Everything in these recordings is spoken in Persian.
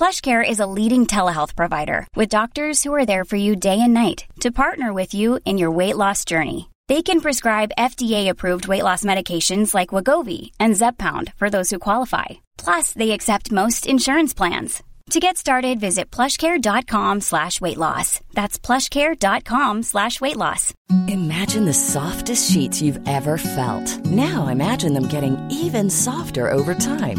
PlushCare is a leading telehealth provider with doctors who are there for you day and night to partner with you in your weight loss journey. They can prescribe FDA-approved weight loss medications like Wegovy and Zepbound for those who qualify. Plus, they accept most insurance plans. To get started, visit plushcare.com/weightloss. That's plushcare.com/weightloss. Imagine the softest sheets you've ever felt. Now imagine them getting even softer over time.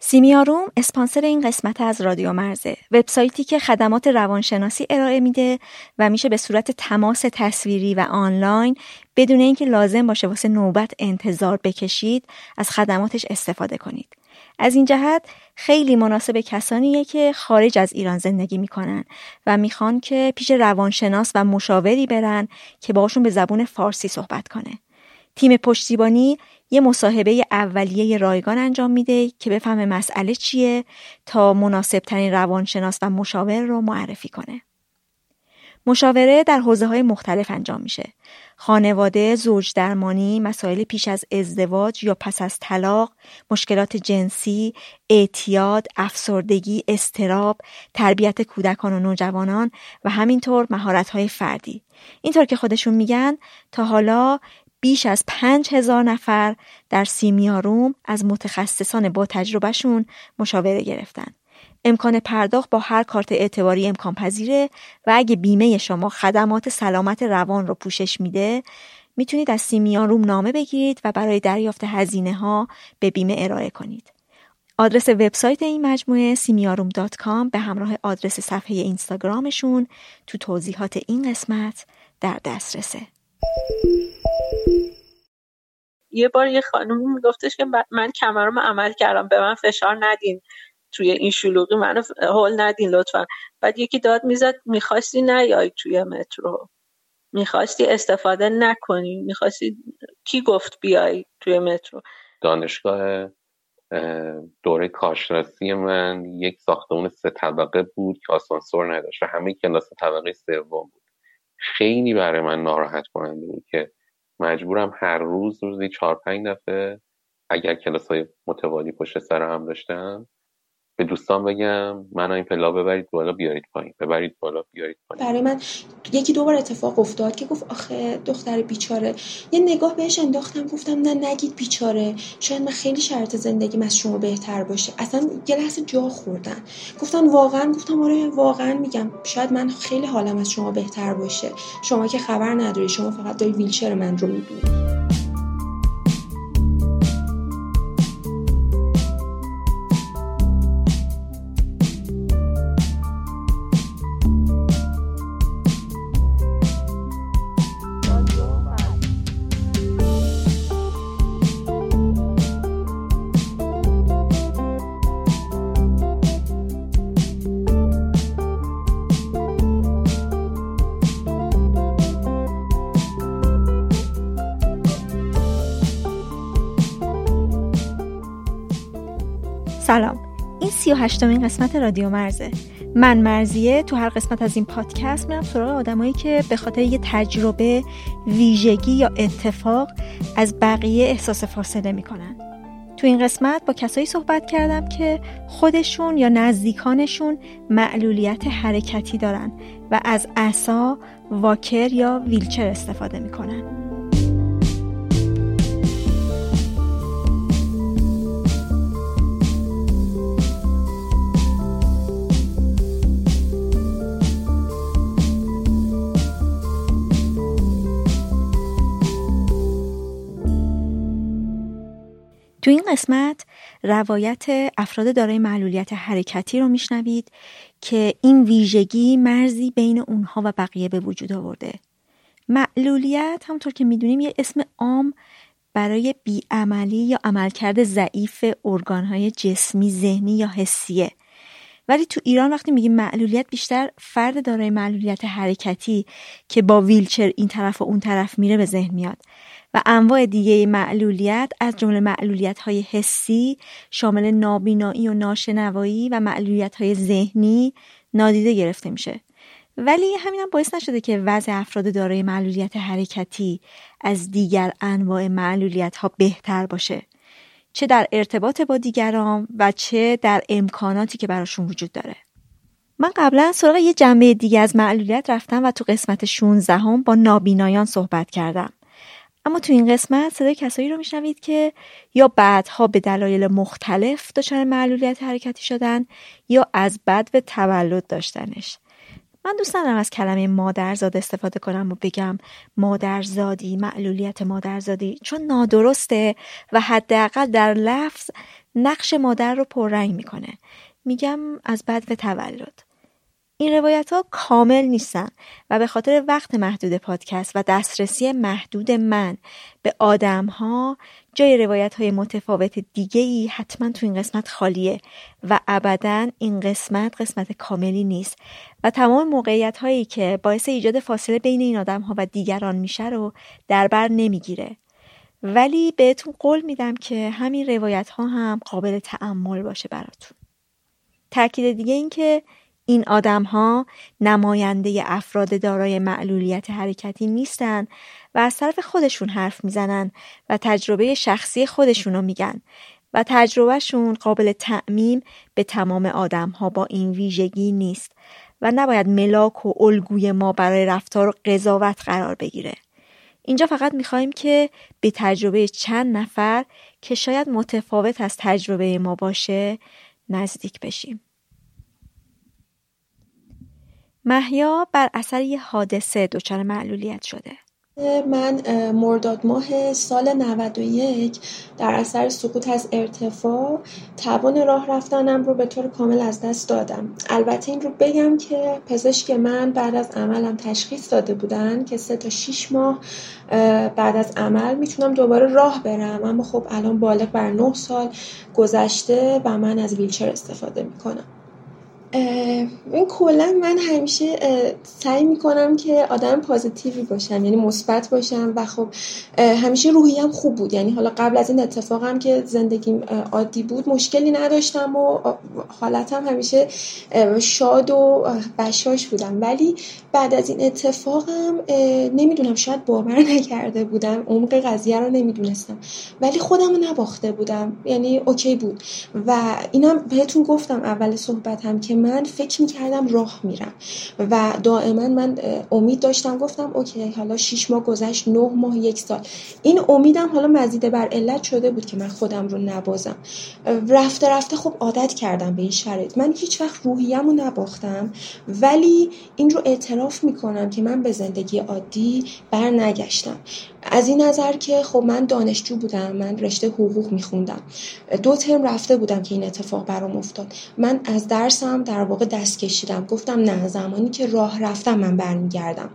سیمیاروم اسپانسر این قسمت از رادیو مرزه، وبسایتی که خدمات روانشناسی ارائه میده و میشه به صورت تماس تصویری و آنلاین بدون اینکه لازم باشه واسه نوبت انتظار بکشید از خدماتش استفاده کنید. از این جهت خیلی مناسب کسانیه که خارج از ایران زندگی میکنن و میخوان که پیش روانشناس و مشاوری برن که باشون به زبون فارسی صحبت کنه. تیم پشتیبانی یه مصاحبه اولیه رایگان انجام میده که بفهمه مسئله چیه تا مناسب ترین روانشناس و مشاور رو معرفی کنه. مشاوره در حوزه‌های مختلف انجام میشه. خانواده، زوج درمانی، مسائل پیش از ازدواج یا پس از طلاق، مشکلات جنسی، اعتیاد، افسردگی، اضطراب، تربیت کودکان و نوجوانان و همینطور مهارت‌های فردی. اینطور که خودشون میگن تا حالا بیش از 5000 نفر در سیمیاروم از متخصصان با تجربهشون مشاوره گرفتن. امکان پرداخت با هر کارت اعتباری امکان پذیره و اگه بیمه شما خدمات سلامت روان رو پوشش میده، میتونید از سیمیاروم نامه بگیرید و برای دریافت هزینه ها به بیمه ارائه کنید. آدرس وبسایت این مجموعه simiaroom.com به همراه آدرس صفحه اینستاگرامشون تو توضیحات این قسمت در دسترسه. یه بار یه خانم میگفتش که من کمرم عمل کردم، به من فشار ندین، توی این شلوغی منو هول ندین لطفا. بعد یکی داد میزد میخواستی نیای توی مترو، میخواستی استفاده نکنی، میخواستی، کی گفت بیای توی مترو؟ دانشگاه دوره کارشناسی من یک ساختمان 3 طبقه بود که آسانسور نداشت و همه کلاس طبقه 3 بود. خیلی برای من ناراحت کننده بود که مجبورم هر روز روزی 4-5 دفعه اگر کلاس‌های متوالی پشت سر هم داشتم به دوستان بگم منو این پلا ببرید بالا بیارید پایین، ببرید بالا بیارید پایین. برای من 1-2 بار اتفاق افتاد که گفت آخه دختر بیچاره. یه نگاه بهش انداختم، گفتم نه نگید بیچاره، شاید من خیلی شرط زندگیم از شما بهتر باشه. اصلا یه لحظه جا خوردن، گفتم واقعا، گفتم آره واقعا میگم شاید من خیلی حالم از شما بهتر باشه، شما که خبر نداری، شما فقط داری ویلچر من رو میبینی. سلام، این 38مین قسمت رادیو مرزه. من مرزیه. تو هر قسمت از این پادکست میرم سراغ آدمایی که به خاطر یه تجربه، ویژگی یا اتفاق از بقیه احساس فاصله میکنن. تو این قسمت با کسایی صحبت کردم که خودشون یا نزدیکانشون معلولیت حرکتی دارن و از عصا، واکر یا ویلچر استفاده میکنن. تو این قسمت روایت افراد دارای معلولیت حرکتی رو میشنوید که این ویژگی مرزی بین اونها و بقیه به وجود آورده. معلولیت همونطور که میدونیم یه اسم عام برای بیعملی یا عملکرد ضعیف ارگان‌های جسمی، ذهنی یا حسیه. ولی تو ایران وقتی میگیم معلولیت بیشتر فرد دارای معلولیت حرکتی که با ویلچر این طرف و اون طرف میره به ذهن میاد. و انواع دیگه معلولیت از جمله معلولیت‌های حسی شامل نابینایی و ناشنوایی و معلولیت‌های ذهنی نادیده گرفته میشه. ولی همین هم باعث نشده که وضع افراد دارای معلولیت حرکتی از دیگر انواع معلولیت‌ها بهتر باشه، چه در ارتباط با دیگران و چه در امکاناتی که براشون وجود داره. من قبلا سراغ یه جنبه دیگه از معلولیت رفتم و تو قسمت 16 هم با نابینایان صحبت کردم. اما تو این قسمت صدای کسایی رو میشنوید که یا بعدها به دلایل مختلف دچار معلولیت حرکتی شدن یا از بد به تولد داشتنش. من دوست ندارم از کلمه مادرزاد استفاده کنم و بگم مادرزادی، معلولیت مادرزادی، چون نادرسته و حداقل در لفظ نقش مادر رو پررنگ میکنه. میگم از بد به تولد. این روایت ها کامل نیستن و به خاطر وقت محدود پادکست و دسترسی محدود من به آدم ها جای روایت های متفاوت دیگه‌ای حتما تو این قسمت خالیه و ابداً این قسمت کاملی نیست و تمام موقعیت هایی که باعث ایجاد فاصله بین این آدم ها و دیگران میشه رو در بر نمیگیره. ولی بهتون قول میدم که همین روایت ها هم قابل تأمل باشه براتون. تأکید دیگه این که این آدم ها نماینده افراد دارای معلولیت حرکتی نیستن و از طرف خودشون حرف میزنن و تجربه شخصی خودشون رو میگن و تجربهشون قابل تعمیم به تمام آدم ها با این ویژگی نیست و نباید ملاک و الگوی ما برای رفتار و قضاوت قرار بگیره. اینجا فقط میخوایم که به تجربه چند نفر که شاید متفاوت از تجربه ما باشه نزدیک بشیم. مهیا بر اثر یه حادثه دچار معلولیت شده. من مرداد ماه سال 91 در اثر سقوط از ارتفاع توان راه رفتنم رو به طور کامل از دست دادم. البته این رو بگم که پزشک من بعد از عملم تشخیص داده بودن که 3 تا 6 ماه بعد از عمل میتونم دوباره راه برم، اما خب الان بالغ بر 9 سال گذشته و من از ویلچر استفاده میکنم. این کلا من همیشه سعی میکنم که آدم پوزیتیوی باشم، یعنی مثبت باشم و خب همیشه روحیم خوب بود. یعنی حالا قبل از این اتفاقم که زندگیم عادی بود مشکلی نداشتم و حالتم همیشه شاد و بشاش بودم، ولی بعد از این اتفاقم نمیدونم شاید باور نکرده بودم، عمق قضیه رو نمیدونستم، ولی خودم رو نباخته بودم، یعنی اوکی بود. و اینا بهتون گفتم اول صحبتم که من فکر میکردم راه میرم و دائما من امید داشتم، گفتم اوکی حالا 6 ماه گذشت، 9 ماه، 1 سال. این امیدم حالا مزید بر علت شده بود که من خودم رو نبازم. رفته رفته خب عادت کردم به این شرایط. من هیچ وقت روحیه‌مو نباختم، ولی این رو اعتراف میکنم که من به زندگی عادی بر نگشتم، از این نظر که خب من دانشجو بودم، من رشته حقوق میخوندم، 2 ترم رفته بودم که این اتفاق برام افتاد. من از درسم در واقع دست کشیدم، گفتم نه، زمانی که راه رفتم من برمیگردم.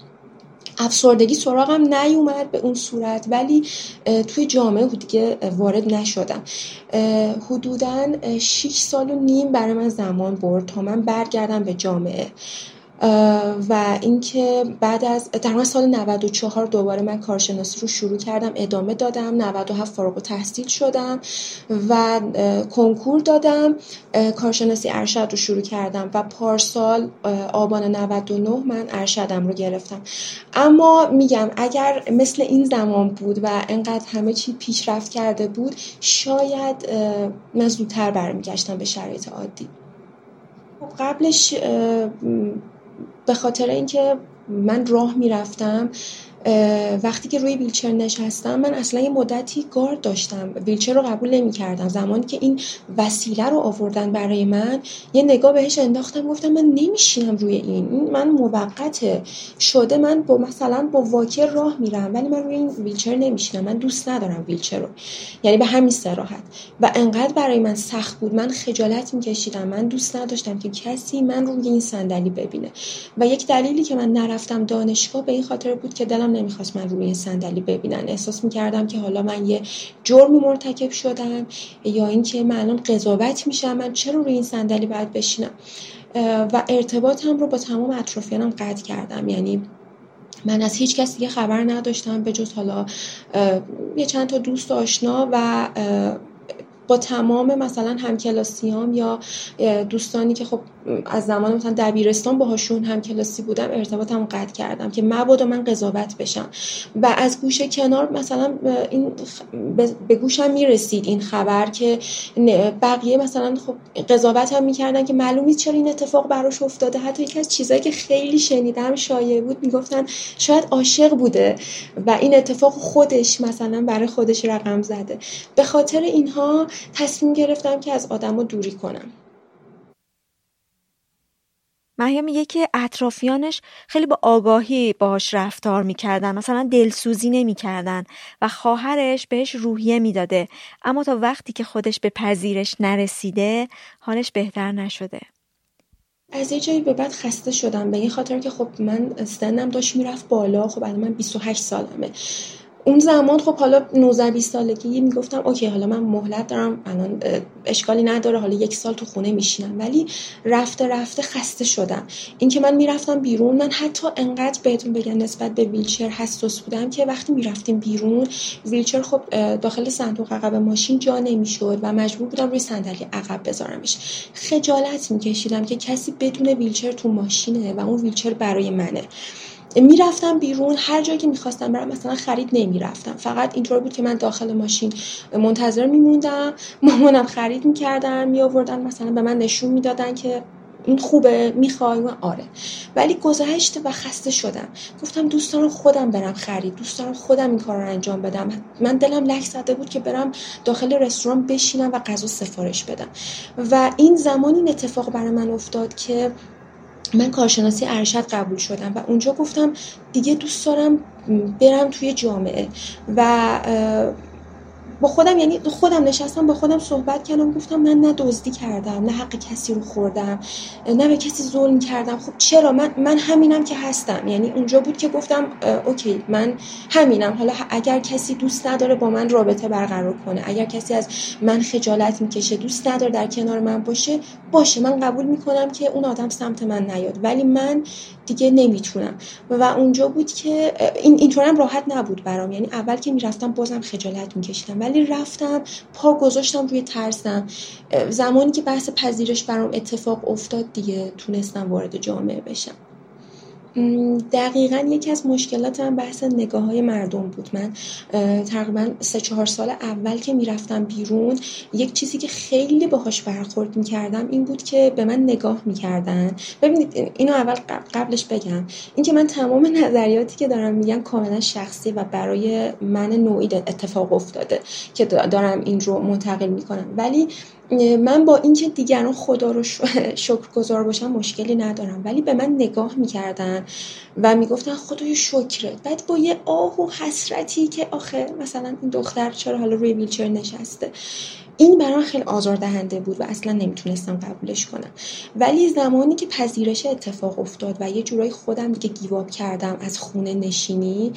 افسردگی سراغم نیومد به اون صورت، ولی توی جامعه دیگه وارد نشدم. حدوداً 6.5 سال برای من زمان برد تا من برگردم به جامعه. و اینکه بعد از در سال 94 دوباره من کارشناسی رو شروع کردم، ادامه دادم، 97 فارغ التحصیل شدم و کنکور دادم، کارشناسی ارشد رو شروع کردم و پارسال آبان 99 من ارشدم رو گرفتم. اما میگم اگر مثل این زمان بود و انقدر همه چی پیشرفت کرده بود، شاید من زودتر برمیگشتم به شرایط عادی. قبلش به خاطر اینکه من راه میرفتم وقتی که روی ویلچر نشستم من اصلا یه مدتی گارد داشتم، ویلچر رو قبول نمی کردم. زمانی که این وسیله رو آوردن برای من یه نگاه بهش انداختم، گفتم من نمیشینم روی این من موقته شده، من با مثلا با واکر راه میرم ولی من روی این ویلچر نمیشینم، من دوست ندارم ویلچر رو، یعنی به همین صراحت. و انقدر برای من سخت بود، من خجالت میکشیدم، من دوست نداشتم که کسی من روی این صندلی ببینه. و یک دلیلی که من نرفتم دانشگاه به این خاطر بود که دلم نمیخواست من روی این صندلی ببینن، احساس میکردم که حالا من یه جرمی مرتکب شدم یا اینکه من الان قضاوت میشم، من چرا روی این صندلی باید بشینم. و ارتباطم رو با تمام اطرافیانم قطع کردم، یعنی من از هیچ کس دیگه خبر نداشتم به جز حالا یه چند تا دوست آشنا و با تمام مثلا همکلاسیام یا دوستانی که خب از زمان مثلا دبیرستان باهاشون همکلاسی بودم ارتباطم قطع کردم که مبادا من قضاوت بشم. و از گوشه کنار مثلا این به گوشم میرسید این خبر که بقیه مثلا خب قضاوت هم میکردن که معلوم نیست چرا این اتفاق براش افتاده. حتی یکی از چیزایی که خیلی شنیدم شایعه بود، میگفتن شاید عاشق بوده و این اتفاق خودش مثلا برای خودش رقم زده. به خاطر اینها تصمیم گرفتم که از آدمو دوری کنم. مهیا میگه که اطرافیانش خیلی با آگاهی باهاش رفتار میکردن، مثلا دلسوزی نمیکردن و خواهرش بهش روحیه میداده، اما تا وقتی که خودش به پذیرش نرسیده حالش بهتر نشده. از یه جایی به بعد خسته شدم به این خاطر که خب من سنم داشت میرفت بالا. خب الان من 28 سالمه. اون زمان خب حالا 19-20 سالگی میگفتم اوکی حالا من مهلت دارم، الان اشکالی نداره، حالا یک سال تو خونه میشینم. ولی رفته رفته خسته شدم. این که من میرفتم بیرون، من حتی انقدر بهتون بگم نسبت به ویلچر حساس بودم که وقتی میرفتیم بیرون ویلچر خب داخل صندوق عقب ماشین جا نمیشد و مجبور بودم روی صندلی عقب بذارمش. خجالت میکشیدم که کسی بدون ویلچر تو ماشینه و اون ویلچر برای منه. میرفتم بیرون، هر جایی که میخواستم برم، مثلا خرید نمیرفتم، فقط اینطور بود که من داخل ماشین منتظر میموندم، مامانم خرید میکردن میآوردن، مثلا به من نشون میدادن که این خوبه میخوای، من آره. ولی گذشت و خسته شدم، گفتم دوست دارم خودم برم خرید، دوست دارم خودم این کار رو انجام بدم. من دلم لک زده بود که برم داخل رستوران بشینم و غذا سفارش بدم. و این زمان این اتفاق برای من افتاد که من کارشناسی ارشد قبول شدم و اونجا گفتم دیگه دوست دارم برم توی جامعه و با خودم، یعنی خودم نشستم با خودم صحبت کردم، گفتم من نه دزدی کردم، نه حق کسی رو خوردم، نه به کسی ظلم کردم. خب چرا من همینم که هستم. یعنی اونجا بود که گفتم اوکی من همینم، حالا اگر کسی دوست نداره با من رابطه برقرار کنه، اگر کسی از من خجالت میکشه، دوست نداره در کنار من باشه، من قبول میکنم که اون آدم سمت من نیاد، ولی من دیگه نمیتونم. و اونجا بود که اینطورم راحت نبود برام، یعنی اول که میرفتم بازم خجالت میکشیدم، ولی رفتم پا گذاشتم روی ترسم. زمانی که بحث پذیرش برام اتفاق افتاد دیگه تونستم وارد جامعه بشم. دقیقاً یکی از مشکلات من بحث نگاه‌های مردم بود. من تقریباً 3-4 سال اول که میرفتم بیرون، یک چیزی که خیلی باهاش برخورد میکردم این بود که به من نگاه میکردن. ببینید اینو اول قبلش بگم، این که من تمام نظریاتی که دارم میگم کاملاً شخصی و برای من نوعی اتفاق افتاده که دارم این رو منتقل میکنم. ولی من با اینکه دیگران خدا رو شکرگزار باشم مشکلی ندارم، ولی به من نگاه میکردن و میگفتن خدای شکرت، بعد با یه آه و حسرتی که آخه مثلا این دختر چرا حالا روی ویلچر نشسته. این برام خیلی آزاردهنده بود و اصلا نمیتونستم قبولش کنم. ولی زمانی که پذیرش اتفاق افتاد و یه جورایی خودم دیگه گیواب کردم از خونه نشینی،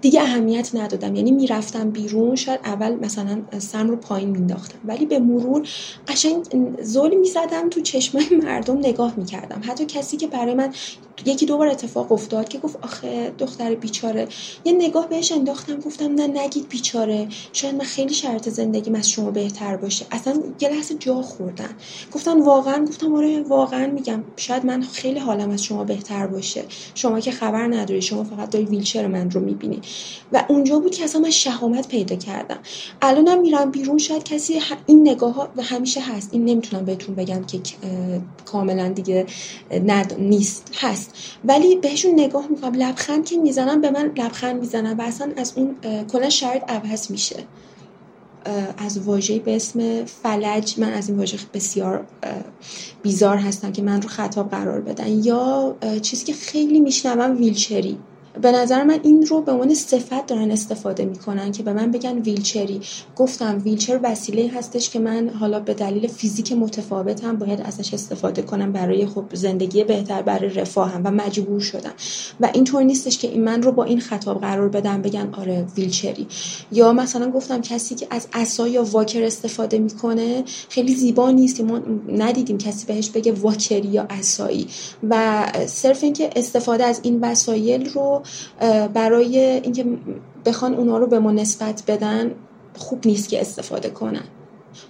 دیگه اهمیت ندادم. یعنی میرفتم بیرون، شاید اول مثلا سرم رو پایین مینداختم، ولی به مرور قشنگ زل میزدم تو چشمای مردم نگاه میکردم. حتی کسی که برای من یکی دو بار اتفاق افتاد که گفت آخه دختر بیچاره، یه نگاه بهش انداختم، گفتم نه نگید بیچاره، شاید من خیلی شرط زندگیم از شما بهتر باشه. اصلا یه لحظه جا خوردن، گفتن واقعا، گفتم آره واقعا میگم، شاید من خیلی حالم از شما بهتر باشه، شما که خبر نداری، شما فقط داری ویلچر من رو میبینی. و اونجا بود که اصلا من شهامت پیدا کردم. الانم میرم بیرون شاید کسی این نگاه ها همیشه هست، این نمیتونم بهتون بگم که کاملا دیگه نیست، هست، ولی بهشون نگاه میکنم، لبخند که میزنم به من لبخند میزنن و اصلا از اون کلا شرایط عوض میشه. از واژه‌ای به اسم فلج، من از این واژه بسیار بیزار هستم که من رو خطاب قرار بدن، یا چیزی که خیلی میشنوم ویلچری. به نظر من این رو به عنوان صفت دارن استفاده میکنن که به من بگن ویلچری. گفتم ویلچر وسیله هستش که من حالا به دلیل فیزیک متفاوتم باید ازش استفاده کنم برای خب زندگی بهتر، برای رفاهم، و مجبور شدم. و اینطور نیستش که این من رو با این خطاب قرار بدم بگن آره ویلچری. یا مثلا گفتم کسی که از عصا یا واکر استفاده میکنه خیلی زیبا نیست، ما ندیدیم کسی بهش بگه واکری یا عصایی، و صرف اینکه استفاده از این وسایل رو برای اینکه بخوان اونا رو به ما نسبت بدن خوب نیست که استفاده کنن.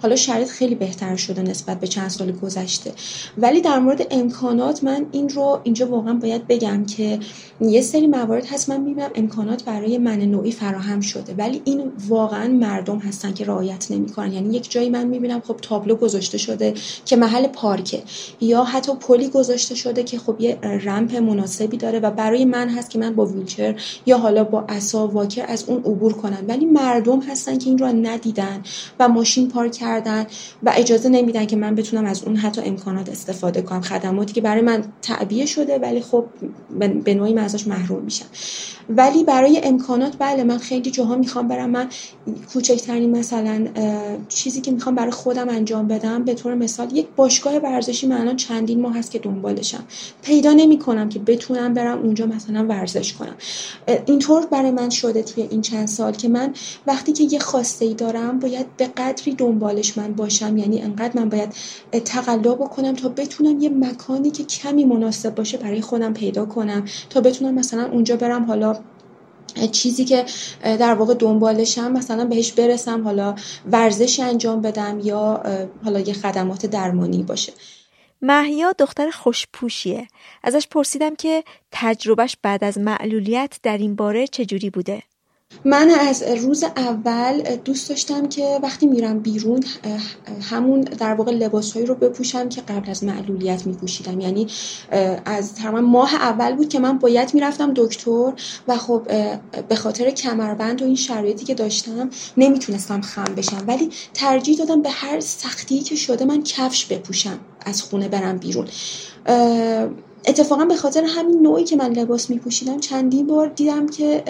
حالا شرایط خیلی بهتر شده نسبت به چند سال گذشته، ولی در مورد امکانات من این رو اینجا واقعا باید بگم که یه سری موارد هست من میبینم امکانات برای من نوعی فراهم شده، ولی این واقعا مردم هستن که رعایت نمیکنن. یعنی یک جایی من میبینم خب تابلو گذاشته شده که محل پارکه، یا حتی پلی گذاشته شده که خب یه رمپ مناسبی داره و برای من هست که من با ویلچر یا حالا با عصا واکر از اون عبور کنم، ولی مردم هستن که این رو ندیدن و ماشین پارک کردن و اجازه نمیدن که من بتونم از اون حتی امکانات استفاده کنم، خدماتی که برای من تعبیه شده ولی خب به نوعی من ازش محروم میشم. ولی برای امکانات بله، من خیلی جاها میخوام برم، من کوچکترین مثلا چیزی که میخوام برای خودم انجام بدم، به طور مثال یک باشگاه ورزشی من الان چندین ماه هست که دنبالشم، پیدا نمیکنم که بتونم برم اونجا مثلا ورزش کنم. اینطور برای من شده توی این چند سال که من وقتی که یه خواسته ای دارم باید به قدری دنبالش من باشم، یعنی انقدر من باید تقلا بکنم تا بتونم یه مکانی که کمی مناسب باشه برای خودم پیدا کنم تا بتونم مثلا اونجا برم، حالا چیزی که در واقع دنبالشم مثلا بهش برسم، حالا ورزش انجام بدم یا حالا یه خدمات درمانی باشه. مهیا دختر خوشپوشیه. ازش پرسیدم که تجربهش بعد از معلولیت در این باره چجوری بوده. من از روز اول دوست داشتم که وقتی میرم بیرون همون در واقع لباسهایی رو بپوشم که قبل از معلولیت میپوشیدم. یعنی از تقریبا ماه اول بود که من باید میرفتم دکتر و خب به خاطر کمربند و این شرایطی که داشتم نمیتونستم خم بشم، ولی ترجیح دادم به هر سختی که شده من کفش بپوشم از خونه برم بیرون. اتفاقا به خاطر همین نوعی که من لباس میپوشیدم چندین بار دیدم که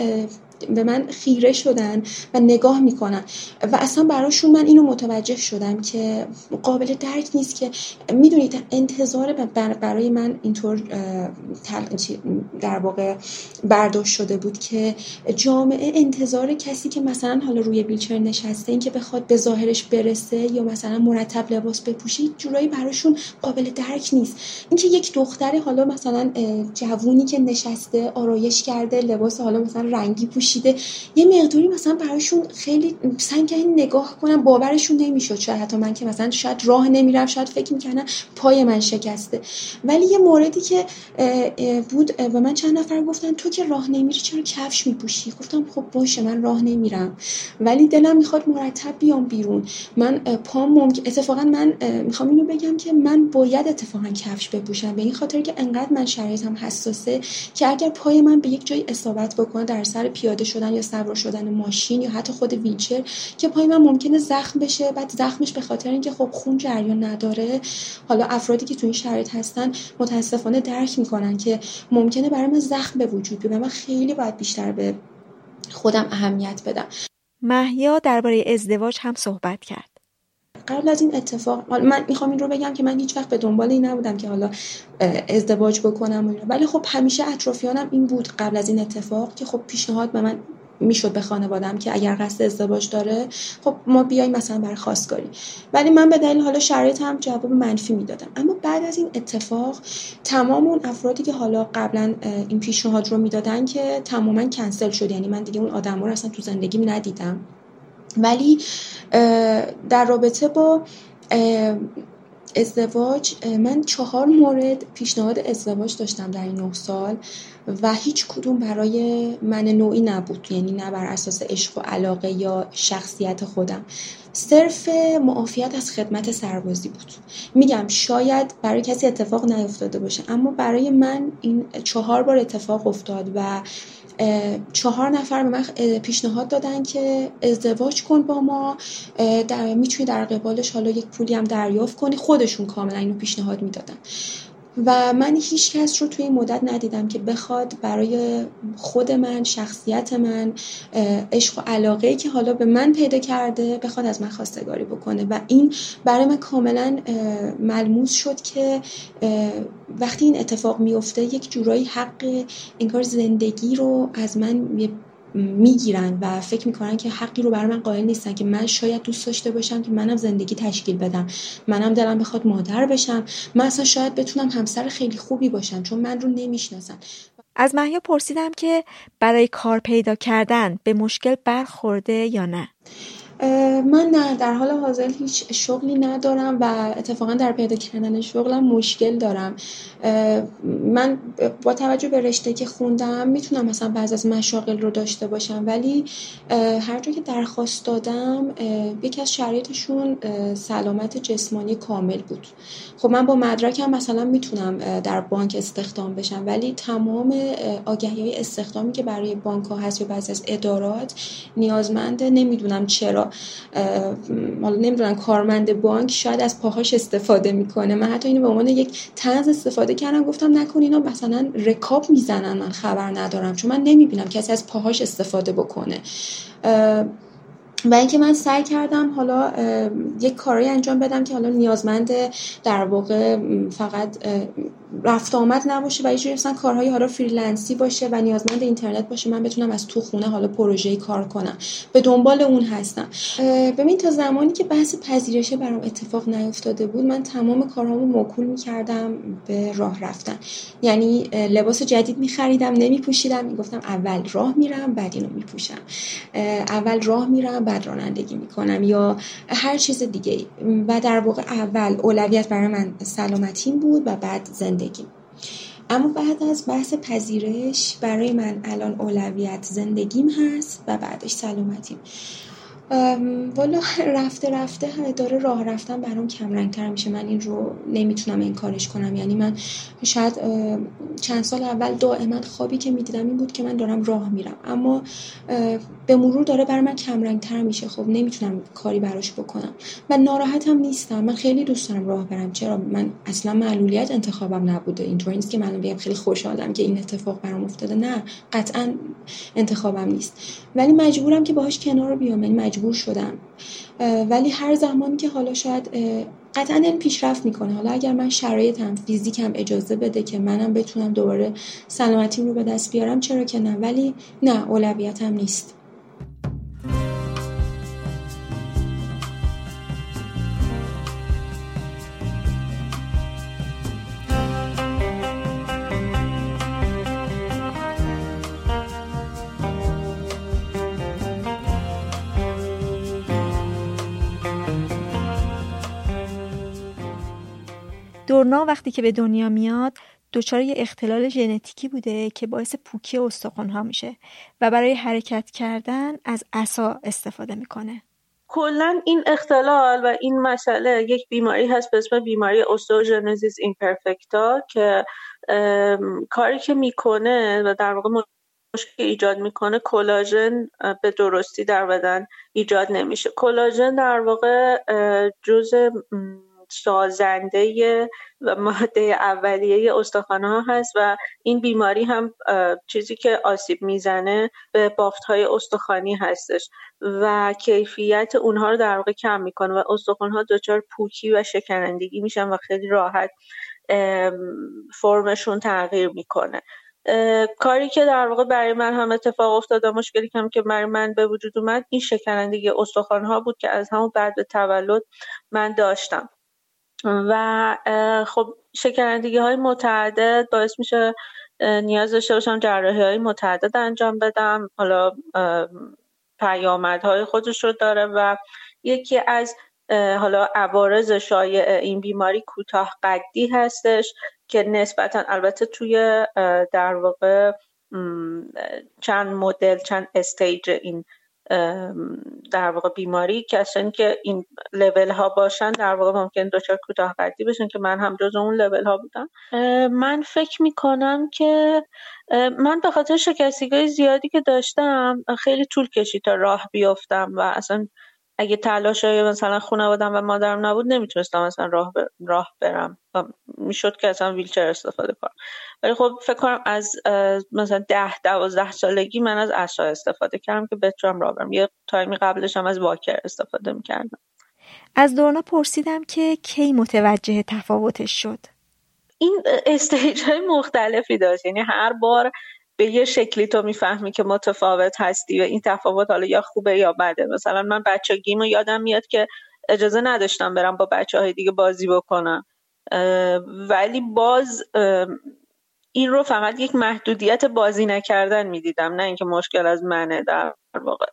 به من خیره شدن و نگاه میکنن و اصلا براشون من اینو متوجه شدم که قابل درک نیست که میدونید انتظار برای من اینطور در واقع برداشت شده بود که جامعه انتظار کسی که مثلا حالا روی ویلچر نشسته این که بخواد به ظاهرش برسه یا مثلا مرتب لباس بپوشه جورایی براشون قابل درک نیست. اینکه یک دختر حالا مثلا جوونی که نشسته آرایش کرده لباس حالا مثلا رنگی پوشیده یه مقداری مثلا برایشون خیلی سنگ این نگاه کنم باورشون نمیشد، شاید حتی من که مثلا شاید راه نمیرم، شاید فکر میکنن پای من شکسته. ولی یه موردی که بود و من چند نفر گفتن تو که راه نمیری چرا کفش میپوشی؟ گفتم خب باشه من راه نمیرم ولی دلم میخواد مرتب بیام بیرون. من پام اتفاقا من میخوام اینو بگم که من باید اتفاقا کفش بپوشم به این خاطر که انقدر من شرایطم حساسه که اگر پای من به یک جای اصابت بکنه در سر پیاده شدن یا سوار شدن ماشین یا حتی خود ویلچر که پای من ممکنه زخم بشه، بعد زخمش به خاطر اینکه خب خون جریان نداره. حالا افرادی که تو این شرایط هستن متاسفانه درک میکنن که ممکنه برای من زخم به وجود بیاد و من خیلی باید بیشتر به خودم اهمیت بدم. مهیا درباره ازدواج هم صحبت کرد. قبل از این اتفاق من میخوام این رو بگم که من هیچ وقت به دنبال این نبودم که حالا ازدواج بکنم و اینا، ولی خب همیشه اطرافیانم این بود قبل از این اتفاق که خب پیشنهاد به من میشد به خانوادم که اگر قصد ازدواج داره خب ما بیایم مثلا برای خواستگاری، ولی من به دلیل حالا شرایطم جواب منفی میدادم. اما بعد از این اتفاق تمام اون افرادی که حالا قبلا این پیشنهاد رو میدادن که تماما کنسل شد، یعنی من دیگه اون آدما رو اصلا تو زندگیم ندیدم. ولی در رابطه با ازدواج من 4 مورد پیشنهاد ازدواج داشتم در این 9 سال و هیچ کدوم برای من نوعی نبود، یعنی نه بر اساس عشق و علاقه یا شخصیت خودم، صرف معافیت از خدمت سربازی بود. میگم شاید برای کسی اتفاق نیفتاده باشه، اما برای من این 4 بار اتفاق افتاد و 4 نفر به من پیشنهاد دادن که ازدواج کن با ما، میتونی در قبالش حالا یک پولی هم دریافت کنی. خودشون کاملا اینو پیشنهاد میدادن و من هیچ کس رو توی این مدت ندیدم که بخواد برای خود من، شخصیت من، عشق و علاقه‌ای که حالا به من پیدا کرده بخواد از من خواستگاری بکنه. و این برای من کاملا ملموس شد که وقتی این اتفاق میفته یک جورایی حق انگار زندگی رو از من میگیرن و فکر میکنن که حقی رو برای من قائل نیستن که من شاید دوست داشته باشم که منم زندگی تشکیل بدم، منم دلم بخواد مادر بشم، من اصلا شاید بتونم همسر خیلی خوبی باشم چون من رو نمیشناسن. از مهیا پرسیدم که برای کار پیدا کردن به مشکل برخورده یا نه. من نه، در حال حاضر هیچ شغلی ندارم و اتفاقا در پیدا کردن شغلم مشکل دارم. من با توجه به رشته که خوندم میتونم مثلا بعضی از مشاغل رو داشته باشم، ولی هر جا که درخواست دادم یکی از شرایطشون سلامت جسمانی کامل بود. خب من با مدرکم مثلا میتونم در بانک استخدام بشم، ولی تمام آگهی‌های استخدامی که برای بانک‌ها هست یا بعضی از ادارات نیازمند، نمیدونم چرا، حالا نمیدونم کارمند بانک شاید از پاهاش استفاده میکنه. من حتی اینو به عنوان یک طنز استفاده کردم، گفتم نکن اینا مثلا رکاب میزنن، من خبر ندارم چون من نمیبینم کسی از پاهاش استفاده بکنه. و اینکه من سعی کردم حالا یک کاری انجام بدم که حالا نیازمند در واقع فقط رفت آمد نباشه و یه جوری مثلا کارهای حالا فریلنسی باشه و نیازمند اینترنت باشه، من بتونم از تو خونه حالا پروژه‌ای کار کنم. به دنبال اون هستم. ببین تا زمانی که بحث پذیرشه برام اتفاق نیفتاده بود، من تمام کارهامو موکول می‌کردم به راه رفتن. یعنی لباس جدید می‌خریدم، نمی‌پوشیدم، میگفتم اول راه میرم بعد اینو می‌پوشم. اول راه میرم بعد رانندگی میکنم یا هر چیز دیگه. و در واقع اول اولویت برای من سلامتیم بود و بعد زندگیم. اما بعد از بحث پذیرش برای من الان اولویت زندگیم هست و بعدش سلامتیم. والا رفته رفته داره راه رفتن برام کم رنگتر میشه. من این رو نمیتونم انکارش کنم. یعنی من شاید چند سال اول دائما خوابی که میدیدم این بود که من دارم راه میرم، اما به مرور داره برای من کم رنگتر میشه. خب نمیتونم کاری براش بکنم. من ناراحتم نیستم، من خیلی دوست دارم راه برم. چرا؟ من اصلا معلولیت انتخابم نبوده. اینطوری نیست که من بگم خیلی خوشحالم که این اتفاق برام افتاده، نه قطعا انتخابم نیست، ولی مجبورم که باهاش کنار بیام، مجبور شدم. ولی هر زمانی که حالا شاید قطعاً این پیشرفت میکنه، حالا اگر من شرایطم فیزیکم اجازه بده که منم بتونم دوباره سلامتیم رو به دست بیارم، چرا که نه، ولی نه، اولویتم نیست. دورنا وقتی که به دنیا میاد دچار یه اختلال ژنتیکی بوده که باعث پوکی استخوان‌ها میشه و برای حرکت کردن از عصا استفاده میکنه. کلاً این اختلال و این مسئله یک بیماری هست به اسم بیماری اوستئوژنزیس ایمپرفکتا که کاری که میکنه و در واقع مشکل ایجاد میکنه، کلاژن به درستی در بدن ایجاد نمیشه. کلاژن در واقع جزء سازنده و ماده اولیه استخوان‌ها هست و این بیماری هم چیزی که آسیب میزنه به بافت‌های استخوانی هستش و کیفیت اونها رو در واقع کم میکنه و استخوان‌ها دچار پوکی و شکنندگی میشن و خیلی راحت فرمشون تغییر میکنه. کاری که در واقع برای من هم اتفاق افتاد، مشکلی هم که برای من به وجود اومد، این شکنندگی استخوان‌ها بود که از همون بعد به تولد من داشتم و خب شکنندگی های متعدد باعث میشه نیاز داشته باشم جراحی های متعدد انجام بدم. حالا پیامدهای خودش رو داره و یکی از حالا عوارض شایع این بیماری کوتاه قدی هستش که نسبتاً البته توی در واقع چند مدل چند استیج این در واقع بیماری کسانی که این لیول ها باشن در واقع ممکن دچار کوتاه قدی بشن که من هم جز اون لیول ها بودم. من فکر میکنم که من به خاطر شکستگی‌های زیادی که داشتم خیلی طول کشید تا راه بیافتم و اصلا اگه تلاشای مثلا خانواده‌ام و مادرم نبود نمیتونستم اصلا راه برم و میشد که اصلا ویلچر استفاده کنم. ولی خب فکر کنم از مثلا 10-12 سالگی من از عصا استفاده کردم که بتونم راه برم. یه تایمی قبلش هم از واکر استفاده میکردم. از دورنا پرسیدم که کی متوجه تفاوتش شد. این استیج‌های مختلفی داشت، یعنی هر بار به یه شکلی تو میفهمی که متفاوت هستی و این تفاوت حالا یا خوبه یا بده. مثلا من بچگیمو یادم میاد که اجازه نداشتم برم با بچه‌های دیگه بازی بکنم، ولی باز این رو فقط یک محدودیت بازی نکردن میدیدم، نه اینکه مشکل از منه در واقع.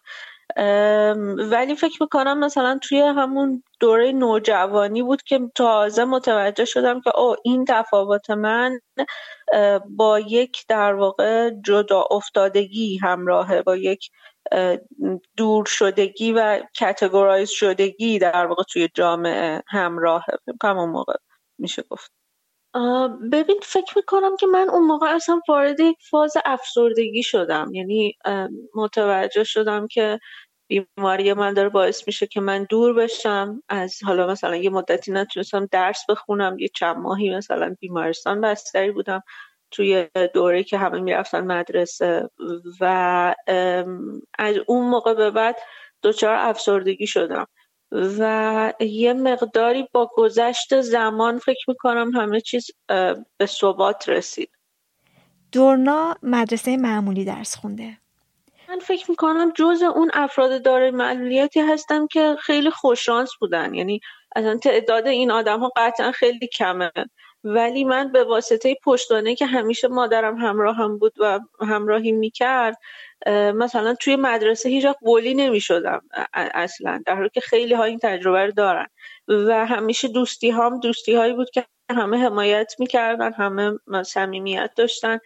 ولی فکر میکنم مثلا توی همون دوره نوجوانی بود که تازه متوجه شدم که این تفاوت من با یک در واقع جدا افتادگی همراهه، با یک دور شدگی و کاتگورایز شدگی در واقع توی جامعه همراهه. همون موقع میشه گفت ببین فکر میکنم که من اون موقع اصلا وارد یک فاز افسردگی شدم، یعنی متوجه شدم که بیماری من داره باعث میشه که من دور بشم از حالا مثلا یه مدتی نتونستم درس بخونم، یه چند ماهی مثلا بیمارستان بستری بودم توی دوره که همه میرفتن مدرسه و از اون موقع به بعد دچار افسردگی شدم و یه مقداری با گذشت زمان فکر میکنم همه چیز به ثبات رسید. دورنا مدرسه معمولی درس خونده. من فکر میکنم جز اون افراد دارای معلولیتی هستم که خیلی خوششانس بودن، یعنی اصلا تعداد این آدم ها قطعا خیلی کمه، ولی من به واسطه پشتوانه که همیشه مادرم همراهم بود و همراهی میکرد مثلا توی مدرسه هیچ وقت بولی نمیشدم اصلا، در حالی که خیلی ها این تجربه رو دارن و همیشه دوستی هایی بود که همه حمایت میکردن، همه صمیمیت داشتن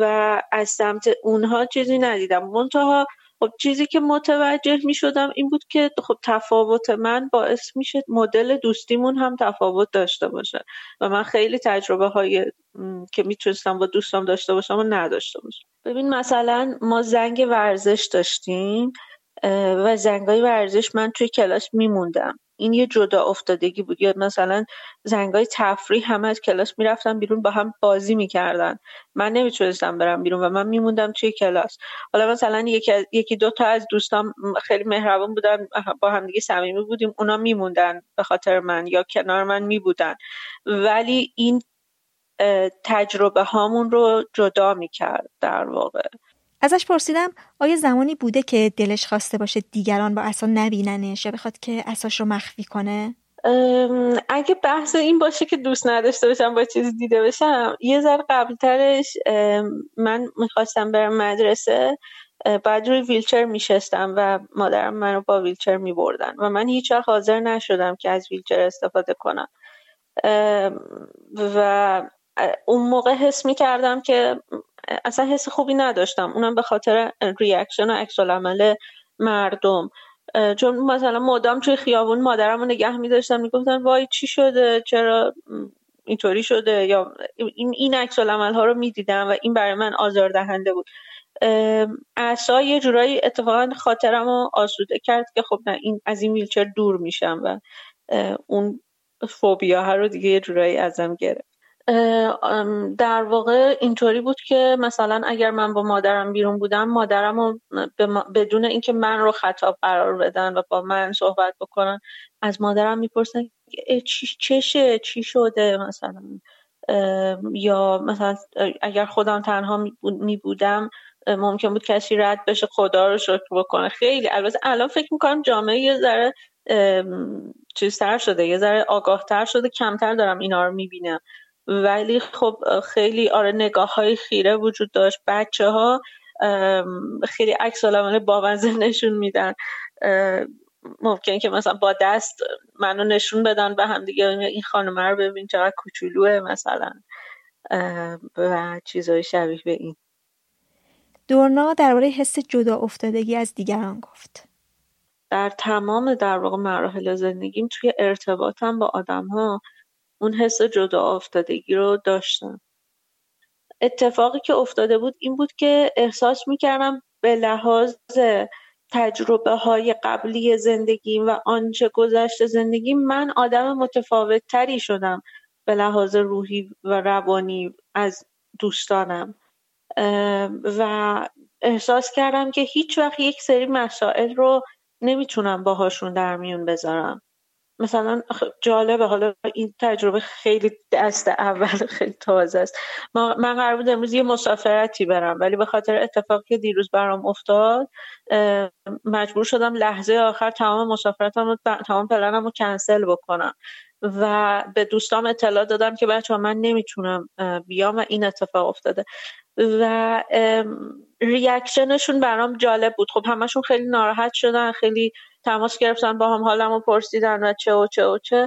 و از سمت اونها چیزی ندیدم. منتها خب چیزی که متوجه میشدم این بود که خب تفاوت من باعث میشه مدل دوستیمون هم تفاوت داشته باشه و من خیلی تجربه هایی که میتونستم با دوستم داشته باشم و نداشته باشم. ببین مثلا ما زنگ ورزش داشتیم و زنگای ورزش من توی کلاس میموندم، این یه جدا افتادگی بود. یا مثلا زنگای تفریح همه از کلاس میرفتن بیرون با هم بازی میکردن، من نمیتونستم برم بیرون و من میموندم توی کلاس. حالا مثلا یکی دو تا از دوستام خیلی مهربان بودن، با هم دیگه صمیمی بودیم، اونا میموندن به خاطر من یا کنار من میبودن، ولی این تجربه هامون رو جدا میکرد در واقع. ازش پرسیدم آیا زمانی بوده که دلش خواسته باشه دیگران با عصا نبیننش یا بخواد که عصاش رو مخفی کنه؟ اگه بحث این باشه که دوست نداشته باشم با چیزی دیده بشم، یه ذره قبلترش من میخواستم برم مدرسه، بعد روی ویلچر میشستم و مادرم منو با ویلچر میبردن و من هیچ وقت حاضر نشدم که از ویلچر استفاده کنم و اون موقع حس میکردم که اصلا حس خوبی نداشتم، اونم به خاطر ریاکشن و عکس‌العمل مردم، چون مثلا مدام توی خیابون مادرم رو نگه می‌داشتم میگفتن وای چی شده، چرا اینطوری شده، یا این عکس‌العمل‌ها رو می‌دیدم و این برای من آزاردهنده بود. عصا یه جورایی اتفاقا خاطرم رو آسوده کرد که خب نه، این از این ویلچر دور میشم و اون فوبیاها رو دیگه یه جورایی ازم گرفت. در واقع اینطوری بود که مثلا اگر من با مادرم بیرون بودم، مادرم رو بدون اینکه من رو خطاب قرار بدن و با من صحبت بکنن، از مادرم میپرسن چی شده مثلا، یا مثلا اگر خودم تنها میبودم ممکن بود کسی رد بشه خدا رو شکر بکنه. خیلی البته الان فکر میکنم جامعه یه ذره چیزتر شده، یه ذره آگاهتر شده، کمتر دارم اینا رو میبینم، ولی خب خیلی نگاه های خیره وجود داشت. بچه ها خیلی عکس‌العمل باوزنشون میدن ممکنه که مثلا با دست منو نشون بدن به هم دیگه، این خانمه رو ببین چقدر کوچولوه مثلا و چیزهای شبیه به این. دورنا درباره حس جدا افتادگی از دیگران گفت. در تمام در واقع مراحل زندگیم توی ارتباطم با آدم‌ها اون حس جدا افتادگی رو داشتم. اتفاقی که افتاده بود این بود که احساس می‌کردم به لحاظ تجربه‌های قبلی زندگیم و آنچه گذشته زندگیم من آدم متفاوت‌تری شدم به لحاظ روحی و روانی از دوستانم و احساس کردم که هیچ وقت یک سری مسائل رو نمیتونم باهاشون در میون بذارم. مثلا جالبه، حالا این تجربه خیلی دست اول خیلی تازه است، من قرار بود امروز یه مسافرتی برم ولی به خاطر اتفاقی که دیروز برام افتاد مجبور شدم لحظه آخر تمام مسافرتم تمام پلنم رو کنسل بکنم و به دوستام اطلاع دادم که بچه‌ها من نمیتونم بیام و این اتفاق افتاده و ریاکشنشون برام جالب بود. خب همشون خیلی ناراحت شدن، خیلی تماس گرفتن با هم، حالمو پرسیدن و چه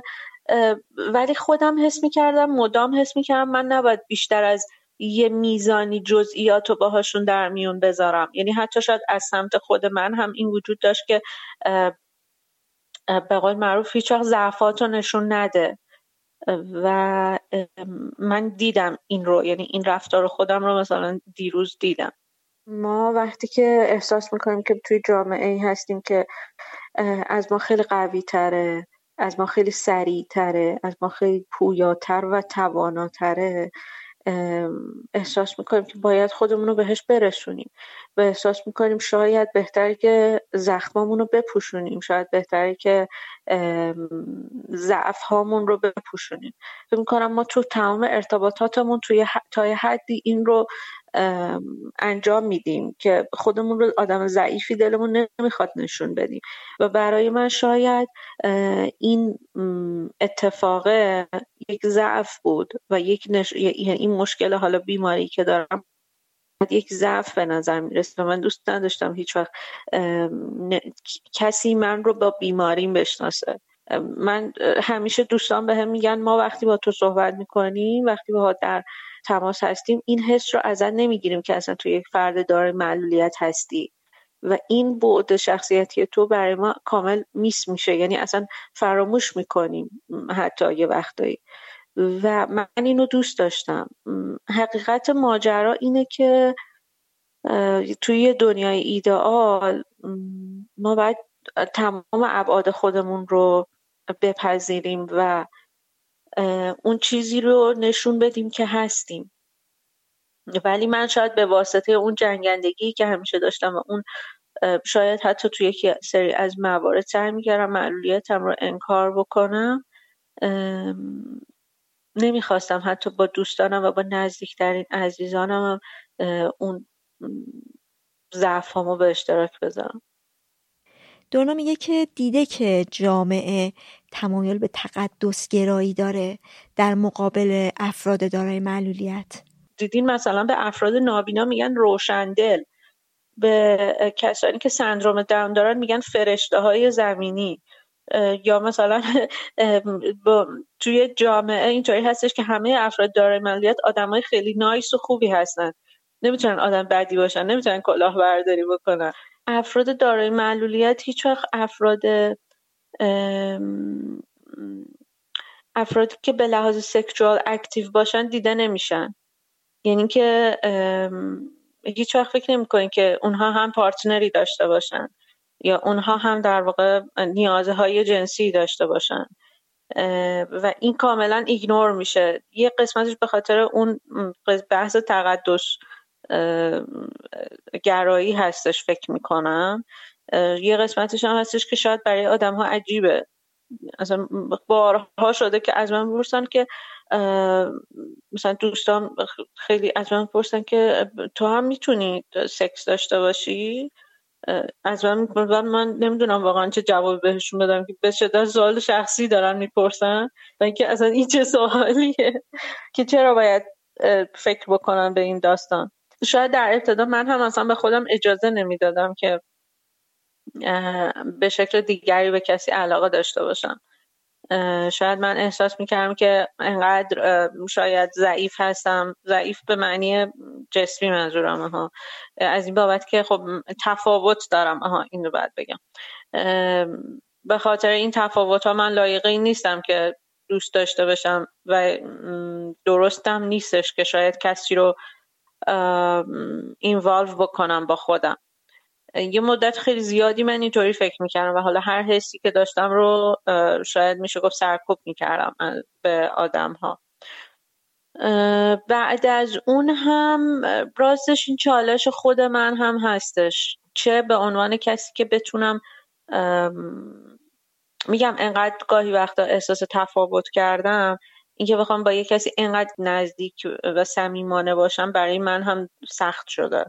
ولی خودم حس می‌کردم، مدام حس می‌کردم من نباید بیشتر از یه میزانی جزئیاتو باهاشون در میون بذارم. یعنی حتی شاید از سمت خود من هم این وجود داشت که به قول معروف هیچ وقت ضعفاتو نشون نده و من دیدم این رو، یعنی این رفتار خودم رو مثلا دیروز دیدم. ما وقتی که احساس میکنیم که توی جامعه‌ای هستیم که از ما خیلی قوی تره، از ما خیلی سریع تره، از ما خیلی پویاتر و تواناتره، احساس میکنیم که باید خودمون رو بهش برسونیم و احساس میکنیم شاید بهتره که زخمامون رو بپوشونیم، شاید بهتره که ضعف هامون رو بپوشونیم. فکر میکنم ما تو تمام ارتباطاتمون توی تا حدی این رو انجام میدیم که خودمون رو آدم ضعیفی دلمون نمیخواد نشون بدیم و برای من شاید این اتفاق یک ضعف بود و این مشکل حالا بیماری که دارم یک ضعف به نظر میرسه و من دوست نداشتم هیچ وقت کسی من رو با بیماریم بشناسه. من همیشه دوستان به هم میگن ما وقتی با تو صحبت میکنیم، وقتی با در تماس هستیم، این حس رو ازت نمیگیریم که اصلا تو یک فرد داره معلولیت هستی و این بعد شخصیتی تو برای ما کامل میس میشه، یعنی اصلا فراموش میکنیم حتی یه وقتایی و من اینو دوست داشتم. حقیقت ماجرا اینه که توی دنیای ایدئال ما باید تمام ابعاد خودمون رو بپذیریم و اون چیزی رو نشون بدیم که هستیم، ولی من شاید به واسطه اون جنگندگی که همیشه داشتم و اون شاید حتی توی یک سری از موارد سعی می‌کردم معلولیتم رو انکار بکنم. نمیخواستم حتی با دوستانم و با نزدیکترین عزیزانم اون ضعفامو به اشتراک بذارم. دونا میگه که دیده که جامعه تمایل به تقدس گرایی داره در مقابل افراد دارای معلولیت. دیدین مثلا به افراد نابینا میگن روشندل، به کسانی که سندروم داون دارن میگن فرشته های زمینی، یا مثلا توی جامعه اینطوری هستش که همه افراد دارای معلولیت آدمای خیلی نایس و خوبی هستن، نمیتونن آدم بدی باشن، نمیتونن کلاهبرداری بکنن. افراد دارای معلولیت هیچ وقت افرادی که به لحاظ سکشوال اکتیو باشن دیده نمیشن، یعنی که هیچ وقت فکر نمی‌کنین که اونها هم پارتنری داشته باشن یا اونها هم در واقع نیازهای جنسی داشته باشن و این کاملا ایگنور میشه. یه قسمتش به خاطر اون بحث تقدس گرایی هستش فکر میکنم، یه قسمتش هم هستش که شاید برای آدم ها عجیبه. اصلا بارها شده که از من میپرسن که مثلا دوستان خیلی از من میپرسن که تو هم میتونی سکس داشته باشی؟ از من نمیدونم واقعا چه جواب بهشون بدم که به شدت سوال شخصی دارن میپرسن و اینکه اصلا این چه سوالیه که چرا باید فکر بکنن به این داستان. شاید در ابتدا من هم اصلا به خودم اجازه نمیدادم که به شکل دیگری به کسی علاقه داشته باشم. شاید من احساس میکردم که انقدر شاید ضعیف هستم، ضعیف به معنی جسمی منظورم ها، از این بابت که خب تفاوت دارم، این رو باید بگم، به خاطر این تفاوت ها من لایقی نیستم که دوست داشته باشم و درستم نیستش که شاید کسی رو اینوالو بکنم با خودم. یه مدت خیلی زیادی من اینطوری فکر میکردم و حالا هر حسی که داشتم رو شاید میشه گفت سرکوب میکردم به آدم ها. بعد از اون هم راستش این چالش خود من هم هستش، چه به عنوان کسی که بتونم میگم انقدر گاهی وقتا احساس تفاوت کردم، اینکه بخوام با یه کسی انقدر نزدیک و صمیمانه باشم برای من هم سخت شده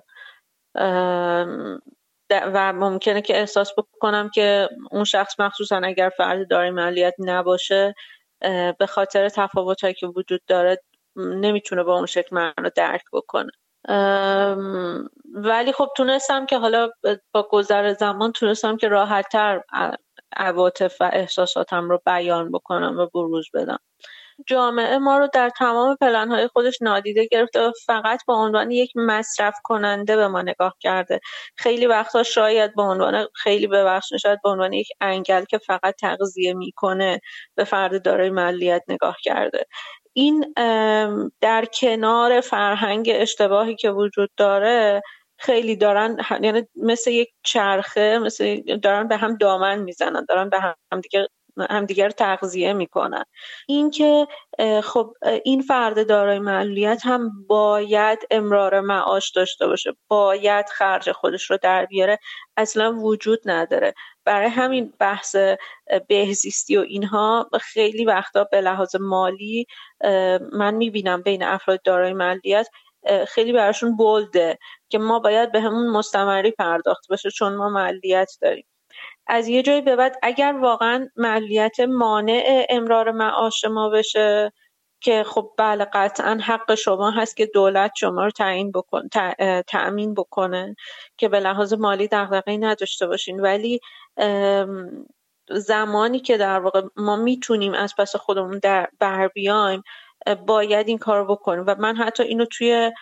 و ممکنه که احساس بکنم که اون شخص مخصوصا اگر فرد دارای معلولیت نباشه به خاطر تفاوت‌هایی که وجود داره نمیتونه با اون شکل من رو درک بکنه. ولی خب تونستم که حالا با گذر زمان تونستم که راحت‌تر عواطف و احساساتم رو بیان بکنم و بروز بدم. جامعه ما رو در تمام پلن‌های خودش نادیده گرفته و فقط به عنوان یک مصرف کننده به ما نگاه کرده. خیلی وقتا شاید به عنوان خیلی ببخشید شاید به عنوان یک انگل که فقط تغذیه میکنه به فرد دارای معلولیت نگاه کرده. این در کنار فرهنگ اشتباهی که وجود داره خیلی دارن، یعنی مثل یک چرخه، مثل دارن به هم دامن میزنن، دارن به هم دیگه همدیگر تغذیه میکنن. این که خب این فرد دارای معلولیت هم باید امرار معاش داشته باشه، باید خرج خودش رو در بیاره، اصلا وجود نداره. برای همین بحث بهزیستی و اینها خیلی وقتا به لحاظ مالی من میبینم بین افراد دارای معلولیت خیلی براشون بولده که ما باید به همون مستمری پرداخت بشه چون ما معلولیت داریم. از یه جایی به بعد اگر واقعا معلولیت مانع امرار معاش ما بشه که خب بله قطعا حق شما هست که دولت شما رو تأمین بکنه که به لحاظ مالی دغدغه‌ای نداشته باشین، ولی زمانی که در واقع ما میتونیم از پس خودمون بر بیایم باید این کار بکنیم. و من حتی اینو توی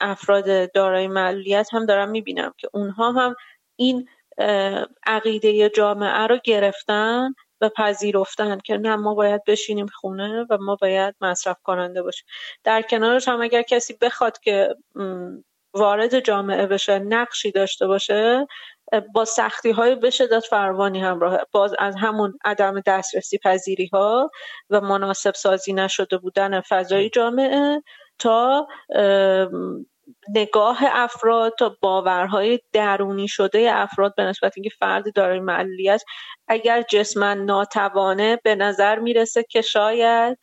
افراد دارای معلولیت هم دارم میبینم که اونها هم این عقیده جامعه رو گرفتن و پذیرفتن که نه ما باید بشینیم خونه و ما باید مصرف کننده باشیم. در کنارش هم اگر کسی بخواد که وارد جامعه بشه، نقشی داشته باشه، با سختی‌های به شدت فراوانی همراهه، باز از همون عدم دسترسی پذیری‌ها و مناسب سازی نشده بودن فضای جامعه تا نگاه افراد، تا باورهای درونی شده افراد به نسبت اینکه فرد دارای معلولیت اگر جسماً ناتوانه به نظر میرسه که شاید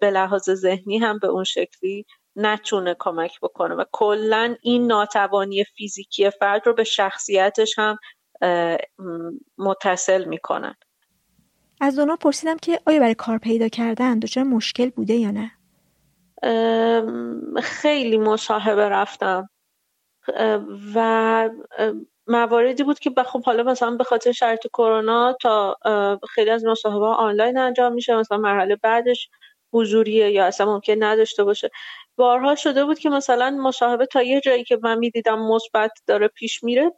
به لحاظ ذهنی هم به اون شکلی نتونه کمک بکنه و کلاً این ناتوانی فیزیکی فرد رو به شخصیتش هم متصل میکنن. از اونا پرسیدم که آیا برای کار پیدا کردن دچار مشکل بوده یا نه؟ خیلی مصاحبه رفتم و مواردی بود که خب حالا مثلا به خاطر شرایط کرونا تا خیلی از مصاحبه آنلاین انجام میشه، مثلا مرحله بعدش حضوریه یا اصلا ممکن نداشته باشه. بارها شده بود که مثلا مصاحبه تا یه جایی که من میدیدم مثبت داره پیش میره،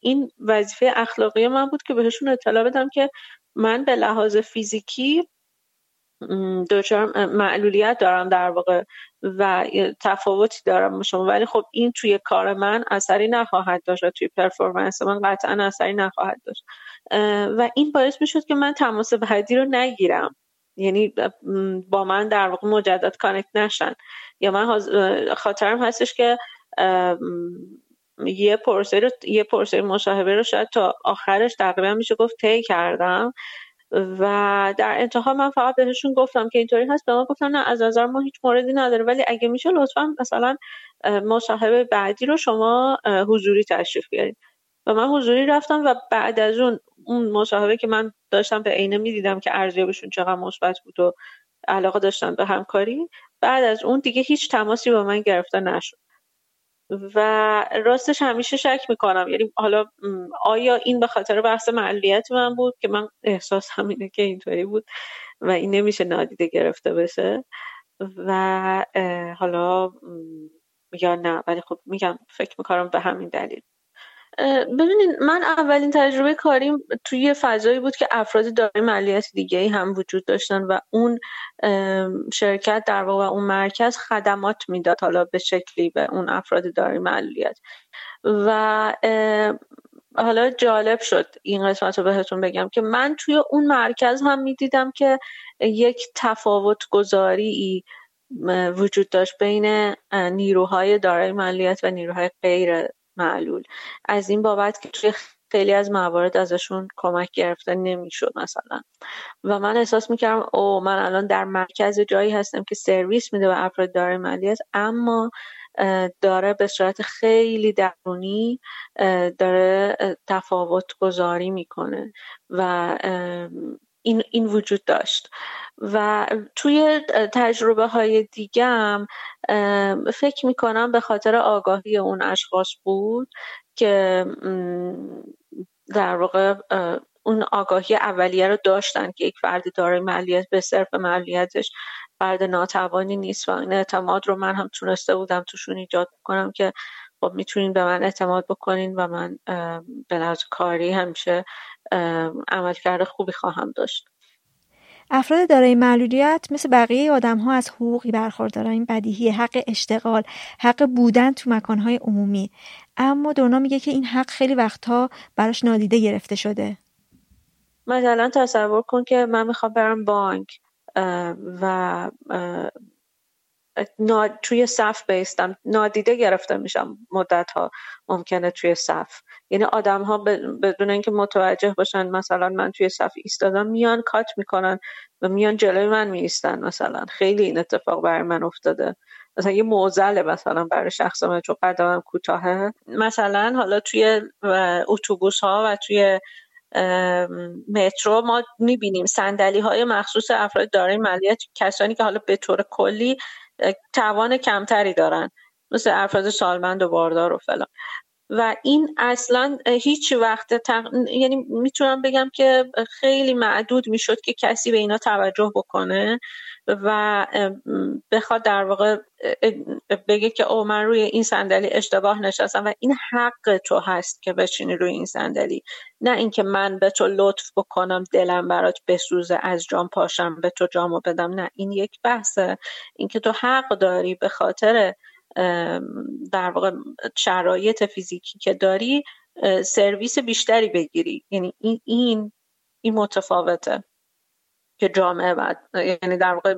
این وظیفه اخلاقی من بود که بهشون اطلاع بدم که من به لحاظ فیزیکی دچار معلولیت دارم در واقع و تفاوتی دارم شما، ولی خب این توی کار من اثری نخواهد داشت، توی پرفورمنس من قطعا اثری نخواهد داشت و این باعث میشد که من تماس بعدی رو نگیرم، یعنی با من در واقع مجدد کانکت نشن. یا من خاطرم هستش که یه پرسه مصاحبه رو شاید تا آخرش تقریبا میشه گفت طی کردم و در انتها من فقط بهشون گفتم که اینطوری هست، به ما گفتن نه از نظر ما هیچ موردی نداره، ولی اگه میشه لطفا مثلا مصاحبه بعدی رو شما حضوری تشریف بیارید. و من حضوری رفتم و بعد از اون مصاحبه که من داشتم به عینه میدیدم که ارزیابشون چقدر مثبت بود و علاقه داشتن به همکاری، بعد از اون دیگه هیچ تماسی با من گرفته نشد. و راستش همیشه شک میکنم، یعنی حالا آیا این به خاطر بحث معلولیت من بود که من احساس همینه که اینطوری بود و این نمیشه نادیده گرفته بشه و حالا یا نه، ولی خب میگم فکر میکنم به همین دلیل. ببینید من اولین تجربه کاریم توی فضایی بود که افراد دارای معلولیت دیگه‌ای هم وجود داشتن و اون شرکت در واقع اون مرکز خدمات میداد حالا به شکلی به اون افراد دارای معلولیت و حالا جالب شد این قسمت رو بهتون بگم که من توی اون مرکز هم میدیدم که یک تفاوت گذاری وجود داشت بین نیروهای دارای معلولیت و نیروهای غیر معلول، از این بابت که توی خیلی از موارد ازشون کمک گرفته نمیشد مثلا و من احساس میکردم او من الان در مرکز جایی هستم که سرویس میده به افراد دارای معلولیت اما داره به صورت خیلی درونی داره تفاوت گذاری میکنه و این وجود داشت. و توی تجربه های دیگه هم فکر میکنم به خاطر آگاهی اون اشخاص بود که در واقع اون آگاهی اولیه رو داشتن که یک فرد دارای معلولیت به صرف معلولیتش فرد ناتوانی نیست و این اعتماد رو من هم تونسته بودم توشون ایجاد کنم که خب میتونین به من اعتماد بکنین و من به لحاظ کاری همیشه عملکرد خوبی خواهم داشت. افراد دارای معلولیت مثل بقیه آدم‌ها از حقوقی برخوردارن، این بدیهی، حق اشتغال، حق بودن تو مکان‌های عمومی، اما دورنا میگه که این حق خیلی وقتها براش نادیده گرفته شده. مثلا تصور کن که من میخوام برم بانک و توی صف بیستم، نادیده گرفته میشم مدت ها ممکنه توی صف، یعنی آدم ها بدون اینکه متوجه باشن مثلا من توی صف ایستادم میان کات میکنن و میان جلوی من میایستن. مثلا خیلی این اتفاق برای من افتاده، مثلا یه معضله مثلا برای شخص من چون قدمم کوتاهه، مثلا حالا توی اتوبوس ها و توی مترو ما میبینیم صندلی های مخصوص افراد دارای معلولیت، کسانی که حالا به طور کلی توان کمتری دارن مثل افراد سالمند و باردار و فلان و این اصلا هیچ وقت یعنی میتونم بگم که خیلی معدود میشد که کسی به اینا توجه بکنه و بخواد در واقع بگه که او من روی این صندلی اشتباه نشستم و این حق تو هست که بشینی روی این صندلی، نه اینکه من به تو لطف بکنم دلم برات بسوزه از جام پاشم به تو جامو بدم، نه این یک بحثه، اینکه تو حق داری به خاطر در واقع شرایط فیزیکی که داری سرویس بیشتری بگیری، یعنی این متفاوته که جامعه بعد یعنی در واقع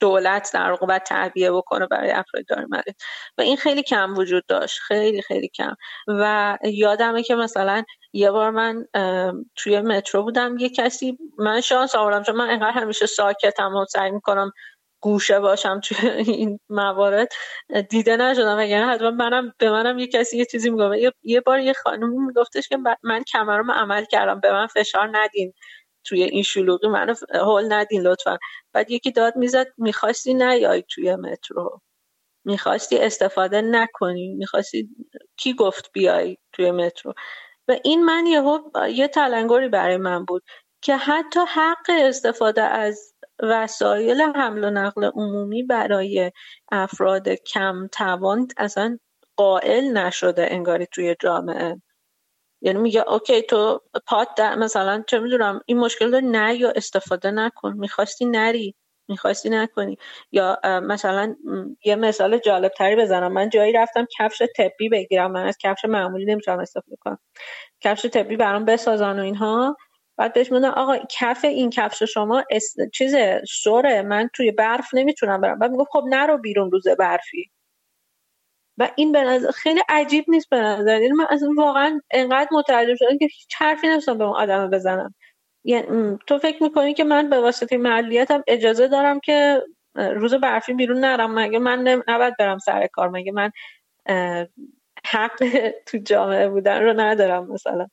دولت در واقع باید تعبیه بکنه برای افراد دارای معلولیت و این خیلی کم وجود داشت، خیلی خیلی کم. و یادمه که مثلا یه بار من توی مترو بودم، یه کسی، من شانس آوردم چون من انقدر همیشه ساکتم و سعی میکنم گوشه باشم توی این موارد، دیده نشدم اگر حتما به منم یه کسی یه چیزی میگفت. یه بار یه خانومی میگفتش که من کمرم عمل کردم، به من فشار ندین توی این شلوغی، منو هول ندین لطفا. بعد یکی داد میزد میخواستی نیای توی مترو، میخواستی استفاده نکنی، میخواستی، کی گفت بیای توی مترو؟ و این من یه تلنگری برای من بود که حتی حق استفاده از وسایل حمل و نقل عمومی برای افراد کم توان اصلا قائل نشده انگاری توی جامعه. یعنی میگه اوکی تو پات مثلا چه میدونم این مشکل داری، نه یا استفاده نکن، میخواستی نری، میخواستی نکنی. یا مثلا یه مثال جالب تری بزنم، من جایی رفتم کفش طبی بگیرم، من از کفش معمولی نمیتونم استفاده کنم، کفش طبی برام بسازن و اینها، بعد بهش میگم آقا کف این کفش شما چیز سوره، من توی برف نمیتونم برم. بعد میگفت خب نرو بیرون روز برفی. و این به نظر خیلی عجیب نیست به نظر؟ یعنی من اصلا واقعا انقدر متعجب شدم که هیچ حرفی نمی‌تونم به اون آدم بزنم. یعنی تو فکر میکنی که من به واسطه معلولیتم اجازه دارم که روز برفی بیرون نرم؟ مگه من نباید برم سر کار؟ مگه من حق تو جامعه بودن رو ندارم مثلا؟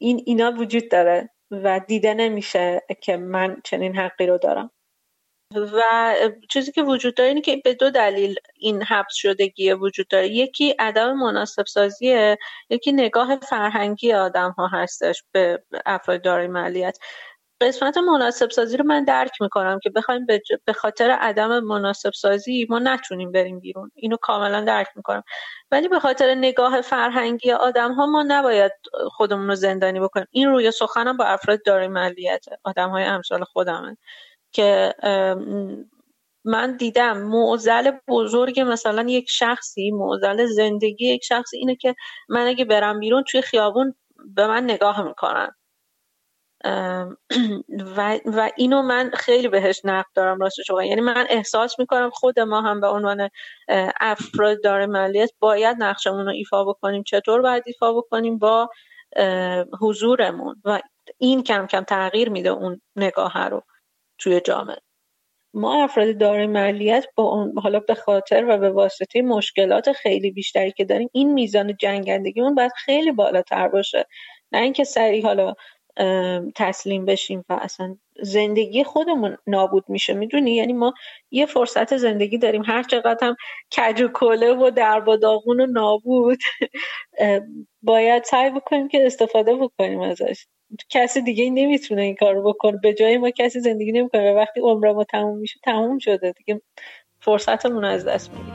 اینا وجود داره و دیده نمیشه که من چنین حقی رو دارم. و چیزی که وجود داره اینه که به دو دلیل این حبس شدگی وجود داره. یکی عدم مناسب سازیه، یکی نگاه فرهنگی آدم ها هستش به افراد دارای معلولیت. قسمت مناسب سازی رو من درک میکنم که بخوایم به خاطر عدم مناسب سازی ما نتونیم بریم بیرون، اینو کاملا درک میکنم، ولی به خاطر نگاه فرهنگی آدم ها ما نباید خودمون رو زندانی بکنیم. این روی سخنم با افراد دارای معلولیت، آدم های امثال خودمه که من دیدم معضل بزرگ مثلا یک شخصی، معضل زندگی یک شخصی اینه که من اگه برم بیرون توی خیابون به من نگاه میکنن و اینو من خیلی بهش نقد دارم راستش. یعنی من احساس میکنم خود ما هم به عنوان افراد دارای معلولیت باید نقشمون رو ایفا بکنیم. چطور باید ایفا بکنیم؟ با حضورمون. و این کم کم تغییر میده اون نگاه رو توی جامعه. ما افراد دارای معلولیت با اون، حالا به خاطر و به واسطه مشکلات خیلی بیشتری که داریم، این میزان جنگندگیمون باید خیلی بالاتر باشه، نه اینکه سریع حالا تسلیم بشیم و اصلا زندگی خودمون نابود میشه. میدونی یعنی ما یه فرصت زندگی داریم، هر چقدر هم کج و کوله و درب و داغون و نابود باید سعی بکنیم که استفاده بکنیم ازش. کسی دیگه نمیتونه این کار رو بکنه، به جای ما کسی زندگی نمیکنه و وقتی عمر ما تموم میشه تموم شده دیگه، فرصتمون از دست میدیم.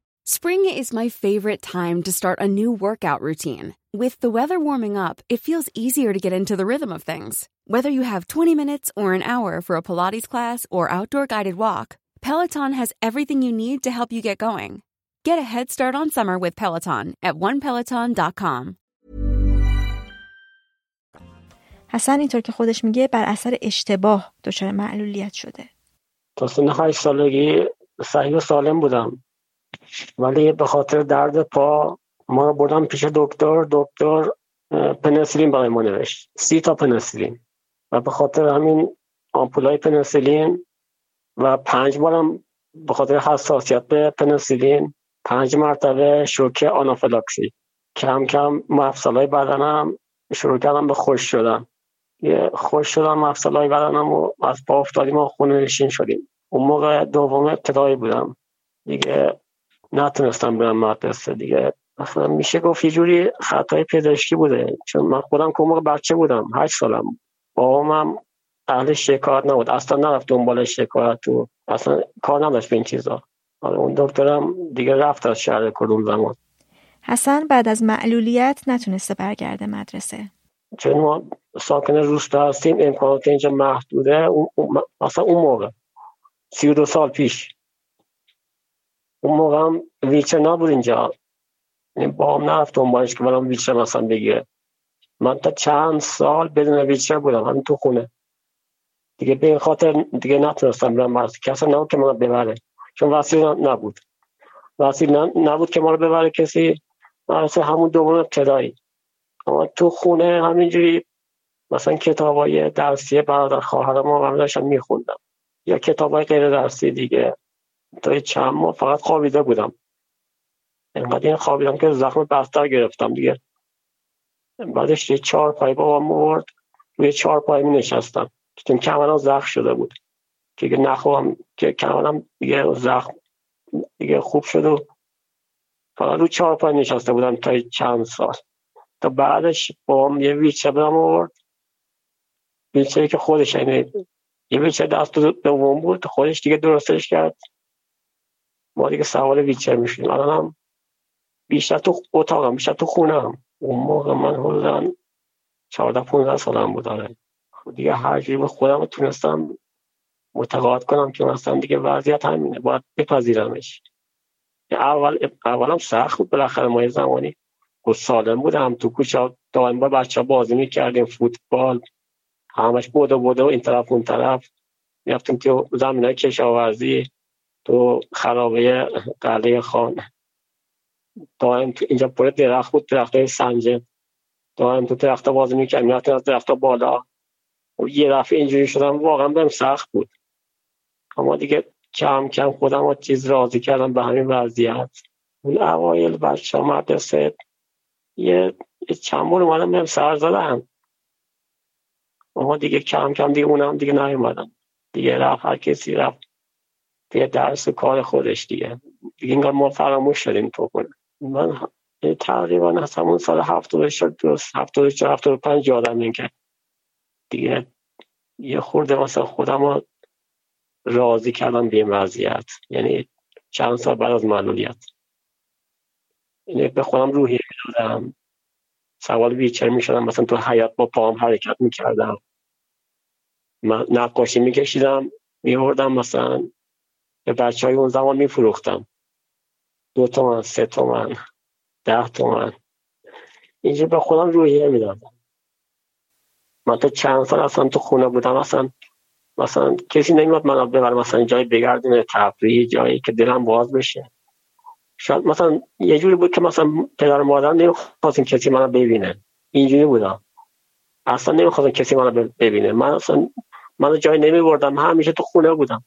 Spring is my favorite time to start a new workout routine. With the weather warming up, it feels easier to get into the rhythm of things. Whether you have 20 minutes or an hour for a Pilates class or outdoor guided walk, Peloton has everything you need to help you get going. Get a head start on summer with Peloton at onepeloton.com. حسن اینطور که خودش میگه بر اثر اشتباه دچار معلولیت شده. تا سن 8 سالگی صحیح و سالم بودم. ولی به خاطر درد پا ما رو بردم پیش دکتر. دکتر پنسیلین برای ما نوشت، 30 تا پنسیلین، و به خاطر همین آمپولای پنسیلین و 5 بارم به خاطر حساسیت به پنسیلین 5 مرتبه شوکه آنافلاکسی. کم کم مفصلای بدنم شروع کردم به خشک شدن. خشک شدن مفصلای بدنم و از پا افتادیم و خونه نشین شدیم. اون موقع دوم ابتدایی بودم دیگه، نتونستم برم مدرسه دیگه. اصلا میشه گفت یه جوری خطای پزشکی بوده، چون من خودم که موقع بچه بودم، 8 سالم، بابامم اهل شکایت نبود، اصلا نرفت دنبال شکایت و اصلا کار نداشت به این چیزا. اون دکترم دیگه رفت از شهر کدوم زمان. حسن بعد از معلولیت نتونسته برگرده مدرسه. چون ما ساکن روستا هستیم، امکانات اینجا محدوده. اصلا اون موقع 32 سال پیش، اون موقع هم ویلچر نبود اینجا، یعنی با هم نرفت دنبالش که برام ویلچر مثلا بگیره. من تا چند سال بدون ویلچر بودم، همین تو خونه دیگه. به این خاطر دیگه نتونستم برم مدرسه، کسی نبود که منو ببره، چون وسیله نبود که ما رو ببره کسی. مدرسه همون دوم ابتدایی، اما تو خونه همینجوری مثلا کتابای درسی برادر خواهرم رو هم داشتم میخوندم، یا کتابای غیر درسی دیگه. تا چند ماه فقط خوابیده بودم، اینقدر خوابیدم که زخم بستر گرفتم دیگه. بعدش یه 4 پای بابام آورد، روی 4 پای می نشستم، چون کمرم زخم شده بود که نخوام که کمرم دیگه زخم دیگه خوب شد و فقط روی 4 پای نشسته بودم تا چند سال. تا بعدش بابام یه ویلچر برام آورد، ویلچری که خودش، یعنی یه ویلچر دست دوم بود، خودش دیگه درستش کرد. ما دیگه سوار ویلچر میشیم. الان هم بیشتر تو اتاقم، بیشتر تو خونم. اون موقع من حدوداً 14-15 سالم بود. دیگه هرجوری خودم تونستم متقاعد کنم که مثلا دیگه وضعیت همینه، باید بپذیرمش. اولم سخت بود، بالاخره ما زمانی و سالم بودم تو کوچه دائم با بچه‌ها بازی می‌کردیم، فوتبال همش بود و این طرف اون طرف می‌رفتیم تو زمین‌های کشاورزی، تو خرابه قلعه خان دائم تو اینجا پر درخت بود، درخت‌های سنجه، دائم تو درخت‌ها بازی می‌کردیم، می‌رفتیم از درخت‌ها بالا و یه دفعه اینجوری شدم، واقعا بهم سخت بود. اما دیگه کم کم خودم رو چیز راضی کردم به همین وضعیت. اون اوایل بچه‌ها مدرسه یه چند بار اومدم بهم سر زدم، اما دیگه کم کم دیگه اونم دیگه نیومدم، دیگه رفت هر کسی رفت دیگه درس و کار خودش، دیگه انگار ما فراموش شدیم تو کنه. من تقریبا از همون سال 74-75 یادم میاد که دیگه یه خورده مثلا خودم رو راضی کردم به این وضعیت، یعنی چند سال بعد از معلولیت یعنی به خودم روحی میدادم، سوال ویچر میشدم، مثلا تو حیات با پاهم حرکت میکردم، نقاشی میکشیدم میوردم مثلا به بچه های اون زمان میفروختم، 2 تومن، 3 تومن، 10 تومن، اینجا به خودم روحیه میدادم. من تا چند سال اصلا تو خونه بودم، مثلا کسی نمیاد منو ببره مثلا جای بگردیم تفریح، جایی که دلم باز بشه. شاید مثلا یه جوری بود که مثلا پدر مادرم نمیخواستن کسی منو ببینه، اینجوری بودم، اصلا نمیخواستن کسی منو ببینه، من اصلا منو جای نمیبردم، همیشه تو خونه بودم.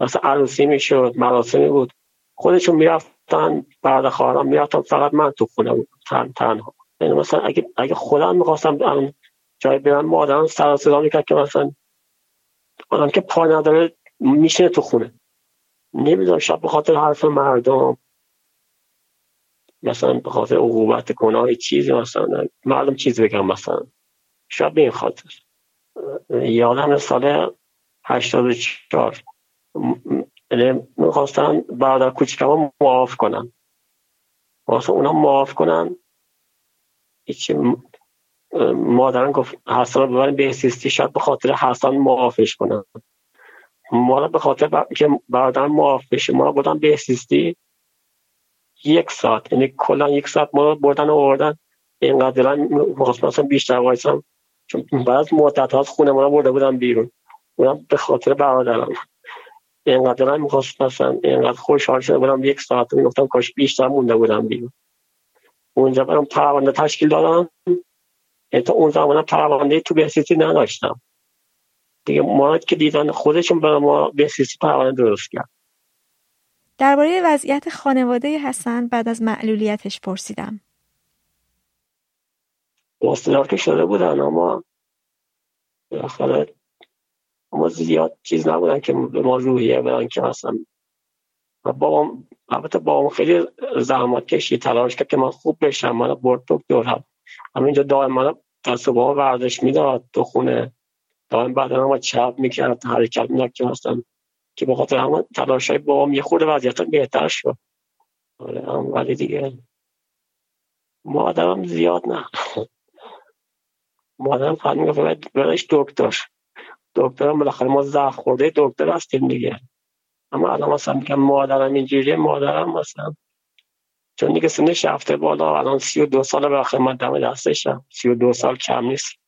مثلا عروسی میشد، مراسمی بود، خودشون میرفتن، برادر خواهرام میرفتن، فقط من تو خونه بودم تنها. یعنی مثلا اگه خودم میخواستم جای برم، مادرم سر و صدا میکرد که مثلا آدم که پا نداره میشینه تو خونه. نمیدونم شاید به خاطر حرف مردم، مثلا به خاطر عقوبت گناه چیزی، مثلا معلوم چیز بگم، مثلا شاید به این خاطر. یادم سال 84 میخواستن برادر کوچیکم معاف کنن، واسه اونا معاف کنن، هیچی مادرم گفت حسن رو ببریم بهزیستی، شاید به خاطر حسن معافش کنن. ما رو به خاطر که برادرم معاف بشه ما رو بردن بهزیستی 1 ساعت، یعنی کلا 1 ساعت ما رو بردن و آوردن. اینقدر دلم مخصوصا بیشتر وایسم، چون بعد مدت هاست خونه ما رو برده بودن بیرون، اونم به خاطر برادرم. اینقدر دلم مخصوصا اینقدر خوشحال شده بودم، 1 ساعت میگفتم کاش بیشتر مونده بودم بیرون. اونجا برام پرونده تشکیل دادن، تا اون زمانم پرونده تو بهزیستی نداشتم دیگه، ما که دیدن خودشون برای ما بهزیستی پرونده درست کرد. درباره وضعیت خانواده حسن بعد از معلولیتش پرسیدم. استدار که شده بودن، اما زیاد چیز نبودن که به ما روحیه بدن که مثلا بابام، البته بابام خیلی زحمت کشید، تلاش کرد که من خوب بشم، من برد دکتر هم همینجا دائم من دستو با ورزش میداد تو خونه، دائم بدنم رو چپ میکرد، حرکت میداد که مثلا که به خاطر همون تلاشای بابام یه خورده وضعیتم بهتر شد. ولی دیگه مادرم زیاد نه، مادرم فقط میگفت برش دکتر بالاخره ما زخم خورده دکتر هستیم دیگه. اما الان مثلا میگم مادرم اینجوریه، مادرم مثلا چون دیگه سنش رفته بالا، الان 32 ساله، بالاخره من دم دستشم، 32 سال کم نیست.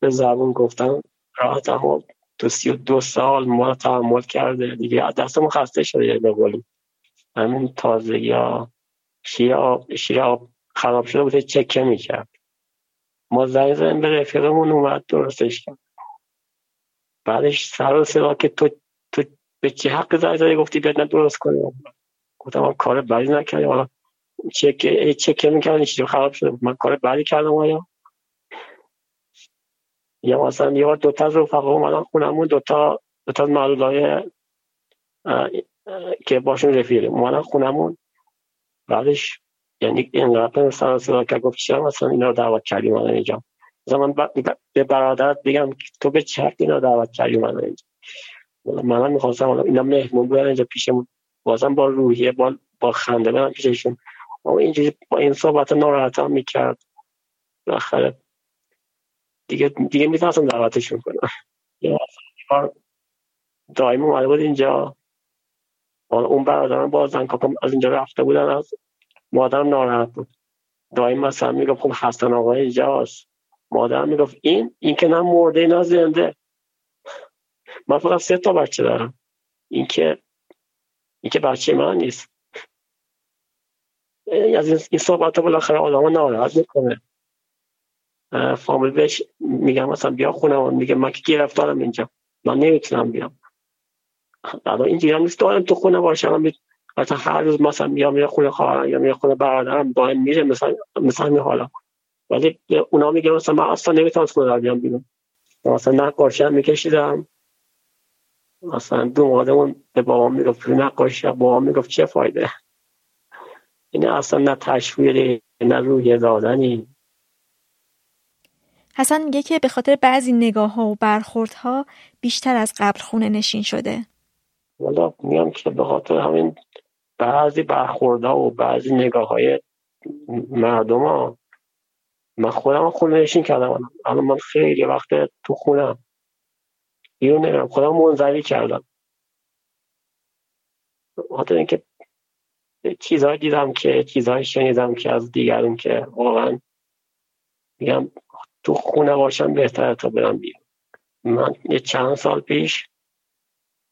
به زبون گفتم راحتم، تو 32 سال ما رو تحمل کرده دیگه، دستمون خسته شده، یه بقولی همین تازگی ها شیر آب خراب شده بوده چکه میکرد، ما زنگ به رفیقمون اومد درستش کرد. بعدش سر و صدا که تو به چه حق زنگ گفتی بیاد درست کنی؟ گفتم من کار بدی نکردم، حالا چکه میکردن شیر خراب شده، من کار بدی کردم؟ آیا یا مثلا یه بار 2 تا از رفقا اومدن خونمون، 2 تا از معلولای که باشون رفیقیم اومدن خونمون، بعدش یعنی اینقدر سر و صدا که گفت چرا مثلا اینا رو دعوت کردی من اینجا؟ من به برادرت بگم تو به چه حق اینا رو دعوت کردی من اینجا؟ منم می‌خواستم اینا مهمون بودن اینجا پیشمون، بازم با روحیه با خنده برم پیششون، اما اینجوری با این صحبت ناراحتم می‌کرد. بالاخره دیگه میتونستم دعوتشون کنم. یه بار دایم اومده بود اینجا، اون برادرم بازن کاکم از اینجا رفته بودن، از مادرم ناراحت بود. دایم مثلا میگفت خب حسن آقای اینجاست، مادرم میگفت این که نه مرده نه زنده. من فقط 3 تا بچه دارم، این که بچه من نیست. از این صحبت ها بالاخره آدم ها ناراحت میکنه. فامیل بهش میگم مثلا بیا خونم، میگه من که گرفتارم اینجا، من نمیتونم بیام. الان اینجوری هم نیست دارم تو خونه باشم، مثلا هر روز مثلا میام خونه خواهرم یا میام خونه برادرم، دائم میره مثلا این حالا. ولی اونا میگه مثلا من اصلا نمیتونم از خونه بیام بیرون، مثلا نقاشی هم میکشیدم، مثلا دومادمون به بابام میگفت نقاشی، بابام میگفت چه فایده. این اصلا نه تشویقی نه روی دادنی. حسن میگه که به خاطر بعضی نگاه‌ها و برخوردها بیشتر از قبل خونه نشین شده. والا میگم که به خاطر همین بعضی برخوردها و بعضی نگاه‌های مردم‌ها من خودم خونه نشین کردم. الان من خیلی وقت تو خونم، بیرون نمیرم، خودم منزوی کردم. خاطر اینکه چیزهایی دیدم که چیزهایی شنیدم که از دیگرون که واقعا میگم تو خونه باشم بهتره تا برم بیرون. من یه چند سال پیش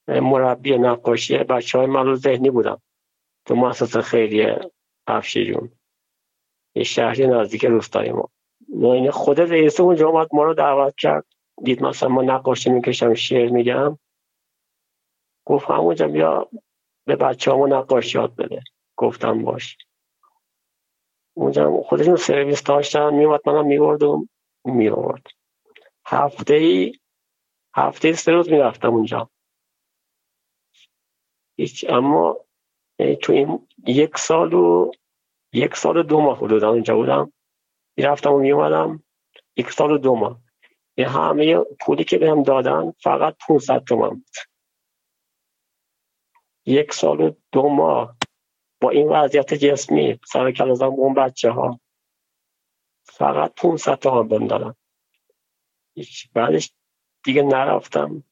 مربی نقاشی بچه های معلول ذهنی بودم تو مؤسسه خیریه افشیجون، یه شهری نزدیک روستای ما. این خود رئیس اونجا اومد ما رو دعوت کرد، دید مثلا ما نقاشی میکشم شعر میگم، گفت همونجا بیا به بچه همون نقاشیات بده. گفتم باش. اونجا خودشون سرویس داشتن، میومد منم میبردم میبرد. هفته ای 3 روز میرفتم اونجا. اما تو این 1 سال و 2 ماه حدود اونجا بودم، میرفتم و میومدم. 1 سال و 2 ماه یه همه پولی که بهم دادن فقط 500 تومان بود. 1 سال و 2 ماه با این وضعیت جسمی سر کلازم اون بچه ها فقط 500 تومان بهم دادن. بعدش دیگه نرفتم.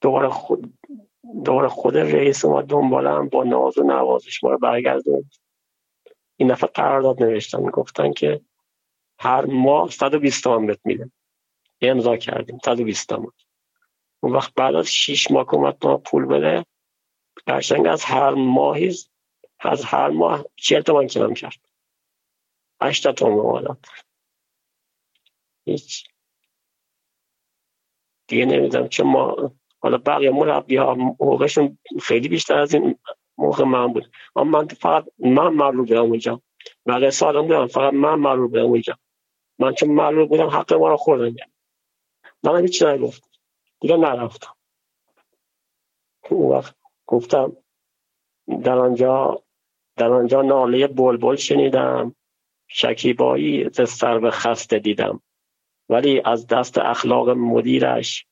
دوباره خود رئیس اومد دنبالم با ناز و نوازش ما رو برگردوند. این دفعه قرارداد نوشتن، گفتن که هر ماه 120 تومان بهت میدم. امضا کردیم 120 تومان. اون وقت بعد از 6 ماه اومد ما پول بده. قشنگ از هر ماه 40 تومان کم کرد، 80 تومان اومد. هیچ دیگه نمیدونم چه ما. حالا بقیه مربی‌ها حقوقشون خیلی بیشتر از این حقوق من بود، اما من فقط من مغلوب بودم اونجا. بقیه سالم بودم، فقط من مغلوب بودم اونجا. من چون مغلوب بودم حق ما رو خوردن. من هیچ نگفتم دیگه، نرفتم. اون وقت گفتم در آنجا ناله بلبل شنیدم، شکیبایی ز سرو خسته دیدم، ولی از دست اخلاق مدیرش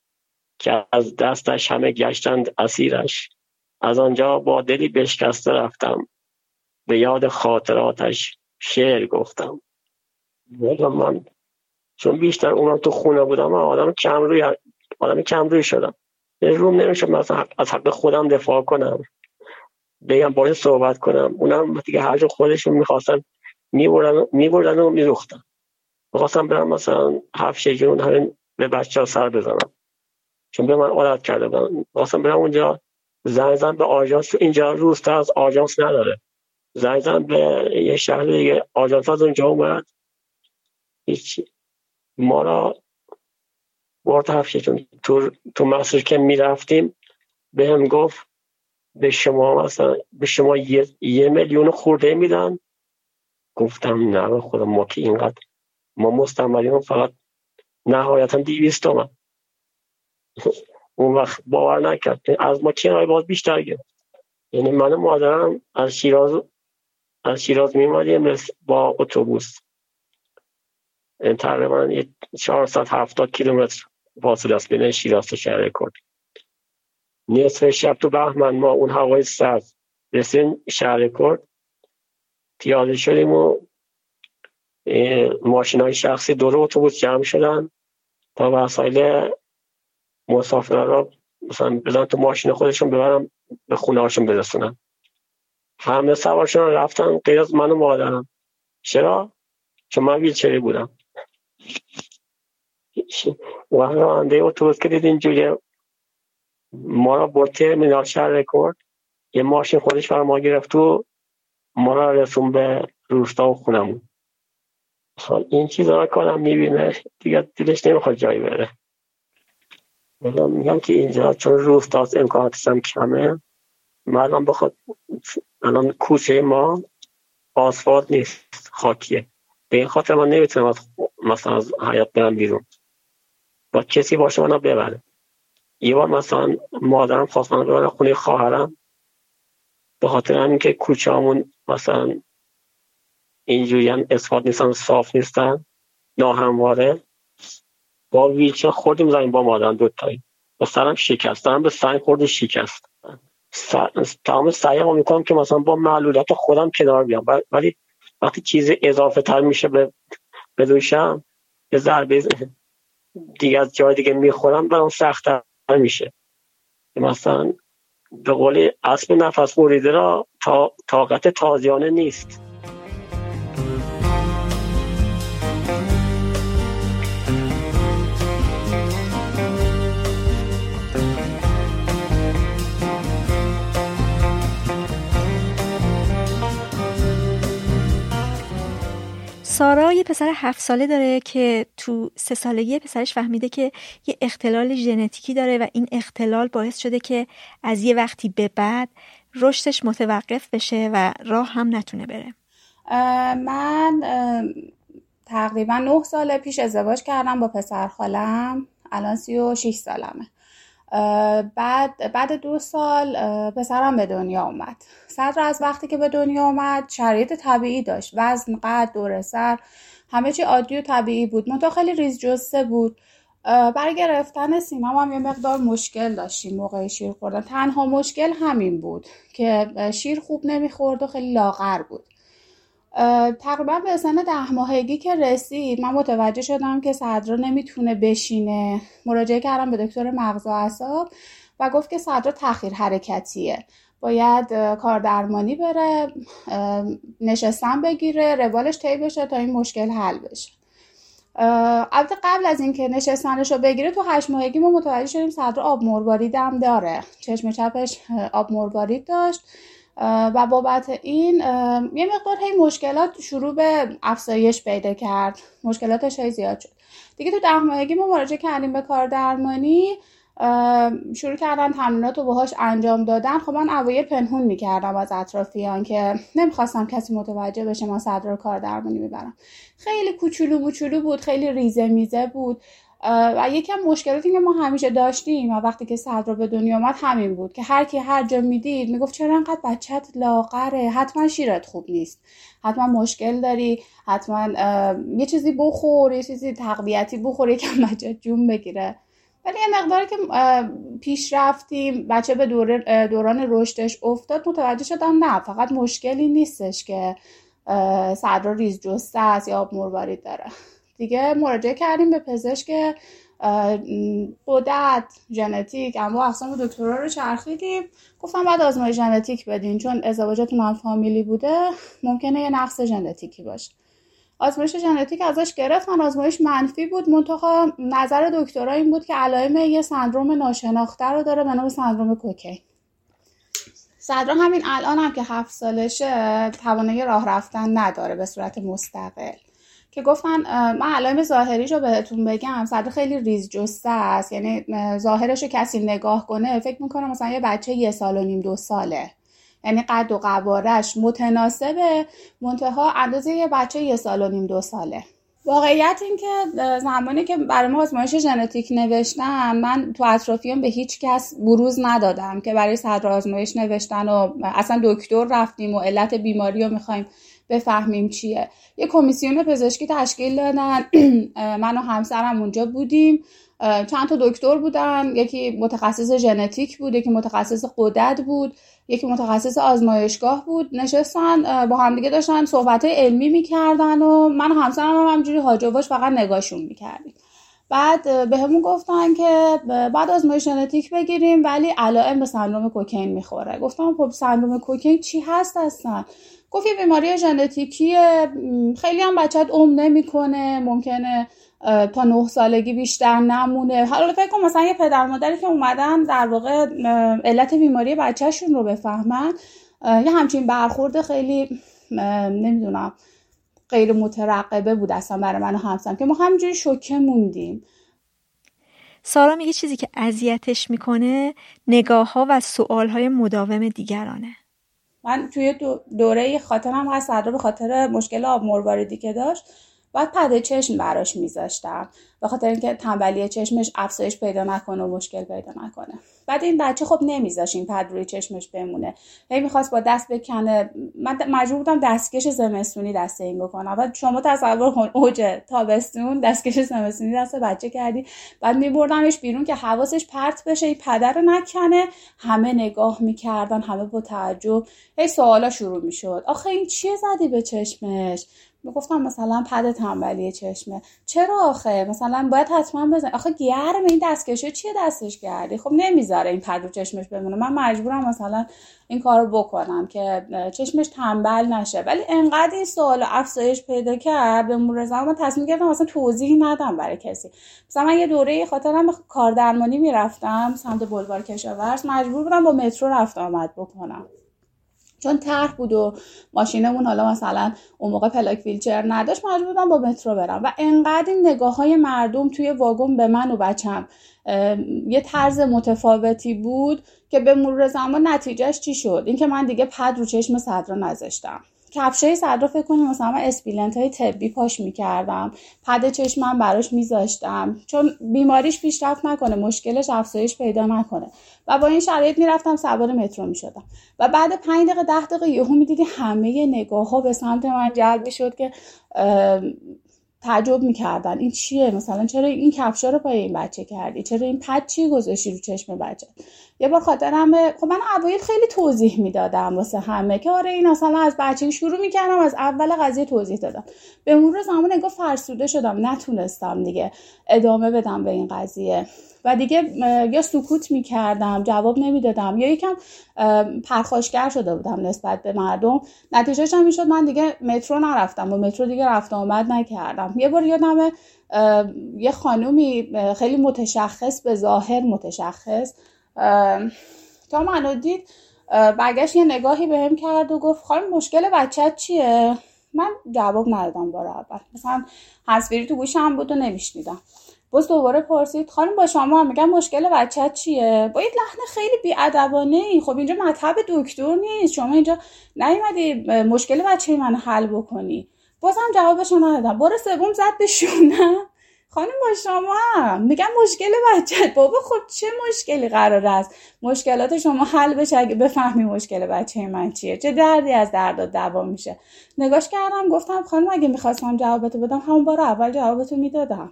که از دستش همه گشتند اسیرش. از آنجا با دلی بشکسته رفتم، به یاد خاطراتش شعر گفتم. من چون بیشتر اونم تو خونه بودم، آدم کم روی شدم. روم نمیشد مثلا از حق خودم دفاع کنم، بگم باید صحبت کنم. اونم دیگه هر جور خودشون میخواستن میبردن و میروختن. میخواستم برم مثلا هفشجون همین به بچه ها سر بزنم، چون به من عادت کرده بودن. میخواستم برم اونجا زنگ به آژانس، اینجا روستا از آژانس نداره، زنگ به یه شهر دیگه آژانس از اونجا اومد. هیچ ما را وارد هفشجون تو مسیر که میرفتیم به هم گفت به شما 1 میلیون خورده میدن. گفتم نه به خدا، ما که اینقدر ما مستعمریم فقط نهایتا 200 تومان. اون وقت باور نکرد از ما چه باز بیشتر گرفت. یعنی من و مادرم از شیراز میمادیم با اتوبوس، تقریبا 470 کیلومتر فاصله است بین شیراز و شهر کرد. نصف شب تو بهمن ما اون هوای سرد رسیم شهر کرد، پیاده شدیم و ماشینای شخصی دور اتوبوس جمع شدن تا وسایل مسافران را مثلا بذارن تو ماشین خودشون ببرم به خونه هاشون برسونن. همه سوارشون رفتن غیر از من و مادرم. چرا؟ چون من ویلچری بودم. و راننده اتوبوس که دیدین جوری ما را برد ترمینال شهر رکورد، یه ماشین خودش برای ما گرفت و ما را رسون به روستا و خونمون. این چیزا را که آدم میبینه دیگه دلش نمیخواد جایی بره. الان میگم که اینجا چون روستاست امکاناتش هم کمه. الان بخواد الان کوچه ما آسفالت نیست، خاکیه. به این خاطر من نمیتونم مثلا از حیات برم بیرون. با کسی باشه منو ببره. یه بار مثلا مادرم خواست منو ببره خونه خواهرم، به خاطر همین که کوچه‌مون مثلا اینجوری هم اسفالت نیستن، صاف نیستن، ناهمواره، با ویلچر خوردیم زمین با مادرم دوتایی. با سرم شکست، سرم به سنگ خورد و شکست. تمام سعیمو میکنم که مثلا با معلولات خودم کنار بیام، ولی وقتی چیز اضافه تر میشه به دوشم، یه ضربه دیگه از جای دیگه میخورم، برام سخت‌تر میشه. مثلا به قول اسب نفس بریده را طاقت تازیانه نیست. سارا یه پسر 7 ساله داره که تو 3 سالگی پسرش فهمیده که یه اختلال ژنتیکی داره و این اختلال باعث شده که از یه وقتی به بعد رشدش متوقف بشه و راه هم نتونه بره. من تقریبا 9 سال پیش ازدواج کردم با پسر خالم، الان 36 سالمه. بعد 2 سال پسرم به دنیا اومد. صدر از وقتی که به دنیا اومد شرایط طبیعی داشت، وزن، قد، دور سر، همه چی عادی و طبیعی بود، منتها خیلی ریز جثه بود. برای گرفتن سیمام هم یه مقدار مشکل داشتیم موقع شیر خوردن. تنها مشکل همین بود که شیر خوب نمیخورد و خیلی لاغر بود. تقریبا به سن 10 ماهگی که رسید من متوجه شدم که صدرا نمیتونه بشینه. مراجعه کردم به دکتر مغز و اعصاب و گفت که صدرا تاخیر حرکتیه، باید کار درمانی بره، نشستن بگیره، روالش طی بشه تا این مشکل حل بشه. البته قبل از اینکه نشستنشو بگیره تو 8 ماهگی ما متوجه شدیم صدرا آب مروارید هم داره، چشم چپش آب مروارید داشت و بابت این یه مقدار هی مشکلات شروع به افزایش پیدا کرد، مشکلاتش هی زیاد شد دیگه. تو 10 ماهگی ما مراجعه کردیم به کار درمانی، شروع کردن تمرینات رو باهاش انجام دادن. خب من اوایل پنهون میکردم از اطرافیان که نمیخواستم کسی متوجه بشه ما صدر رو کار درمانی میبرم. خیلی کوچولو موچولو بود، خیلی ریزه میزه بود و یکی از مشکلاتی که ما همیشه داشتیم و وقتی که صدر به دنیا اومد همین بود که هر کی هر جا میدید میگفت چرا انقدر بچت لاغره، حتما شیرت خوب نیست، حتما مشکل داری، حتما یه چیزی بخور، یه چیزی تقویتی بخور یکم بچت جون بگیره. ولی یه مقداری که پیش رفتیم بچه به دوران رشدش افتاد متوجه شدم نه، فقط مشکلی نیستش که صدر ریز جسته است یا آب مروارید داره. دیگه مراجعه کردیم به پزشک بودت ژنتیک، اما اقسام دکترا رو چرخیدیم. گفتم بعد آزمایش ژنتیک بدین چون ازدواجتون هم فامیلی بوده، ممکنه یه نقص ژنتیکی باشه. آزمایش ژنتیک ازش گرفتن، آزمایش منفی بود. منتها نظر دکترا این بود که علائم یه سندروم ناشناخته رو داره به نام سندروم کوکین. صدرا همین الان هم که 7 سالشه توانایی راه رفتن نداره به صورت مستقل. که گفتن من علائم ظاهریش رو بهتون بگم، صدر خیلی ریز جسته است، یعنی ظاهرش رو کسی نگاه کنه فکر میکنه مثلا یه بچه 1 سال و نیم 2 ساله، یعنی قد و قوارش متناسبه منتها اندازه یه بچه 1 سال و نیم 2 ساله. واقعیت این که زمانی که برای ما آزمایش ژنتیک نوشتم من تو اطرافیان به هیچ کس بروز ندادم که برای صدر آزمایش نوشتن و اصلا دکتر رفتیم و علت بیماری رو میخوایم بفهمیم چیه. یه کمیسیون پزشکی تشکیل دادن، من و همسرم اونجا بودیم، چند تا دکتر بودن، یکی متخصص ژنتیک بود، یکی متخصص غدد بود، یکی متخصص آزمایشگاه بود. نشستن با همدیگه داشتن صحبت‌های علمی می‌کردن و من و همسرم هم همجوری هاج و واج فقط نگاهشون می‌کردیم. بعد به همون گفتن که بعد آزمایش ژنتیک بگیریم ولی علائم به سندروم کوکین میخوره. گفتم خب سندروم کوکین چی هست اصلا؟ گفت یه بیماری ژنتیکیه، خیلی هم بچت عمر نمیکنه، ممکنه تا 9 سالگی بیشتر نمونه. حالا فکر کنم مثلا یه پدر مادری که اومدن در واقع علت بیماری بچه‌شون رو بفهمن، یه همچین برخورد خیلی نمیدونم غیر مترقبه بود اصلا برای من و همسرم که ما همینجوری شوکه موندیم. سارا میگه چیزی که اذیتش میکنه نگاه‌ها و سوال‌های مداوم دیگرانه. من توی دوره خاطرم هست صدر به خاطر مشکل آب مرواریدی که داشت بعد پده چشم براش میذاشتم به خاطر اینکه تنبلی چشمش افزایش پیدا نکنه و مشکل پیدا نکنه. بعد این بچه خب نمیذاشت این پد روی چشمش بمونه، هی میخواست با دست بکنه، من مجبور بودم دستکش زمستونی دست این بکنم. بعد شما تصور کن اوج تابستون دستکش زمستونی دست بچه کردی، بعد میبردمش بیرون که حواسش پرت بشه این پدر رو نکنه. همه نگاه میکردن، همه با تعجب، هی سوالا شروع میشد، آخه این چیه زدی به چشمش؟ میگفتم مثلا پد تنبلی چشمه. چرا آخه مثلا باید حتما بزنی؟ آخه گرم این دستکشه چیه دستش کردی؟ خب نمیذاره این پد رو چشمش بمونه، من مجبورم مثلا این کارو بکنم که چشمش تنبل نشه. ولی انقدر این سوال افزایش پیدا کرد به مرزم، من تصمیم گرفتم مثلا توضیحی ندم برای کسی. مثلا من یه دوره خاطرم کار درمانی میرفتم سمت بلوار کشاورز، مجبور بودم با مترو رفت آمد بکنم چون طرح بود و ماشینمون حالا مثلا اون موقع پلاک ویلچر نداشت، مجبور بودم با مترو برم. و انقدر این نگاه‌های مردم توی واگن به من و بچم یه طرز متفاوتی بود که به مرور زمان نتیجهش چی شد؟ اینکه من دیگه پد رو چشم صدرا نذاشتم. کفشای صدرا فکر کنیم مثلا من اسپیلنت‌های طبی پاش می‌کردم، پد چشمم براش می‌ذاشتم چون بیماریش پیشرفت نکنه، مشکلش افزایش پیدا نکنه. و با این شرایط میرفتم سوار مترو میشدم و بعد 5 دقیقه 10 دقیقه یهو میدیدی همه نگاه‌ها به سمت من جلب میشد که تعجب میکردن این چیه، مثلا چرا این کفشا رو پای این بچه کردی، چرا این پد چی گذاشتی رو چشم بچه. یه بار خاطرمه خب من اوایل خیلی توضیح میدادم واسه همه که آره این اصلا از بچگی شروع میکردم، از اول قضیه توضیح دادم. به مرور زمان انگار فرسوده شدم، نتونستم دیگه ادامه بدم به این قضیه و دیگه یا سکوت میکردم، جواب نمیدادم، یا یکم پرخاشگر شده بودم نسبت به مردم. نتیجهش هم میشد من دیگه مترو نرفتم، با مترو دیگه رفت آمد نکردم. یه بار یادمه یه خانومی خیلی متشخص به ظاهر متشخص تا منو دید برگشت یه نگاهی بهم کرد و گفت خانم مشکل بچت چیه؟ من جواب ندادم، بار اول مثلا حسفیری تو گوشم بود و نمیشنیدم. باز دوباره پرسید خانم با شما هم میگم مشکل بچت چیه؟ با این لحن خیلی بی‌ادبانه. خب اینجا مطب دکتر نیست، شما اینجا نیومدی مشکل بچه من حل بکنی. بازم جوابش ندادم. بار سوم زد به شونه خانم با شما میگم مشکل بچت. بابا خب چه مشکلی قرار است مشکلات شما حل بشه اگه بفهمی مشکل بچه من چیه؟ چه دردی از دردات دوا میشه؟ نگاش کردم گفتم خانم اگه می‌خواستم جوابتو بدم همون بار اول جوابتو میدادم.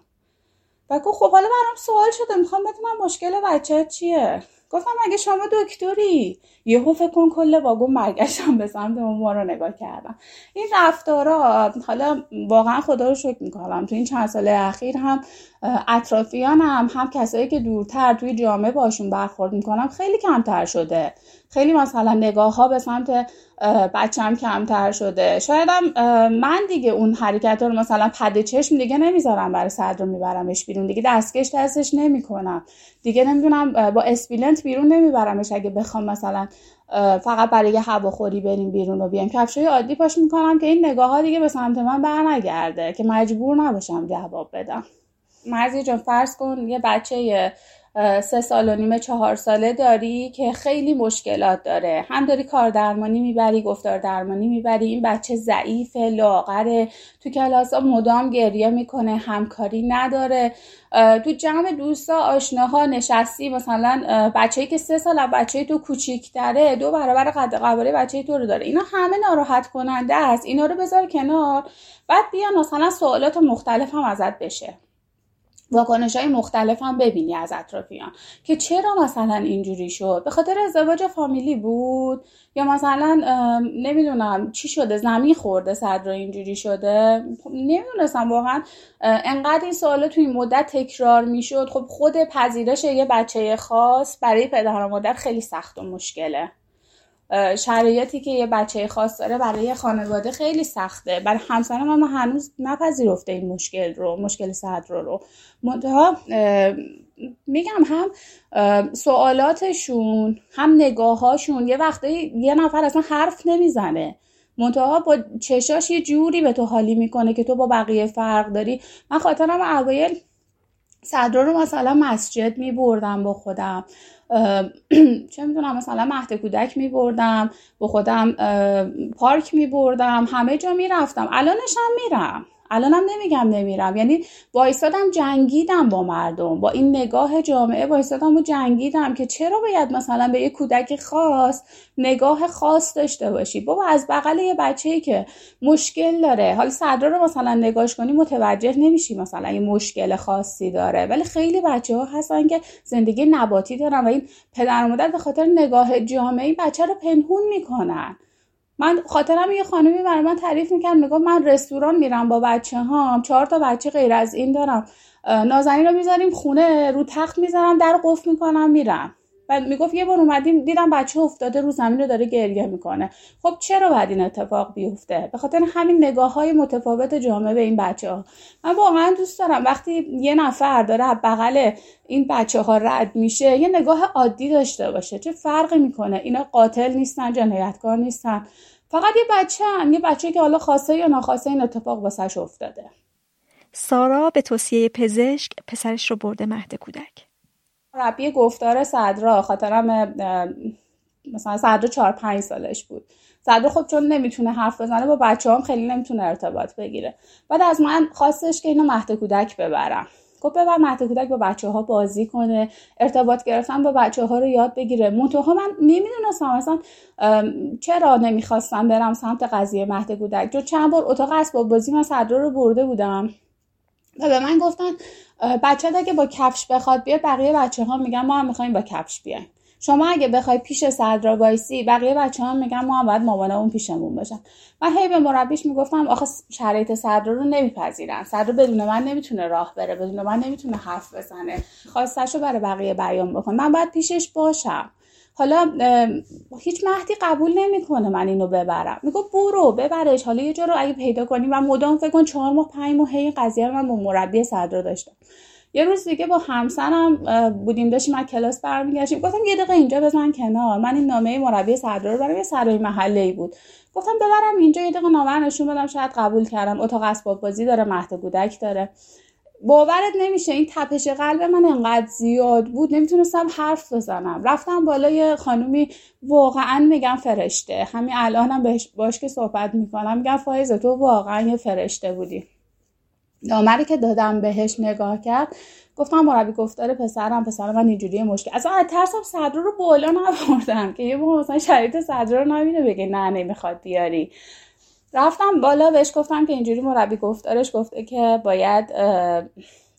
و گفت خب حالا برام سوال شده میخوام بدونم مشکل بچت چیه؟ گفتم اگه شما دکتری. یهو فکر کن کل واگن برگشتم به سمت اون ما رو نگاه کردم. این رفتارا حالا واقعا خدا رو شکر میکنم تو این چند سال اخیر هم اطرافیانم هم کسایی که دورتر توی جامعه باشون برخورد میکنم خیلی کمتر شده. خیلی مثلا نگاه ها به سمت بچه‌م کمتر شده. شاید هم من دیگه اون حرکت‌ها رو مثلا پد چشم دیگه نمیذارم برای صدر رو میبرمش بیرون، دیگه دستکش دستش نمیکنم، دیگه نمیدونم با اسپیلنت بیرون نمیبرمش اگه بخوام مثلا فقط برای یه هواخوری بریم بیرون و بیام. کفشای عادی پاش میکنم که این نگاه‌ها دیگه به سمت من برنگرده که مجبور نباشم جواب بدم. مرزی جان فرض کن یه بچه 3 سال و نیم 4 ساله داری که خیلی مشکلات داره، هم داری کار درمانی میبری، گفتار درمانی میبری، این بچه ضعیفه، لاغره، تو کلاس‌ها مدام گریه میکنه، همکاری نداره، تو جمع دوستا آشناها نشستی مثلا بچه‌ای که 3 سال از بچه‌ی تو کوچیک‌تره 2 برابر قد قواره بچه‌ی تو رو داره، اینا همه ناراحت کننده است، اینا رو بذار کنار. بعد بیا مثلا سوالات مختلف هم ازت بشه. واکنش‌های مختلف هم ببینی از اطرافیان که چرا مثلا اینجوری شد، به خاطر ازدواج فامیلی بود یا مثلا نمیدونم چی شده، زمین خورده صدر اینجوری شده. نمیدونستم واقعا، انقدر این سوالا توی مدت تکرار میشد. خب خود پذیرش یه بچه خاص برای پدر و مادر خیلی سخت و مشکله. شرایطی که یه بچه خاص داره برای خانواده خیلی سخته. برای همسرم اما هنوز نپذیرفته این مشکل رو، مشکل صدر رو. منتها میگم هم سوالاتشون هم نگاهاشون، یه وقتایی یه نفر اصلا حرف نمیزنه، منتها با چشاش یه جوری به تو حالی میکنه که تو با بقیه فرق داری. من خاطرم اوایل صدر رو مثلا مسجد میبردم با خودم، چه میدونم مثلا مهد کودک میبردم با خودم، پارک میبردم، همه جا میرفتم. الانش هم میرم، الانم نمیگم نمیرم، یعنی وایسادم جنگیدم با مردم، با این نگاه جامعه وایسادم و جنگیدم که چرا باید مثلا به یه کودک خاص نگاه خاص داشته باشی. بابا از بغل یه بچه‌ای که مشکل داره، حالا صدر رو مثلا نگاش کنی متوجه نمیشی مثلا یه مشکل خاصی داره، ولی خیلی بچه‌ها هستن که زندگی نباتی دارن و این پدر و مادر به خاطر نگاه جامعه این بچه رو پنهون میکنن. من خاطرم یه خانمی برای من تعریف میکرد، میگفت من رستوران میرم با بچه هام، 4 بچه غیر از این دارم، نازنین رو میذاریم خونه، رو تخت میذارم، در قفل میکنم میرم. بعد میگفت یه بار اومدیم دیدم بچه افتاده رو زمین رو داره گریه میکنه. خب چرا باید این اتفاق بیفته؟ به خاطر همین نگاه‌های متفاوت جامعه به این بچه‌ها. من واقعا دوست دارم وقتی یه نفر داره بغل این بچه‌ها رد میشه یه نگاه عادی داشته باشه، چه فرقی میکنه، اینا قاتل نیستن، جنایتکار نیستن، فقط یه بچه‌ای که حالا خواسته یا ناخواسته این اتفاق واسش افتاده. سارا به توصیه پزشک پسرش رو برده مهد کودک. مربی گفتار صدرا، خاطرم مثلا صدرا 4-5 سالش بود. صدرا خب چون نمیتونه حرف بزنه با بچه‌هام خیلی نمیتونه ارتباط بگیره. بعد از من خواستش که اینو مهد کودک ببرم. گفت ببر مهد کودک با بچه‌ها بازی کنه، ارتباط گرفتن با بچه‌ها رو یاد بگیره. منتها من نمیدونستم اصلا چرا نمیخواستم برم سمت قضیه مهد کودک. چون چند بار اتاق اسباب بازی من صدرا رو برده بودم. و به من گفتن بچه اگه با کفش بخواد بیاد بقیه بچه ها میگن ما هم میخواییم با کفش بیایم، شما اگه بخوای پیش صدرا وایسی بقیه بچه ها میگن ما هم باید مامانا اون پیشمون باشن. من هی به مربیش میگفتم آخه شرایط صدرا رو نمیپذیرن، صدرا بدون من نمیتونه راه بره، بدون من نمیتونه حرف بزنه، خواستش رو برای بقیه بیان بکن، من باید پیشش باشم. حالا هیچ مهدی قبول نمیکنه من اینو ببرم. میگه برو ببرش، حالا یه جا رو اگه پیدا کنی. من مدام فکر کن 4-5 ماه هی قضیه رو من با مربی صدرا داشتم. یه روز دیگه با همسرم بودیم داشتیم از کلاس برمیگشتیم، گفتم یه دقیقه اینجا بزن کنار، من این نامه مربی صدرا رو برای سرای محله‌ای بود گفتم ببرم اینجا، یه دقیقه نامه نشون بدم شاید قبول کردم. اتاق اسباب بازی داره، مهد کودک داره. باورت نمیشه این تپش قلب من انقدر زیاد بود نمیتونستم حرف بزنم. رفتم بالای خانومی، واقعا میگم فرشته، همین الانم باش که صحبت میکنم میگم فائزه تو واقعا یه فرشته بودی. نامه‌ای که دادم بهش نگاه کرد، گفتم مربی گفتار پسرم من اینجوری مشکل، اصلا از ترسم صدر رو بالا نبردم که یه موقع مثلا شریط صدر رو نبینه بگه نه نمیخواد بیاری. رفتم بالا بهش گفتم که اینجوری مربی گفتارش گفته که باید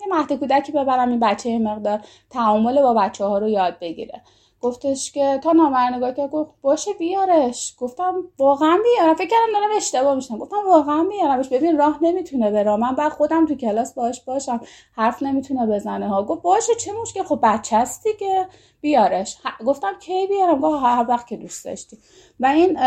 یه مهد کودکی ببرم این بچه یه مقدار تعامل با بچه ها رو یاد بگیره. گفتش که تا نامرنگاه که گفت باشه بیارش. گفتم واقعا بیارم، فکر کردم دارم اشتباه میشم، گفتم واقعا بیارمش، ببین راه نمیتونه بره، من بعد خودم تو کلاس باش باشم، حرف نمیتونه بزنه ها. گفت باشه چه مشکل، خب بچه است دیگه بیارش. گفتم کی بیارم؟ گفت هر وقت که دوست داشتی. و این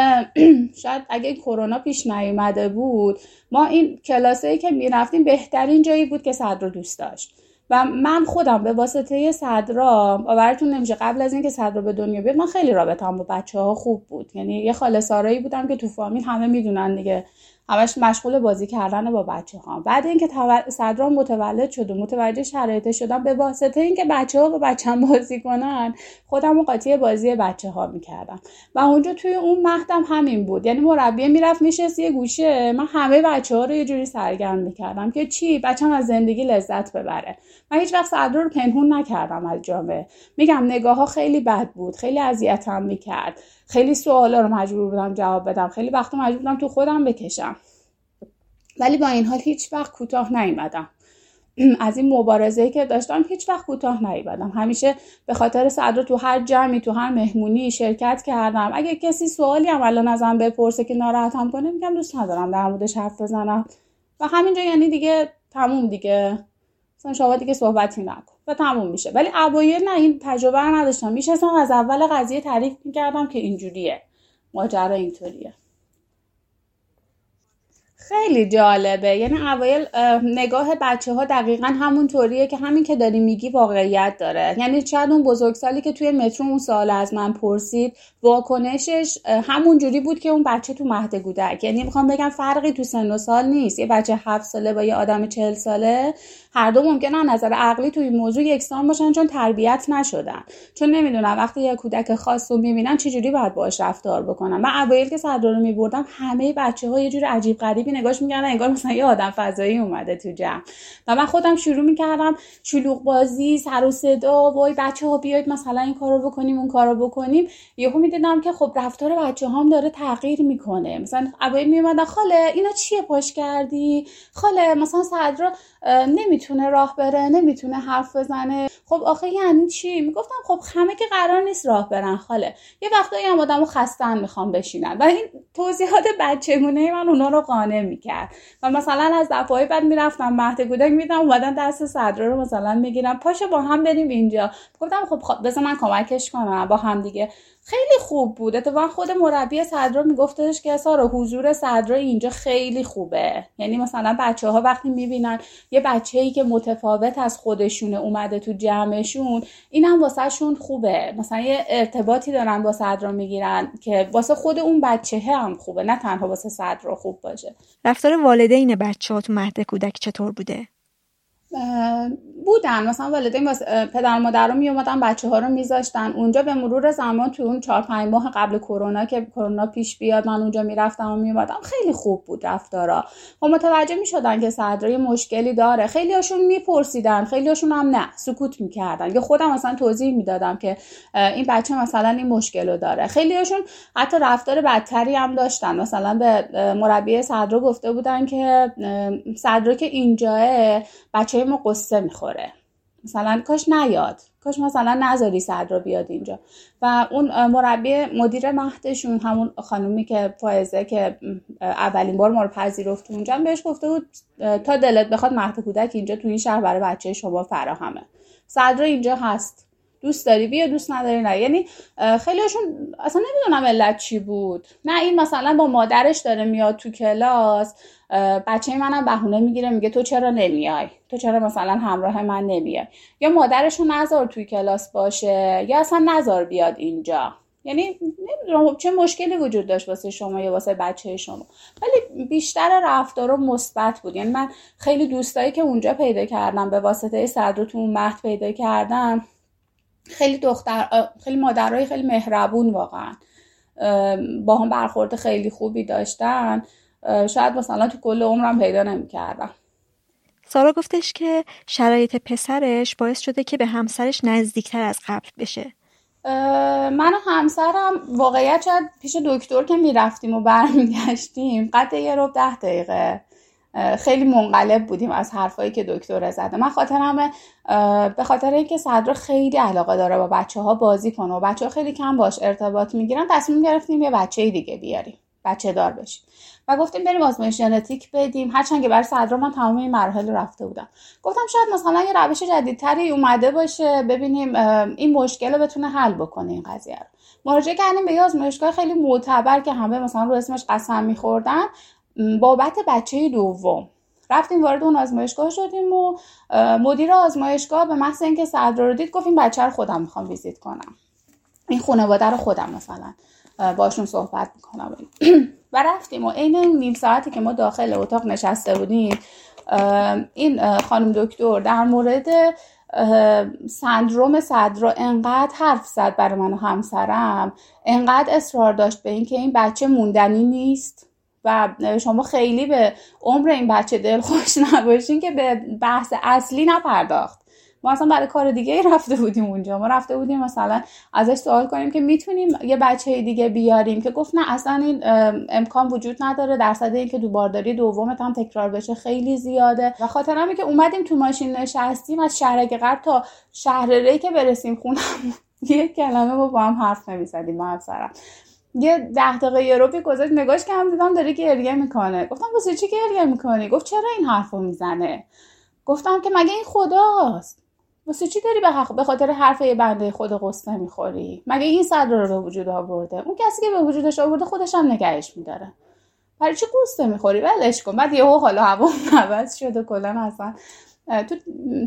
شاید اگه کرونا پیش نیومده بود ما این کلاسایی که میرفتیم بهترین جایی بود که صدر رو دوست داشت. و من خودم به واسطه صدرا، باورتون نمیشه قبل از اینکه صدرا به دنیا بیاد من خیلی رابطه‌ام با بچه‌ها خوب بود. یعنی یه خاله سارایی بودم که تو فامیل همه میدونن دیگه، همش مشغول بازی کردن با بچه‌ها. بعد اینکه صدرا متولد شد و متوجه شرایطش شدم، به واسطه اینکه بچه‌ها با بچه‌ام بازی کنن خودم قاطی بازی بچه‌ها می‌کردم. و اونجا توی اون مهدم همین بود، یعنی مربی میرفت میشست یه گوشه، من همه بچه‌ها رو یه جوری سرگرم می‌کردم که چی بچه‌م از زندگی لذت ببره. من هیچ وقت صدرا رو پنهون نکردم از جامعه. میگم نگاه‌ها خیلی بد بود، خیلی اذیتم می‌کرد، خیلی سوالا رو مجبور بودم جواب بدم، خیلی وقتا مجبور بودم تو خودم بکشم، ولی با این حال هیچ وقت کوتاه نیومدم. از این مبارزه‌ای که داشتم هیچ وقت کوتاه نیومدم. همیشه به خاطر صدر تو هر جمعی، تو هر مهمونی شرکت کردم. اگه کسی سوالی هم الان ازم بپرسه که ناراحتم کنه، میگم دوست ندارم در موردش حرف بزنم و همینجا، یعنی دیگه تموم، دیگه مثلا شما دیگه صحبتی نکن و تموم میشه. ولی اوایل نه، این تجربه رو نداشتم. میشستم از اول قضیه تعریف می‌کردم که اینجوریه، ماجرا اینطوریه. خیلی جالبه. یعنی اوایل نگاه بچه‌ها دقیقاً همون طوریه که همین که داری میگی واقعیت داره. یعنی شاید اون بزرگسالی که توی مترو اون سوال از من پرسید، واکنشش همون جوری بود که اون بچه تو مهد کودک. یعنی میخوام بگم فرقی تو سن و سال نیست. یه بچه 7 ساله با یه آدم 40 ساله، هر دو ممکنه از نظر عقلی توی موضوع یکسان باشن، چون تربیت نشدن، چون نمیدونم وقتی یه کودک خاصو میبینن چه جوری باید باهاش رفتار بکنن. من اوایل که صدر رو میبردم، همه بچه‌ها یه جور عجیب غریبی نگاش می‌کردن، انگار مثلا یه آدم فضایی اومده تو جمع. و من خودم شروع می‌کردم شلوغ بازی، سر و صدا، وای بچه‌ها بیاید مثلا این کارو بکنیم، اون کارو بکنیم. یهو می‌دیدم که خب رفتار بچه‌هام داره تغییر می‌کنه. مثلا اوایل میومدن خاله اینا چیه پاش کردی؟ خاله مثلا صدر نمیتونه راه بره، نمیتونه حرف بزنه. خب آخه یعنی چی؟ میگفتم خب همه که قرار نیست راه برن خاله. یه وقتایی هم آدمو خسته‌ن میخوام بشینن. و این توضیحات بچگونه من اونا رو قانع میکرد. و مثلا از دفعه‌های بعد میرفتم مهد کودک، میدیدم اومدن دست صدر رو مثلا میگیرم، پاشو با هم بریم اینجا. گفتم خب بذار من کمکش کنم با هم دیگه. خیلی خوب بود. اتفاقا خود مربی صدر میگفتش که سارا حضور صدر اینجا خیلی خوبه. یعنی مثلا بچه‌ها وقتی میبینن یه بچه‌ای که متفاوت از خودشونه اومده تو جمعشون، اینم واسهشون خوبه. مثلا یه ارتباطی دارن با صدر میگیرن که واسه خود اون بچه هم خوبه، نه تنها واسه صدر خوب باشه. رفتار والدین بچه‌ها تو مهد کودک چطور بوده؟ بودن مثلا والدین پدر مادر رو می اومدن بچه ها رو میذاشتن اونجا. به مرور زمان تو اون 4-5 ماه قبل کرونا که کرونا پیش بیاد، من اونجا میرفتم و می اومدم. خیلی خوب بود رفتارا. و متوجه میشدن که صدرای مشکلی داره. خیلی هاشون میپرسیدن، خیلی هاشون هم نه، سکوت میکردن. یا خودم مثلا توضیح میدادم که این بچه مثلا این مشکل رو داره. خیلی هاشون حتی رفتار بدتری هم داشتن. مثلا به مربی صدر گفته بودن که صدر که اینجاست بچه ما قصه میخوره، مثلا کاش نیاد، کاش مثلا نذاری صدر بیاد اینجا. و اون مربی مدیر مهدشون، همون خانومی که فائزه که اولین بار ما رو پذیرفت اونجا، بهش گفته بود تا دلت بخواد مهد کودک اینجا تو این شهر برای بچه شما فراهمه، صدر اینجا هست، دوست داری بیا، دوست نداری نه. یعنی خیلیشون اصلا نمیدونم علت چی بود. نه این مثلا با مادرش داره میاد تو کلاس، بچه منم بهونه میگیره میگه تو چرا نمیای، تو چرا مثلا همراه من نمیای، یا مادرشو نذار توی کلاس باشه، یا اصلا نذار بیاد اینجا. یعنی نمیدونم چه مشکلی وجود داشت واسه شما یا واسه بچه شما، ولی بیشتر رفتارا مثبت بود. یعنی من خیلی دوستایی که اونجا پیدا کردم به واسطه صدر تو اون مهد پیدا کردم، خیلی خیلی مادرای خیلی مهربون واقعا با هم برخورد خیلی خوبی داشتن. شاید مثلا تو کل عمرم پیدا نمی‌کردم. سارا گفتش که شرایط پسرش باعث شده که به همسرش نزدیکتر از قبل بشه. من و همسرم واقعیت شاید پیش دکتر که میرفتیم و برمیگشتیم قد یه ربع 10 دقیقه خیلی منقلب بودیم از حرفایی که دکتر زده. من خاطرمه به خاطر اینکه صدر خیلی علاقه داره با بچه‌ها بازی کنه و بچه‌ها خیلی کم باش ارتباط میگیرن، تصمیم گرفتیم یه بچه‌ی دیگه بیاریم، بچه دار بشیم. و گفتیم بریم آزمایش ژنتیک بدیم، هرچند که برای صدر من تمام این مراحل رفته بودم. گفتم شاید مثلا یه روش جدیدتری اومده باشه، ببینیم این مشکل رو بتونه حل بکنه این قضیه رو. مراجعه کردیم به آزمایشگاه خیلی معتبر که همه مثلا رو اسمش قسم می‌خوردن بابت بچه دوم. رفتیم وارد اون آزمایشگاه شدیم و مدیر آزمایشگاه به محض اینکه صدر رو دید گفت این بچه رو خودم میخوام ویزیت کنم، این خانواده رو خودم مثلا باشون صحبت میکنم. و رفتیم و عین نیم ساعتی که ما داخل اتاق نشسته بودیم، این خانم دکتر در مورد سندروم صدر انقدر حرف زد برای من و همسرم، انقدر اصرار داشت به اینکه این بچه موندنی نیست و شما خیلی به عمر این بچه دلخوش نباشین، که به بحث اصلی نپرداخت. ما اصلا برای کار دیگه رفته بودیم اونجا، ما رفته بودیم مثلا ازش سوال کنیم که میتونیم یه بچه دیگه بیاریم، که گفت نه اصلا این امکان وجود نداره، درصد این که تو بارداری دومت هم تکرار بشه خیلی زیاده. و خاطرمه که اومدیم تو ماشین نشستیم از شهرک غرب تا شهرری که برسیم خونه یه کلمه با هم حرف نمی‌زدیم. ما اصلا یه 10 دقیقه یه روبی گذاشت نگاش کردم، دیدم داره گریه میکنه. گفتم واسه چی گریه میکنی؟ گفت چرا این حرفو میزنه؟ گفتم که مگه این خداست؟ واسه چی داری به خاطر حرف یه بنده خدا قصه میخوری؟ مگه این صدر رو به وجود آورده؟ اون کسی که به وجودش آورده خودش هم نگهش میداره، برای چی قصه میخوری؟ ولش کن. بعد یهو حالا هوا عوض شد و کلا اصلا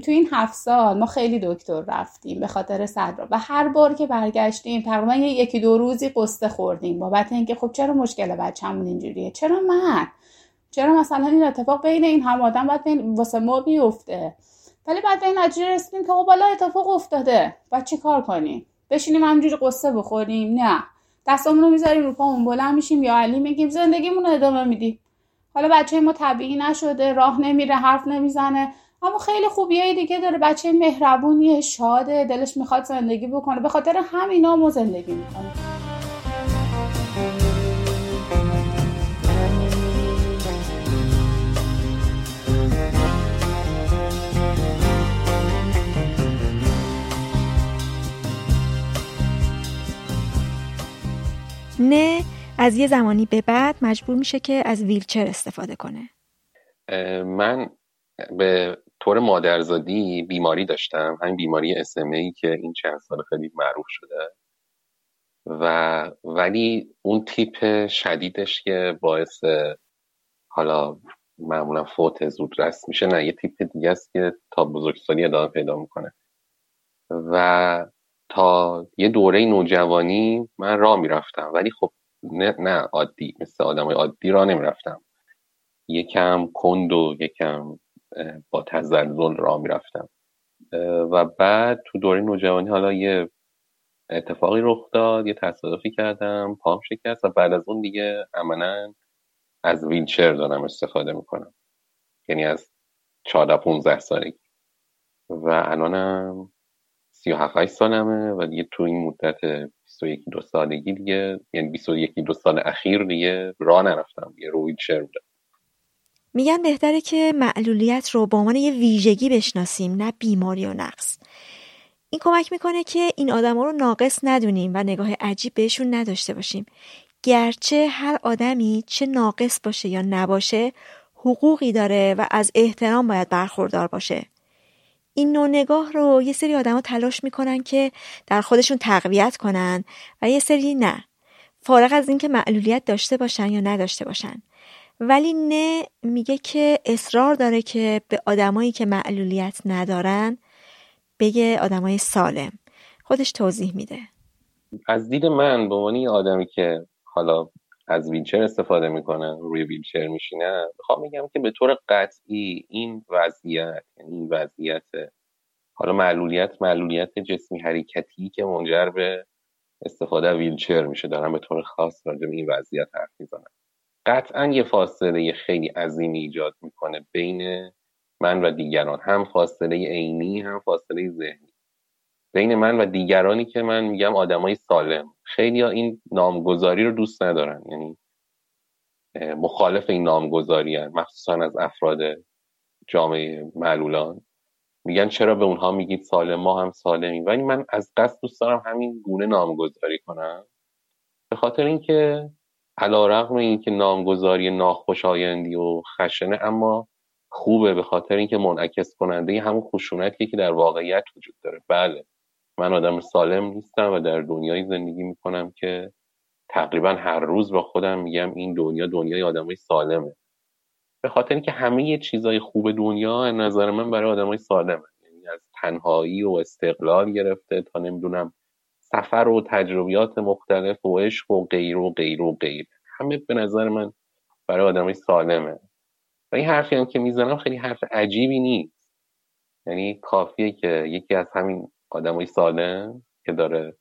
تو این 7 سال ما خیلی دکتر رفتیم به خاطر صدر، و هر بار که برگشتیم تقریبا 1-2 روزی قصه خوردیم بابت اینکه خب چرا مشکل بچه‌مون اینجوریه، چرا من، چرا مثلا این اتفاق بین این هم آدم باید واسه ما بیفته. ولی بعد به این نتیجه رسیدیم که خب بالا اتفاق افتاده، بعد چی کار کنیم؟ بشینیم همینجوری قصه بخوریم؟ نه، دستامونو میذاریم رو پامون بلند میشیم یا علی میگیم، زندگیمون رو ادامه میدیم. حالا بچه ما طبیعی نشده، راه نمیره، حرف نمیزنه، اما خیلی خوبیای دیگه داره، بچه مهربونیه، شاده، دلش میخواد زندگی بکنه، به خاطر همینا ما زندگی میکنه. نه از یه زمانی به بعد مجبور میشه که از ویلچر استفاده کنه. من به طور مادرزادی بیماری داشتم، همین بیماری SMA که این چند سال خیلی معروف شده، ولی اون تیپ شدیدش که باعث حالا معمولا فوت زودرس میشه نه، یه تیپ دیگه است که تا بزرگسالی ادامه پیدا میکنه. و تا یه دوره نوجوانی من راه میرفتم، ولی خب نه عادی، مثل آدمای عادی راه نمیرفتم، یکم کند و یکم با تزلزل راه میرفتم. و بعد تو دوره نوجوانی حالا یه اتفاقی رخ داد، یه تصادفی کردم، پام شکست، و بعد از اون دیگه عملاً از ویلچر دارم استفاده میکنم، یعنی از 14-15 سالگی، و الانم 37-8 سالمه و دیگه تو این مدت 21-2 سالگی دیگه، یعنی 21-2 سال اخیر دیگه راه نرفتم، یه رو ویلچر بودم. میگن بهتره که معلولیت رو به عنوان یه ویژگی بشناسیم، نه بیماری و نقص. این کمک میکنه که این آدما رو ناقص ندونیم و نگاه عجیب بهشون نداشته باشیم. گرچه هر آدمی چه ناقص باشه یا نباشه حقوقی داره و از احترام باید برخوردار باشه. این نوع نگاه رو یه سری آدما تلاش میکنن که در خودشون تقویت کنن و یه سری نه، فارغ از اینکه معلولیت داشته باشن یا نداشته باشن. ولی نه میگه که اصرار داره که به آدمایی که معلولیت ندارن بگه آدمای سالم. خودش توضیح میده. از دید من به عنوان آدمی که حالا از ویلچر استفاده میکنه، روی ویلچر میشینه، میخوام بگم که به طور قطعی این وضعیت، یعنی این وضعیت حالا معلولیت جسمی حرکتی که منجر به استفاده ویلچر میشه، دارم به طور خاص راجع به این وضعیت حرف میزنم، قطعا یه فاصله خیلی عظیمی ایجاد میکنه بین من و دیگران، هم فاصله عینی هم فاصله ذهنی، بین من و دیگرانی که من میگم آدمای سالم. خیلی ها این نامگذاری رو دوست ندارن، یعنی مخالف این نامگذاری هن، مخصوصا از افراد جامعه معلولان. میگن چرا به اونها میگید سالم، ما هم سالمیم. ولی من از قصد دوست دارم همین گونه نامگذاری کنم، به خاطر اینکه علی‌رغم اینکه نامگذاری ناخوشایندی و خشنه اما خوبه، به خاطر اینکه منعکس کننده همون خشونتیه که در واقعیت وجود داره. بله من آدم سالم نیستم و در دنیای زندگی میکنم که تقریبا هر روز با خودم میگم این دنیا دنیای آدمای سالمه، به خاطر اینکه همه چیزای خوب دنیا از نظر من برای آدمای سالمه، یعنی از تنهایی و استقلال گرفته تا نمیدونم سفر و تجربیات مختلف و عشق و غیر و غیر و غیر، همه به نظر من برای آدمای سالمه. و این حرفی هم که میزنم خیلی حرف عجیبی نیست، یعنی کافیه که یکی از همین آدمای سالم که داره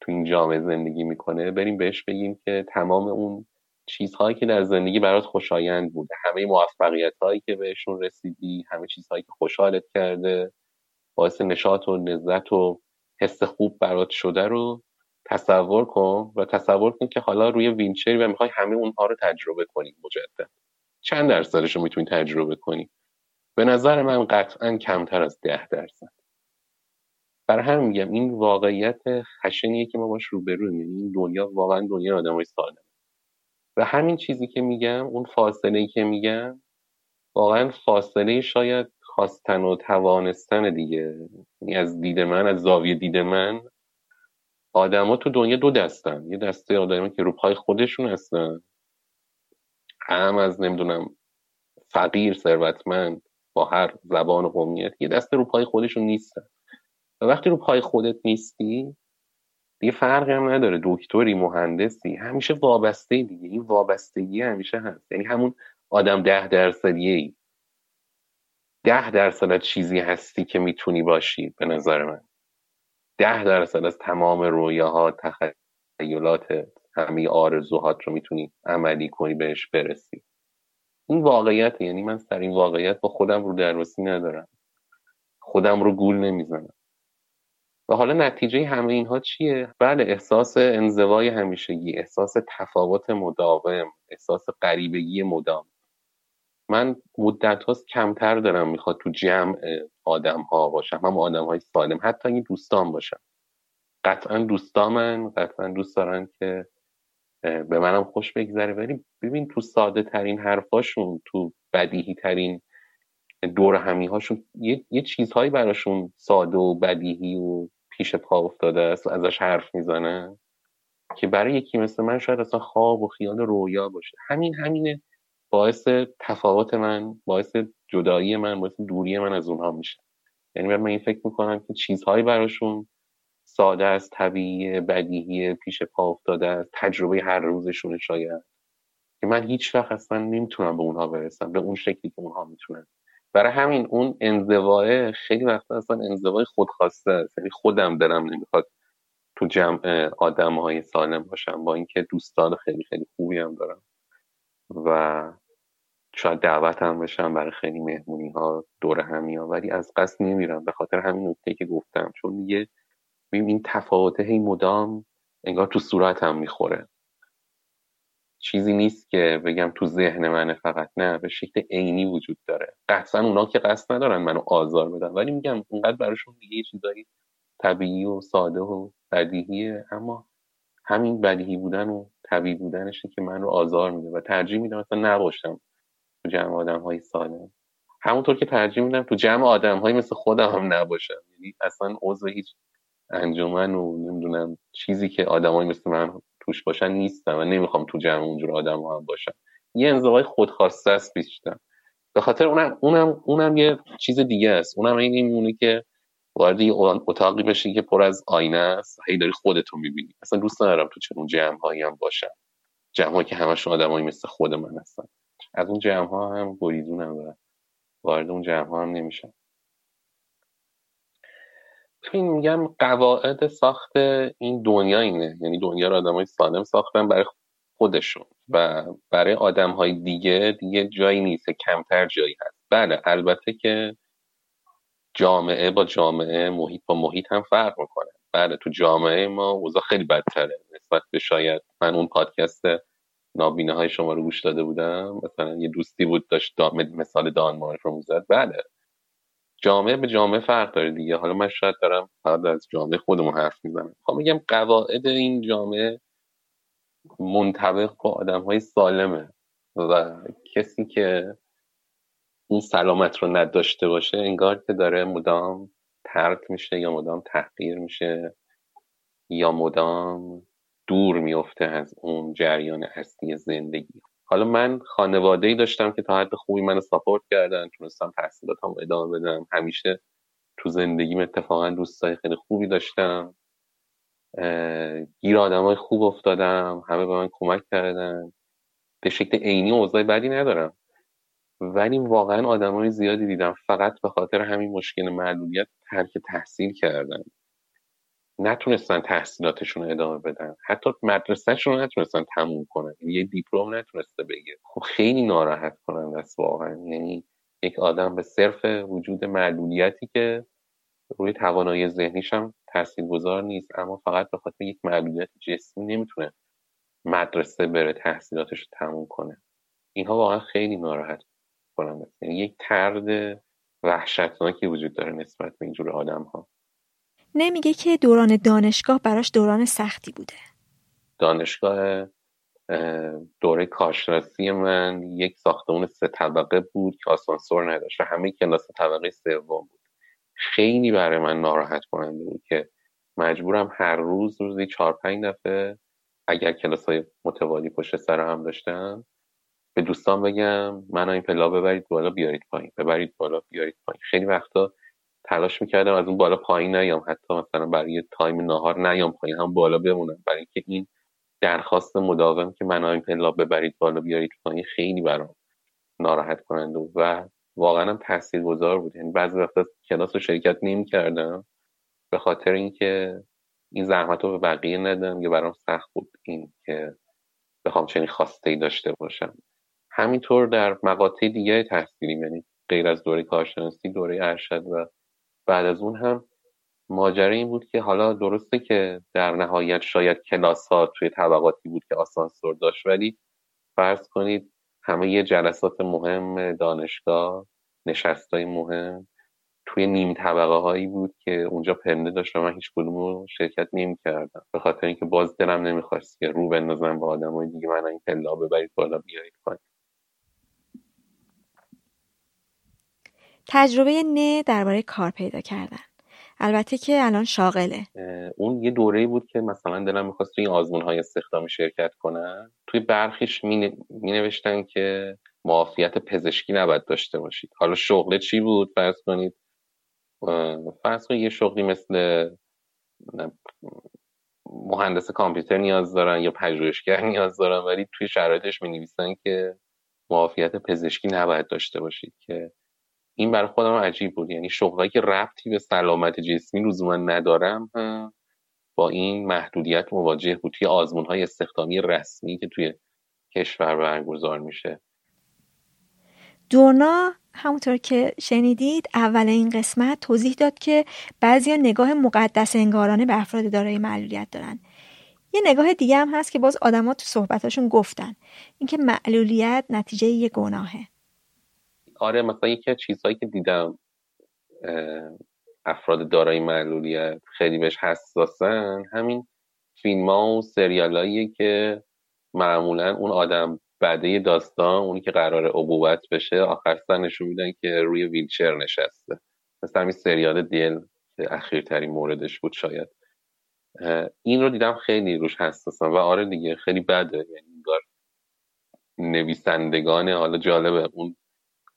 تو این جامعه زندگی میکنه بریم بهش بگیم که تمام اون چیزهایی که در زندگی برات خوشایند بوده، همه موفقیت‌هایی که بهشون رسیدی، همه چیزهایی که خوشحالت کرده، باعث نشاط و لذت و حس خوب برات شده رو تصور کن و تصور کن که حالا روی وینچری و میخوای همه اونها رو تجربه کنی مجدد. چند درصدش رو میتونی تجربه کنی؟ به نظر من قطعاً کمتر از 10%. برای هم میگم این واقعیت خشنیه که ما باش روبرویم. یعنی این دنیا واقعاً دنیا آدمای سالمه. و همین چیزی که میگم، اون فاصله‌ای که میگم واقعاً فاصله شاید خواستن و توانستن دیگه. یعنی از دید من، از زاویه دید من، آدما تو دنیا دو دستن. یه دسته آدما که رو پای خودشون هستن، هم از نمیدونم فقیر ثروتمند با هر زبان و قومیت، یه دسته رو پای خودشون نیستن. و وقتی رو پای خودت نیستی دیگه فرقی هم نداره، دکتری، مهندسی، همیشه وابسته دیگه. این وابستگی همیشه هست. یعنی همون آدم 10%، 10% از چیزی هستی که میتونی باشی. به نظر من 10% از تمام رویاها، تخیلات، همه آرزوهات رو میتونی عملی کنی، بهش برسی. این واقعیت. یعنی من سر این واقعیت با خودم رو درواسی ندارم، خودم رو گول نمیزنم. و حالا نتیجه همه اینها چیه؟ بله، احساس انزوای همیشگی، احساس تفاوت مداوم، احساس غریبگی مدام. من مدت هاست کمتر دارم میخواد تو جمع آدم ها باشم، هم آدم های سالم، حتی این دوستان باشم. قطعا دوستامن، قطعا دوست دارن که به منم خوش بگذره، ولی ببین تو ساده ترین حرفاشون، تو بدیهی ترین دور همی هاشون یه چیزهایی براشون ساده و بدیهی و پیش پا افتاده است و ازش حرف میزنن که برای یکی مثل من شاید اصلا خواب و خیال رویا باشه. همینه باعث تفاوت من، باعث جدایی من، باعث دوری من از اونها میشه. یعنی من این فکر میکنم که چیزهایی براشون ساده است، طبیعی، بدیهی، پیش پا افتاده است، تجربه هر روزشون، شاید که من هیچ وقت اصلا نمیتونم به اونها برسم به اون شکلی که اونها میتونن. برای همین اون انزوای خیلی وقتا اصلا انزوای خودخواسته است. یعنی خودم دلم نمیخواد تو جمع آدم‌های سالم باشم، با اینکه دوستان خیلی خیلی خوبی هم دارم و شاید دعوت هم بشم برای خیلی مهمونی‌ها، دور همی‌ها، ولی از قصد نمیرم به خاطر همین نکته که گفتم. چون دیگه این تفاوته هی مدام انگار تو صورتم میخوره. چیزی نیست که بگم تو ذهن منه فقط، نه، به شکل عینی وجود داره. قطعا اونا که قصد ندارن منو آزار بدن، ولی میگم اونقدر براشون دیگه چیزایی طبیعی و ساده و بدیهیه، اما همین بدیهی بودن و طبیعی بودنشه که من رو آزار میده و ترجیح میدم اصلا نباشم تو جمع آدم‌های سالم، همونطور که ترجیح میدم تو جمع آدم‌های مثل خودم هم نباشم. یعنی اصلا عضو هیچ انجمن و نمیدونم چیزی که آدمایی مثل من توش باشن نیستم و نمیخوام تو جمع اونجور آدم هم باشم. یه انزوای خودخواسته است بیشتر. به خاطر اونم یه چیز دیگه است. اونم این میمونه که وارد یه اتاقی بشی که پر از آینه است، هی داری خودت رو میبینی. اصلا دوست ندارم تو چنون جمع‌هایی هم باشم، جمع‌هایی که همشون آدمایی مثل خود من هستن. از اون جمع‌ها هم گریزونم و وارد اون جمع‌ها هم نمیشم. تو این میگم قواعد ساخت این دنیا اینه. یعنی دنیا رو آدمای سالم ساختن برای خودشون و برای آدم‌های دیگه جایی نیست، کمتر جایی هست. بله، البته که جامعه با جامعه، محیط با محیط هم فرق میکنه. بله، تو جامعه ما اوضاع خیلی بدتره نسبت به، شاید من اون پادکست نابینه‌های شما رو گوش داده بودم، مثلا یه دوستی بود داشت مثال دانمارک رو می‌زد. بله، جامعه به جامعه فرق داره دیگه. حالا من شاید دارم فقط از جامعه خودمون حرف میزنم. خب میگم قواعد این جامعه منطبق با آدم‌های سالمه و کسی که این سلامت رو نداشته باشه انگار که داره مدام ترد میشه، یا مدام تحقیر میشه، یا مدام دور میفته از اون جریان اصلی زندگی. حالا من خانواده‌ای داشتم که تا حد خوبی منو ساپورت کردن، تونستم تحصیلاتم رو ادامه بدم. همیشه تو زندگیم اتفاقا دوستای خیلی خوبی داشتم، گیر آدمای خوب افتادم، همه به من کمک کردن. به شکل عینی اوضاع بدی ندارم، ولی واقعا آدمای زیادی دیدم فقط به خاطر همین مشکل معلولیت ترک تحصیل کردن، نتونستن تحصیلاتشون رو ادامه بدن، حتی مدرسه‌شون رو نتونستن تموم کنن، یه دیپلم نتونسته بگیره. خب خیلی ناراحت کننده است واقعا. یعنی یک آدم به صرف وجود معلولیتی که روی توانایی ذهنیش هم تاثیرگذار نیست، اما فقط به خاطر یک محدودیت جسمی نمیتونه مدرسه بره، تحصیلاتش رو تموم کنه. اینها واقعا خیلی ناراحت کننده، یعنی یک طرد وحشتناکی وجود داره نسبت به اینجور آدم‌ها. نمیگه که دوران دانشگاه براش دوران سختی بوده. دانشگاه دوره کارشناسی من یک ساختمان 3 طبقه بود که آسانسور نداشت و همه کلاس طبقه 3 بود. خیلی برای من ناراحت کننده بود که مجبورم هر روز روزی 4-5 دفعه اگر کلاس‌های متوالی پشت سر هم داشتم به دوستان بگم منو این پلا ببرید بالا بیارید پایین، ببرید بالا بیارید پایین. خیلی وقتا تلاش میکردم از اون بالا پایین نیام، حتی مثلا برای تایم ناهار نیام پایین، هم بالا بمونم، برای اینکه این درخواست مداوم که منو این پلا ببرید بالا بیارید پایین خیلی برام ناراحت کننده و واقعا هم تاثیرگذار بود. یعنی بعضی وقتا کلاس رو شرکت نمی‌کردم به خاطر اینکه این زحمت رو به بقیه ندم یا برام سخت بود این که بخوام چنین خواسته‌ای داشته باشم. همینطور در مقاطع دیگه تحصیلیم، یعنی غیر از دوره کارشناسی، دوره ارشد و بعد از اون هم ماجرا این بود که حالا درسته که در نهایت شاید کلاس‌ها توی طبقاتی بود که آسانسور داشت، ولی فرض کنید همه یه جلسات مهم دانشگاه، نشستای مهم توی نیم طبقه هایی بود که اونجا پرنده داشت و من هیچ کدوم شرکت نمی‌کردم به خاطر اینکه باز دلم نمی‌خواست که رو بندازم به آدمای دیگه، من این پلا ببرید بالا بیارید پایین. تجربه نه درباره کار پیدا کردن، البته که الان شاغله. اون یه دوره‌ای بود که مثلا دلم می‌خواست توی آزمون‌های استخدامی شرکت کنم. توی برخیش می‌نوشتن که معافیت پزشکی نباید داشته باشید. حالا شغل چی بود؟ فرض کنید یه شغلی مثل مهندس کامپیوتر نیاز دارن یا پژوهشگر نیاز دارن، ولی توی شرایطش می‌نویسن که معافیت پزشکی نباید داشته باشید، که این برای خودم عجیب بود. یعنی شغلایی که ربطی به سلامت جسمی لزوما ندارم با این محدودیت مواجه بود توی آزمون‌های استخدامی رسمی که توی کشور برگزار میشه. دورنا همونطور که شنیدید اول این قسمت توضیح داد که بعضیا نگاه مقدس انگارانه به افراد دارای معلولیت دارن. یه نگاه دیگه هم هست که باز آدما تو صحبتاشون گفتن، اینکه معلولیت نتیجه یه گناهه. آره، مثلا یکی از چیزهایی که دیدم افراد دارای معلولیت خیلی بهش حساسن همین فیلم‌ها و سریالاییه که معمولاً اون آدم بعدی داستان، اونی که قراره عقوبت بشه، آخر سر نشون میدن که روی ویلچر نشسته. مثلا این سریال دل که اخیرترین موردش بود شاید، این رو دیدم خیلی روش حساسن و آره دیگه خیلی بده. یعنی انگار نویسندگان، حالا جالبه اون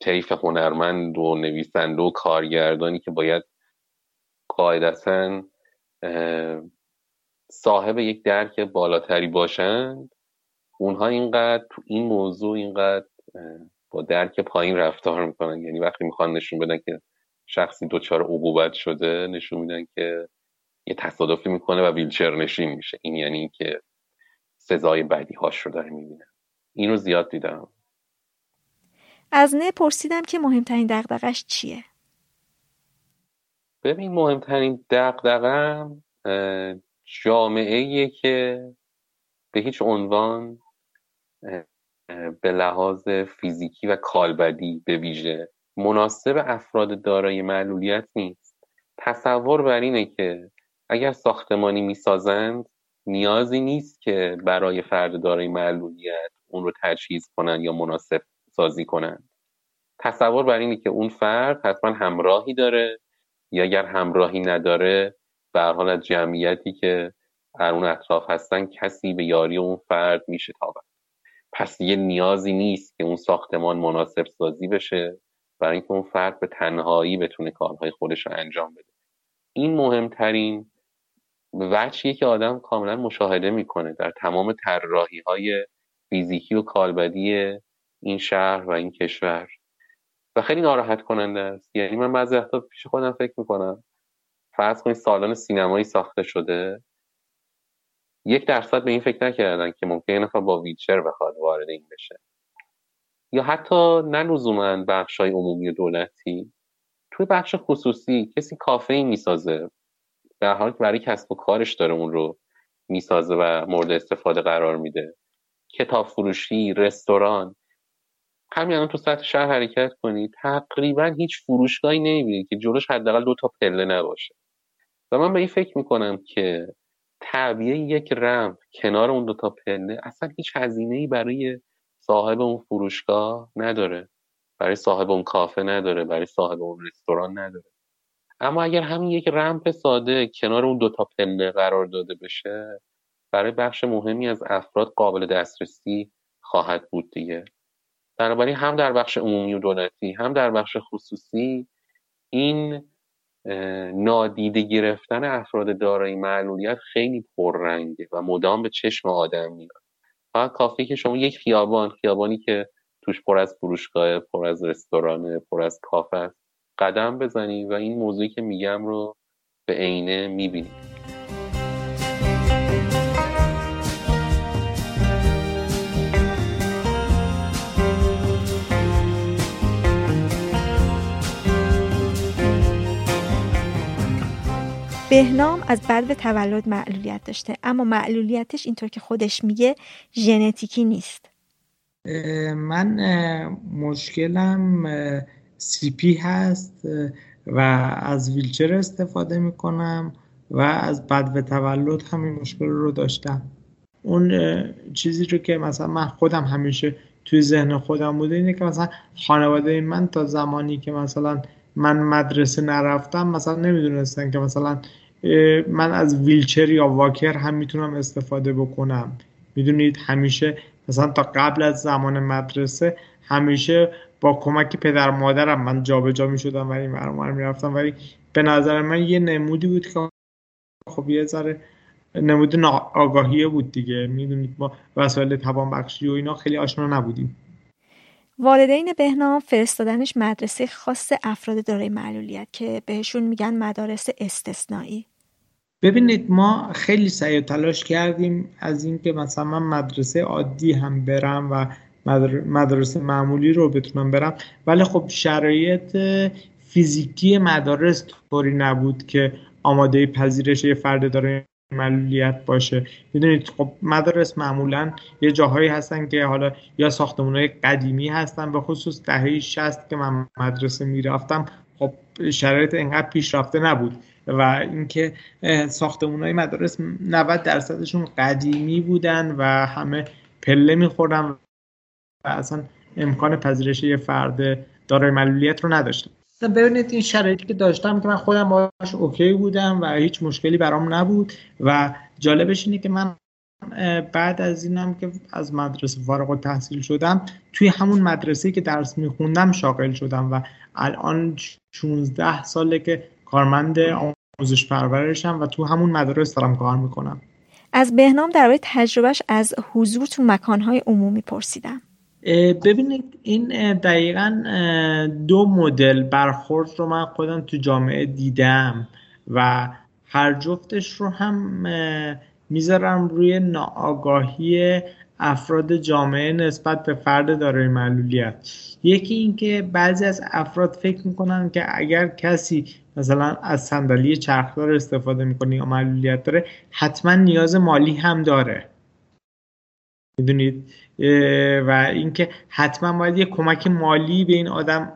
طیف هنرمند و نویسنده و کارگردانی که باید قاعدتاً صاحب یک درک بالاتری باشند، اونها اینقدر تو این موضوع اینقدر با درک پایین رفتار میکنن. یعنی وقتی میخوان نشون بدن که شخصی دچار عقوبت شده، نشون میدن که یه تصادفی میکنه و ویلچر نشین میشه. این یعنی که سزای بدیهاش رو داره میبینن. این رو زیاد دیدم. از نه پرسیدم که مهمترین دغدغه‌اش چیه؟ ببین، مهمترین دغدغه‌ام جامعه‌ایه که به هیچ عنوان به لحاظ فیزیکی و کالبدی به ویژه مناسب افراد دارای معلولیت نیست. تصور بر اینه که اگر ساختمانی می‌سازند نیازی نیست که برای فرد دارای معلولیت اون رو تجهیز کنن یا مناسب سازی کنند. تصور بر اینه که اون فرد حتما همراهی داره یا اگر همراهی نداره به هر حال از جمعیتی که در اون اطراف هستن کسی به یاری اون فرد میشه تابع. پس یه نیازی نیست که اون ساختمان مناسب سازی بشه برای اینکه اون فرد به تنهایی بتونه کارهای خودش رو انجام بده. این مهمترین وجهیه که آدم کاملا مشاهده میکنه در تمام طراحی‌های فیزیکی و کالبدی این شهر و این کشور و خیلی ناراحت کننده است. یعنی من بعضی وقتا پیش خودم فکر میکنم فرض کنید سالن سینمایی ساخته شده، 1% به این فکر نکردن که ممکنه نفر با ویلچر بخواد وارد این بشه، یا حتی نه لزوما بخشای عمومی و دولتی. توی بخش خصوصی کسی کافه‌ای میسازه در حالی که برای کسب و کارش داره اون رو میسازه و مورد استفاده قرار میده. کتاب فروشی، رستوران، همین الان تو سطح شهر حرکت کنید تقریبا هیچ فروشگاهی نمیبینید که جلوش حداقل 2 تا پله نباشه. و من به این فکر میکنم که تعبیه یک رمپ کنار اون 2 تا پله اصلا هیچ هزینه‌ای برای صاحب اون فروشگاه نداره، برای صاحب اون کافه نداره، برای صاحب اون رستوران نداره. اما اگر همین یک رمپ ساده کنار اون 2 تا پله قرار داده بشه، برای بخش مهمی از افراد قابل دسترسی خواهد بود دیگه. بنابراین هم در بخش عمومی و دولتی هم در بخش خصوصی این نادیده گرفتن افراد دارای معلولیت خیلی پررنگه و مدام به چشم آدم میاد. فقط کافیه که شما یک خیابانی که توش پر از فروشگاه، پر از رستوران، پر از کافه است، قدم بزنید و این موضوعی که میگم رو به عینه میبینید. بهنام از بدو تولد معلولیت داشته، اما معلولیتش اینطور که خودش میگه ژنتیکی نیست. من مشکلم CP هست و از ویلچر استفاده میکنم و از بدو تولد همین مشکل رو داشتم. اون چیزی رو که مثلا من خودم همیشه توی ذهن خودم بوده اینه که مثلا خانواده من تا زمانی که مثلا من مدرسه نرفتم مثلا نمیدونستن که مثلا من از ویلچر یا واکر هم میتونم استفاده بکنم. میدونید همیشه مثلا تا قبل از زمان مدرسه همیشه با کمک پدر مادرم من جابجا میشدم و این ورم میرفتم، ولی به نظر من یه نمودی بود که خب یه ذره نمود ناآگاهیه بود دیگه. میدونید ما وسایل توانبخشی و اینا خیلی آشنا نبودیم. والدین بهنام فرستادنش مدرسه خاص افراد دارای معلولیت که بهشون میگن مدارس استثنایی. ببینید ما خیلی سعی و تلاش کردیم از این که مثلا من مدرسه عادی هم برم و مدرسه معمولی رو بتونم برم، ولی خب شرایط فیزیکی مدارس طوری نبود که آماده پذیرش یه فرد داره معلولیت باشه. میدونید خب مدارس معمولا یه جاهایی هستن که حالا یا ساختمان‌های قدیمی هستن، به خصوص دهه 60 که من مدرسه میرفتم خب شرایط اینقدر پیشرفته نبود و اینکه ساختمان‌های مدارس 90%شون قدیمی بودن و همه پله می‌خوردن و اصلا امکان پذیرش یه فرد دارای معلولیت رو نداشتن. ببینید این شرایطی که داشتم که من خودم باهاش اوکی بودم و هیچ مشکلی برام نبود و جالبش اینه که من بعد از اینم که از مدرسه فارغ التحصیل شدم توی همون مدرسه‌ای که درس میخوندم شاغل شدم و الان 16 ساله که کارمند آموزش پرورشم و تو همون مدرسه دارم کار میکنم. از بهنام درباره تجربهش از حضور تو مکانهای عمومی پرسیدم. ببینید این دقیقاً 2 مدل برخورد رو من خودم تو جامعه دیدم و هر جفتش رو هم میذارم روی ناآگاهی افراد جامعه نسبت به فرد دارای معلولیت. یکی این که بعضی از افراد فکر میکنن که اگر کسی مثلا از صندلی چرخدار استفاده میکنه یا معلولیت داره حتما نیاز مالی هم داره. میدونید و اینکه حتما باید یه کمک مالی به این آدم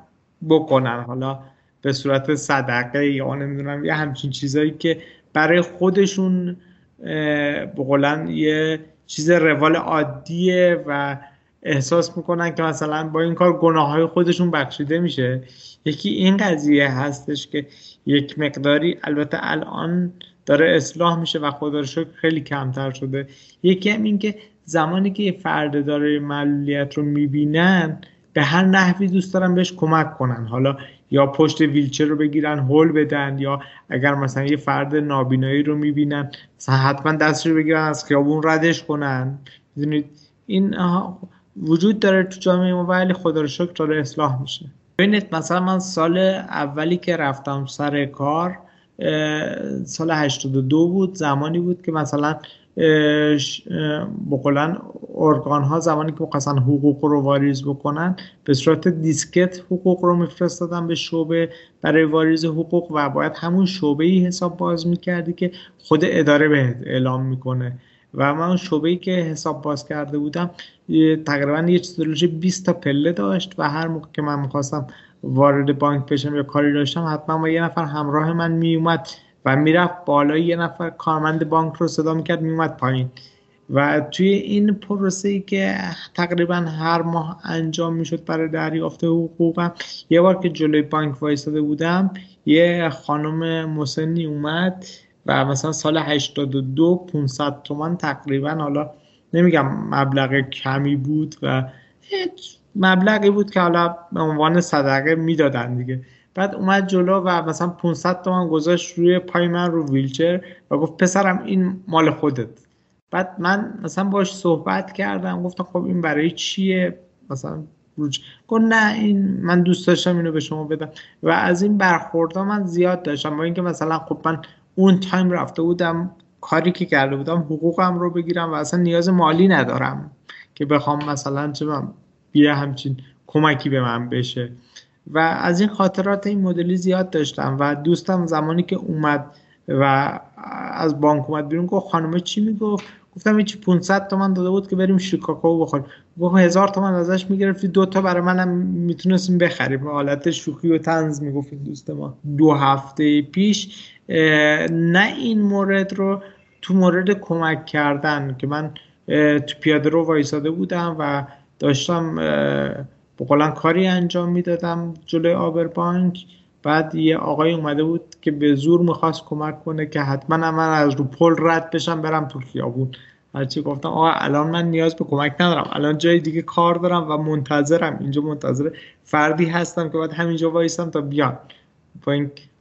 بکنن، حالا به صورت صدقه یا نمیدونم یه همچین چیزایی که برای خودشون بقولن یه چیز روال عادیه و احساس میکنن که مثلا با این کار گناههای خودشون بخشیده میشه. یکی این قضیه هستش که یک مقداری البته الان داره اصلاح میشه و خدا رو شکر خیلی کمتر شده. یکی هم این که زمانی که یه فرد داره معلولیت رو میبینن به هر نحوی دوست دارن بهش کمک کنن، حالا یا پشت ویلچر رو بگیرن هول بدن، یا اگر مثلا یه فرد نابینایی رو میبینن مثلا حتما دستش رو بگیرن از خیابون ردش کنن. میدونید این وجود داره تو جامعه ما ولی خدا رو شکر داره اصلاح میشه. ببینید مثلا من سال اولی که رفتم سر کار سال 82 بود، زمانی بود که مثلا بقولن ارگان ها زمانی که مخصوصا حقوق رو واریز بکنن به صورت دیسکت حقوق رو میفرستادن به شعبه برای واریز حقوق و باید همون شعبه ای حساب باز میکردی که خود اداره بهت اعلام میکنه. و من اون شعبه‌ای که حساب باز کرده بودم تقریبا یه چیزی 20 تا پله داشت و هر موقع که من میخواستم وارد بانک بشم یا کاری داشتم حتما با یه نفر همراه من میومد و میرفت بالای، یه نفر کارمند بانک رو صدا میکرد میومد پایین. و توی این پروسه‌ای که تقریبا هر ماه انجام میشد برای دریافت حقوقم، یه بار که جلوی بانک وایساده بودم یه خانم مسنی اومد و مثلا سال 82 500 تومان تقریبا، حالا نمیگم مبلغ کمی بود و مبلغی بود که حالا به عنوان صدقه میدادن دیگه. بعد اومد جلو و مثلا 500 تومان گذاشت روی پای من رو ویلچر و گفت پسرم این مال خودت. بعد من مثلا باش صحبت کردم، گفتم خب این برای چیه مثلا روج، گفت نه این من دوست داشتم اینو به شما بدم. و از این برخوردها من زیاد داشتم، با اینکه مثلا خب من اون تایم رفته بودم کاری که کرده بودم حقوقم رو بگیرم و اصلا نیاز مالی ندارم که بخوام مثلا چه من بیره همچین کمکی به من بشه. و از این خاطرات این مدلی زیاد داشتم. و دوستم زمانی که اومد و از بانک اومد بیرون گفت خانمه چی میگفت؟ گفتم هیچ، 500 تومن داده بود که بریم شیکاگو بخوریم. گفت 1000 تومن ازش میگرفتی 2 تا برای منم میتونستیم بخریم. به حالت شوخی و طنز میگفت دوست ما. 2 هفته پیش نه این مورد رو تو مورد کمک کردن که من تو پیاده رو وایساده بودم و داشتم بقولن کاری انجام میدادم جلوی آبربانک. بعد یه آقای اومده بود که به زور میخواست کمک کنه که حتما من از رو پل رد بشم برم تو خیابون. هرچی گفتم آقا الان من نیاز به کمک ندارم، الان جای دیگه کار دارم و منتظرم، اینجا منتظر فردی هستم که باید همینجا وایسم تا بیان.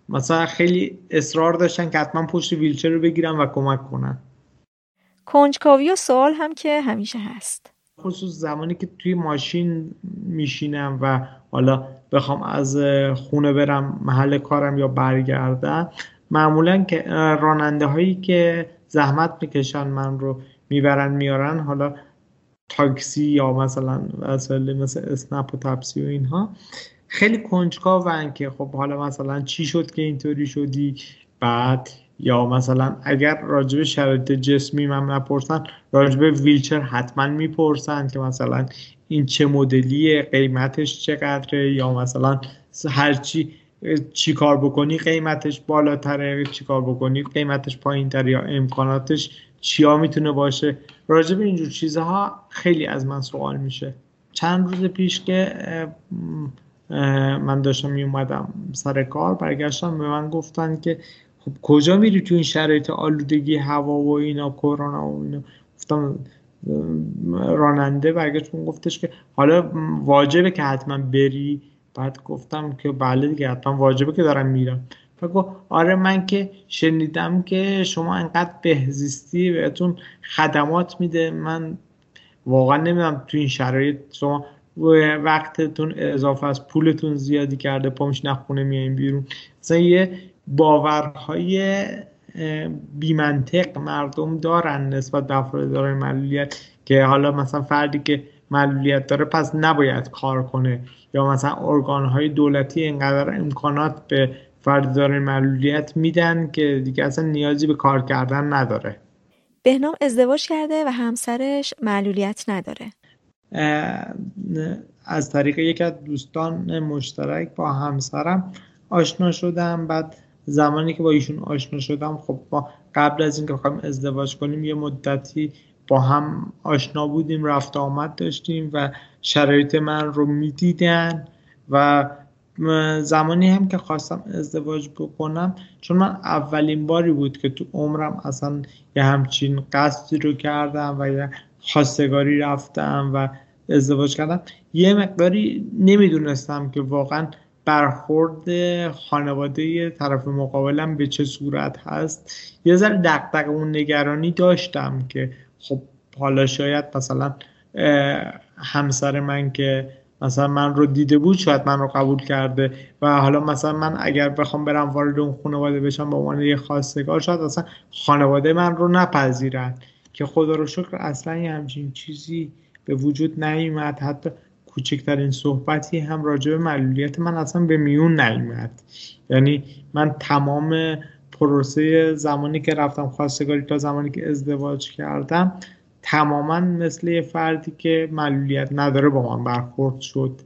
مثلا خیلی اصرار داشتن که حتما پشت ویلچر رو بگیرم و کمک کنن. کنجکاوی و سوال هم که همیشه هست، خصوص زمانی که توی ماشین میشینم و حالا بخوام از خونه برم محل کارم یا برگردم، معمولا که راننده هایی که زحمت میکشن من رو میبرن میارن، حالا تاکسی یا مثلا وسایل مثل اسنپ و تپسی و اینها، خیلی کنجکاون که خب حالا مثلا چی شد که اینطوری شدی. بعد یا مثلا اگر راجب شرایط جسمی من نپرسن راجب ویلچر حتما میپرسن که مثلا این چه مدلیه، قیمتش چقدره، یا مثلا هرچی چی کار بکنی قیمتش بالاتره، چی کار بکنی قیمتش پایینتره، یا امکاناتش چیا میتونه باشه. راجب اینجور چیزها خیلی از من سوال میشه. چند روز پیش که من داشتم می اومدم سر کار برگشتم به من گفتن که خب کجا میری تو این شرایط آلودگی هوا و اینا کرونا و اینا. گفتم راننده برگشت من گفتش که حالا واجبه که حتما بری؟ بعد گفتم که بله دیگه حتما واجبه که دارم میرم. بعد گفت آره من که شنیدم که شما انقدر بهزیستی بهتون خدمات میده، من واقعا نمیدونم تو این شرایط شما وقتتون اضافه از پولتون زیادی کرده پامش نخونه میاییم بیرون. مثلا یه باورهای بیمنطق مردم دارن نسبت به افراد دارای معلولیت که حالا مثلا فردی که معلولیت داره پس نباید کار کنه، یا مثلا ارگانهای دولتی اینقدر امکانات به فرد دارای معلولیت میدن که دیگه اصلا نیازی به کار کردن نداره. بهنام ازدواج کرده و همسرش معلولیت نداره. از طریق یکی از دوستان مشترک با همسرم آشنا شدم. بعد زمانی که با ایشون آشنا شدم خب ما قبل از اینکه بخوایم ازدواج کنیم یه مدتی با هم آشنا بودیم، رفت آمد داشتیم و شرایط من رو میدیدن. و زمانی هم که خواستم ازدواج بکنم، چون من اولین باری بود که تو عمرم اصلا یه همچین قصدی رو کردم و یه خواستگاری رفتم و ازدواج کردم، یه مقداری نمیدونستم که واقعا برخورد خانواده طرف مقابلم به چه صورت هست. یه ذره دغدغه و نگرانی داشتم که خب حالا شاید مثلا همسر من که مثلا من رو دیده بود شاید من رو قبول کرده و حالا مثلا من اگر بخوام برم وارد اون خانواده بشم به عنوان یه خواستگار شاید اصلا خانواده من رو نپذیرن. که خدا رو شکر اصلا یه همچین چیزی به وجود نیامد، حتی کوچکترین صحبتی هم راجع به معلولیت من اصلا به میون نیامد. یعنی من تمام پروسه زمانی که رفتم خواستگاری تا زمانی که ازدواج کردم تماما مثل یه فردی که معلولیت نداره با من برخورد شد.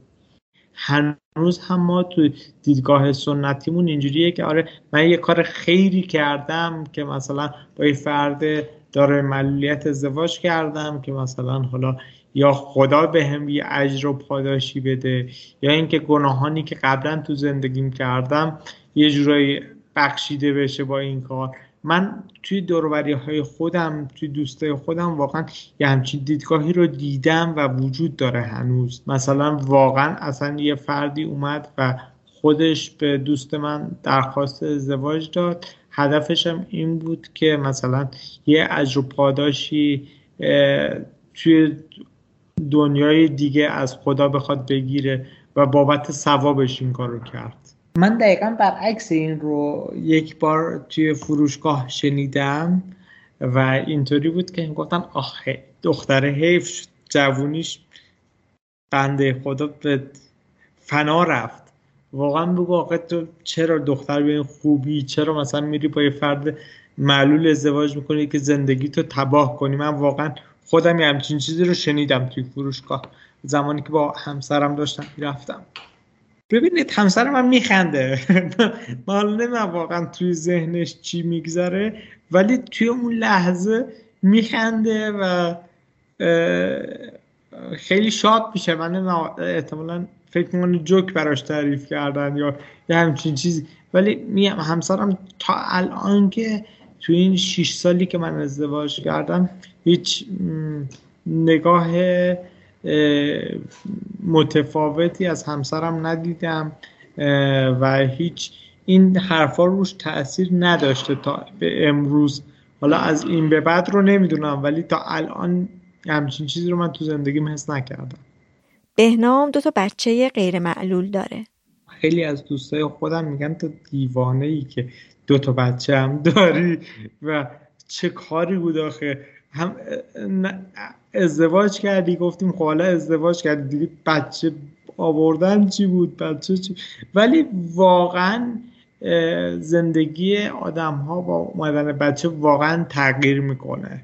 هنوز هم ما تو دیدگاه سنتیمون اینجوریه که آره من یه کار خیری کردم که مثلا با یه فرد داره معلولیت ازدواج کردم که مثلا حالا یا خدا به هم یه اجر و پاداشی بده یا اینکه گناهانی که قبلا تو زندگیم کردم یه جورایی بخشیده بشه با این کار. من توی دوروری‌های خودم توی دوستای خودم واقعا یه همچین دیدگاهی رو دیدم و وجود داره هنوز. مثلا واقعا اصلا یه فردی اومد و خودش به دوست من درخواست ازدواج داد، هدفش هم این بود که مثلا یه اجر و پاداشی توی دنیای دیگه از خدا بخواد بگیره و بابت ثوابش این کار رو کرد. من دقیقا برعکس این رو یک بار توی فروشگاه شنیدم و اینطوری بود که گفتن آخه دختره حیف شد، جوونیش بنده خدا به فنا رفت. واقعا بگو آقا تو چرا دختر به این خوبی چرا مثلا میری با یه فرد معلول ازدواج میکنی که زندگی تو تباه کنی؟ من واقعا خودم یه همچین چیزی رو شنیدم توی فروشگاه زمانی که با همسرم داشتم میرفتم. ببینید همسر من میخنده معلومه من واقعا توی ذهنش چی میگذره ولی توی اون لحظه میخنده و خیلی شاد میشه. من احتمالاً فکر میکنم جوک براش تعریف کردن یا یه همچین چیزی، ولی میگم همسرم تا الان که توی این 6 سالی که من ازدواج کردم هیچ نگاه متفاوتی از همسرم ندیدم و هیچ این حرفا روش تأثیر نداشته تا به امروز. حالا از این به بعد رو نمیدونم ولی تا الان همچین چیزی رو من تو زندگیم حس نکردم. بهنام 2 بچه غیر معلول داره. خیلی از دوستای خودم میگن تو دیوانه‌ای که 2 بچه هم داری و چه کاری بود آخه، هم ازدواج کردی گفتیم خب حالا ازدواج کردی دیگه بچه آوردن چی بود بچه چی؟ ولی واقعا زندگی آدم ها با اومدن بچه واقعا تغییر میکنه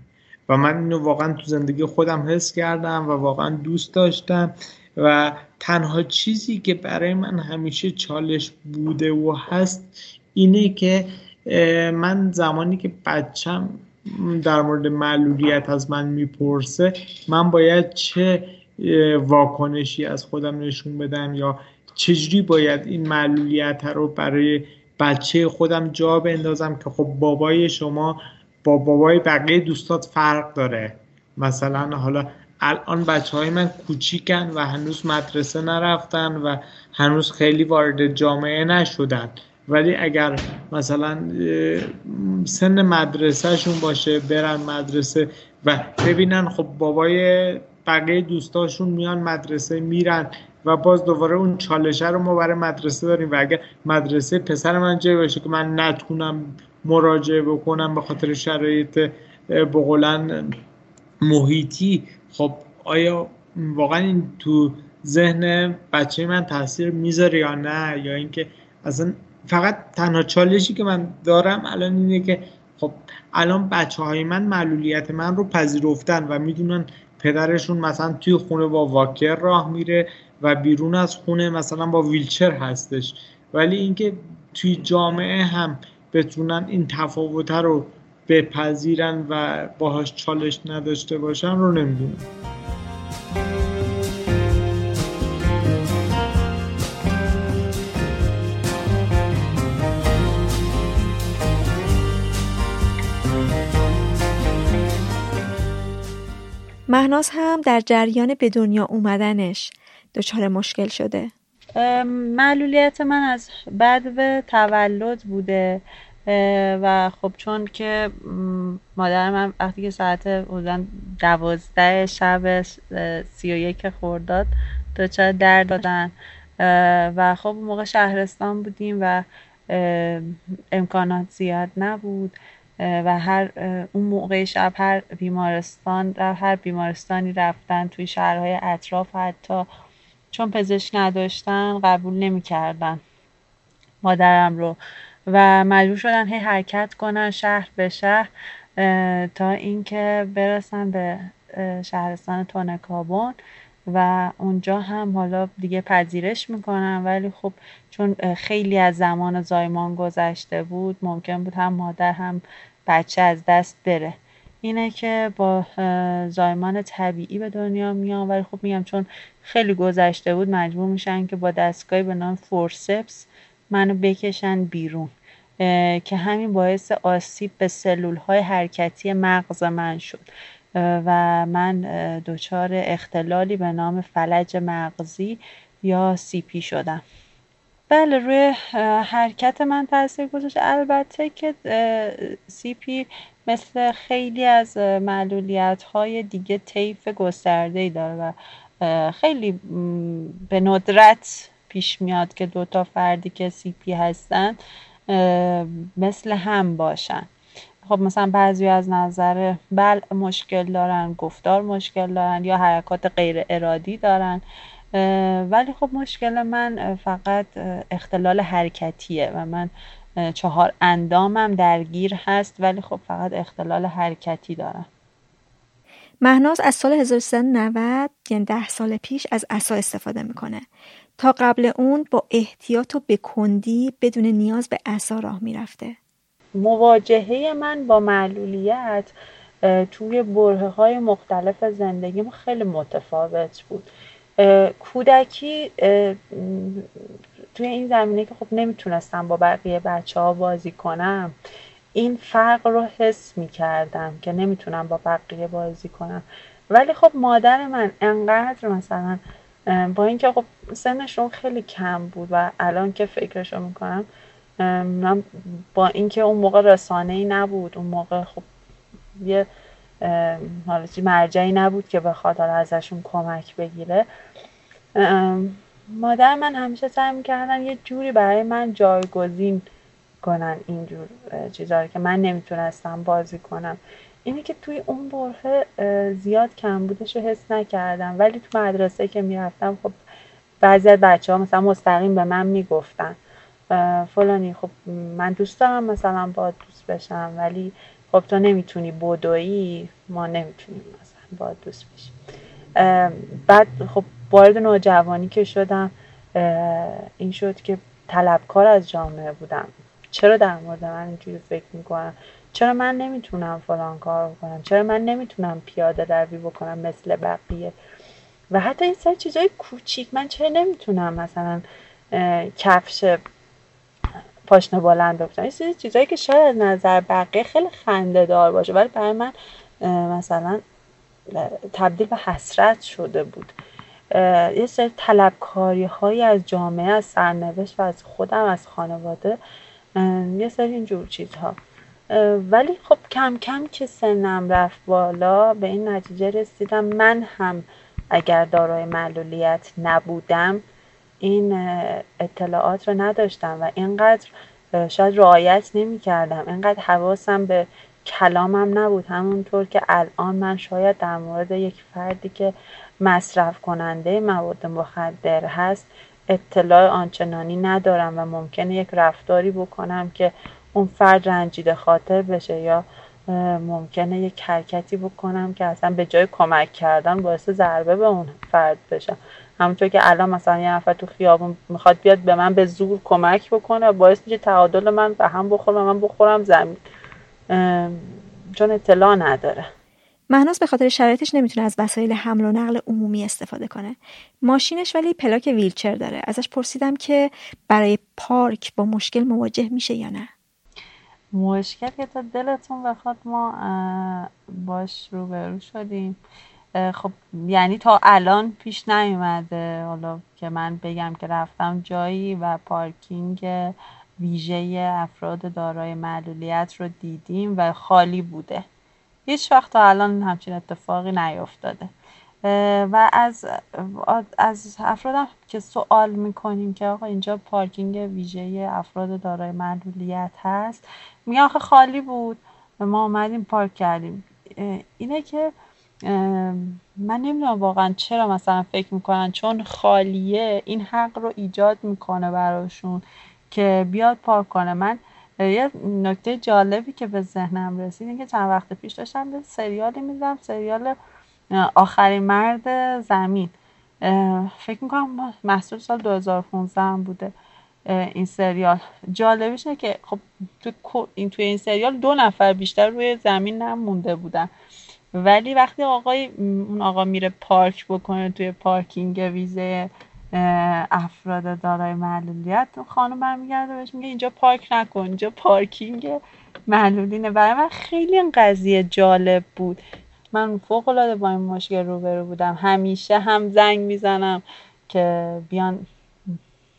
و من اینو واقعا تو زندگی خودم حس کردم و واقعا دوست داشتم و تنها چیزی که برای من همیشه چالش بوده و هست اینه که من زمانی که بچم در مورد معلولیت از من میپرسه من باید چه واکنشی از خودم نشون بدم یا چجوری باید این معلولیت رو برای بچه خودم جا بندازم که خب بابای شما با بابای بقیه دوستات فرق داره. مثلا حالا الان بچه‌های من کوچیکن و هنوز مدرسه نرفتن و هنوز خیلی وارد جامعه نشدن، ولی اگر مثلا سن مدرسهشون باشه برن مدرسه و ببینن خب بابای بقیه دوستاشون میان مدرسه میرن و باز دوباره اون چالشه رو ما برای مدرسه داریم و اگر مدرسه پسر من جایی باشه که من نتونم مراجعه بکنم به خاطر شرایط بقولن محیطی، خب آیا واقعا این تو ذهن بچه من تاثیر میذاره یا نه؟ یا اینکه اصلا فقط تنها چالشی که من دارم الان اینه که خب الان بچه‌های من معلولیت من رو پذیرفتن و میدونن پدرشون مثلا توی خونه با واکر راه میره و بیرون از خونه مثلا با ویلچر هستش، ولی اینکه توی جامعه هم بتونن این تفاوت رو بپذیرن و باهاش چالش نداشته باشن رو نمیدونم. مهناز هم در جریان به دنیا اومدنش دچار مشکل شده. معلولیت من از بدو تولد بوده و خب چون که مادر من وقتی که ساعت حدوداً 12 شب 31 خرداد دچار درد دادن و خب موقع شهرستان بودیم و امکانات زیاد نبود و هر اون موقع شب هر بیمارستان در هر بیمارستانی رفتن توی شهرهای اطراف، حتی چون پزشک نداشتن قبول نمی‌کردن مادرم رو و مجبور شدن هی حرکت کنن شهر به شهر تا اینکه برسن به شهرستان تونکابون و اونجا هم حالا دیگه پذیرش میکنن. ولی خب چون خیلی از زمان زایمان گذشته بود ممکن بود هم مادر هم بچه از دست بره. اینه که با زایمان طبیعی به دنیا میان ولی خب میگم چون خیلی گذشته بود مجبور میشن که با دستگاهی به نام فورسپس منو بکشن بیرون که همین باعث آسیب به سلول‌های حرکتی مغز من شد و من دچار اختلالی به نام فلج مغزی یا CP شدم. بله روی حرکت من تاثیر گذاشت. البته که CP مثل خیلی از معلولیت‌های دیگه طیف گسترده‌ای داره و خیلی به ندرت پیش میاد که دو تا فردی که CP هستن مثل هم باشن. خب مثلا بعضی از نظر بلع مشکل دارن، گفتار مشکل دارن یا حرکات غیر ارادی دارن، ولی خب مشکل من فقط اختلال حرکتیه و من 4 اندامم درگیر هست ولی خب فقط اختلال حرکتی دارم. مهناز از سال 1390 یعنی 10 سال پیش از عصا استفاده میکنه. تا قبل اون با احتیاط و بکندی بدون نیاز به عصا راه میرفته. مواجهه من با معلولیت توی برهه‌های مختلف زندگیم خیلی متفاوت بود. کودکی توی این زمینه که خب نمیتونستم با بقیه بچه‌ها بازی کنم، این فرق رو حس میکردم که نمیتونم با بقیه بازی کنم. ولی خب مادر من انقدر مثلا با اینکه خب سنشون خیلی کم بود و الان که فکرشو میکنم من با اینکه اون موقع رسانه‌ای نبود، اون موقع خب یه حالا مرجعی نبود که بخواد حالا ازشون کمک بگیره، مادر من همیشه سعی میکردن یه جوری برای من جایگزین کنن اینجور چیزا رو که من نمیتونستم بازی کنم. اینی که توی اون برهه زیاد کم بودش رو حس نکردم. ولی تو مدرسه که میرفتم خب بعضی از بچه‌ها مثلا مستقیم به من میگفتن فلانی خب من دوست دارم مثلا باهات دوست بشم ولی خب تو نمیتونی بدویی، ما نمیتونیم مثلا باهات دوست بشیم. بعد خب وارد نوجوانی که شدم این شد که طلبکار از جامعه بودم. چرا در مورد من اینجوری فکر میکنم؟ چرا من نمیتونم فلان کار بکنم؟ چرا من نمیتونم پیاده روی بکنم مثل بقیه؟ و حتی این سر چیزای کوچیک، من چرا نمیتونم مثلا کفش پاشنه بلند بکنم؟ این چیزایی که شاید از نظر بقیه خیلی خنده دار باشه ولی برای من مثلا تبدیل به حسرت شده بود. یه سری طلبکاری هایی از جامعه، از سرنوشت و از خودم، از خانواده، یه سری اینجور چیزها. ولی خب کم کم که سنم رفت بالا به این نتیجه رسیدم من هم اگر دارای معلولیت نبودم این اطلاعات رو نداشتم و اینقدر شاید رعایت نمی کردم، اینقدر حواسم به کلامم نبود همونطور که الان من شاید در مورد یک فردی که مصرف کننده مواد مخدر هست اطلاع آنچنانی ندارم و ممکنه یک رفتاری بکنم که اون فرد رنجیده خاطر بشه یا ممکنه یک حرکتی بکنم که اصلا به جای کمک کردن باعث ضربه به اون فرد بشم. همونطور که الان مثلا یه نفر تو خیابون میخواد بیاد به من به زور کمک بکنه باعث میشه تعادل من به هم بخوره و من بخورم زمین، چون اطلاع نداره. مهناز به خاطر شرایطش نمیتونه از وسایل حمل و نقل عمومی استفاده کنه. ماشینش ولی پلاک ویلچر داره. ازش پرسیدم که برای پارک با مشکل مواجه میشه یا نه. مشکل که تا دلتون بخواد ما باش روبرو شدیم. خب یعنی تا الان پیش نیومده حالا که من بگم که رفتم جایی و پارکینگ ویژه افراد دارای معلولیت رو دیدیم و خالی بوده. هیچ وقت تا الان همچین اتفاقی نیفتاده و از افرادم که سوال میکنیم که آقا اینجا پارکینگ ویژه افراد دارای معلولیت هست، میگن آخه خالی بود. ما آمدیم پارک کردیم. اینه که من نمیدونم واقعا چرا مثلا فکر میکنن چون خالیه این حق رو ایجاد میکنه براشون که بیاد پارک کنه. من یه نکته جالبی که به ذهنم رسید این که چند وقت پیش داشتم به سریالی میدم، سریال آخرین مرد زمین، فکر میکنم محصول سال 2015 هم بوده این سریال. جالبیش اینه که خب توی این سریال 2 نفر بیشتر روی زمین نمونده بودن، ولی وقتی اون آقا میره پارک بکنه توی پارکینگ ویزه افراد دارای معلولیت، خانم برمیگرده بهش میگه اینجا پارک نکن، اینجا پارکینگ معلولینه. برای من خیلی این قضیه جالب بود. من فوق‌العاده با این مشکل روبرو بودم. همیشه هم زنگ میزنم که بیان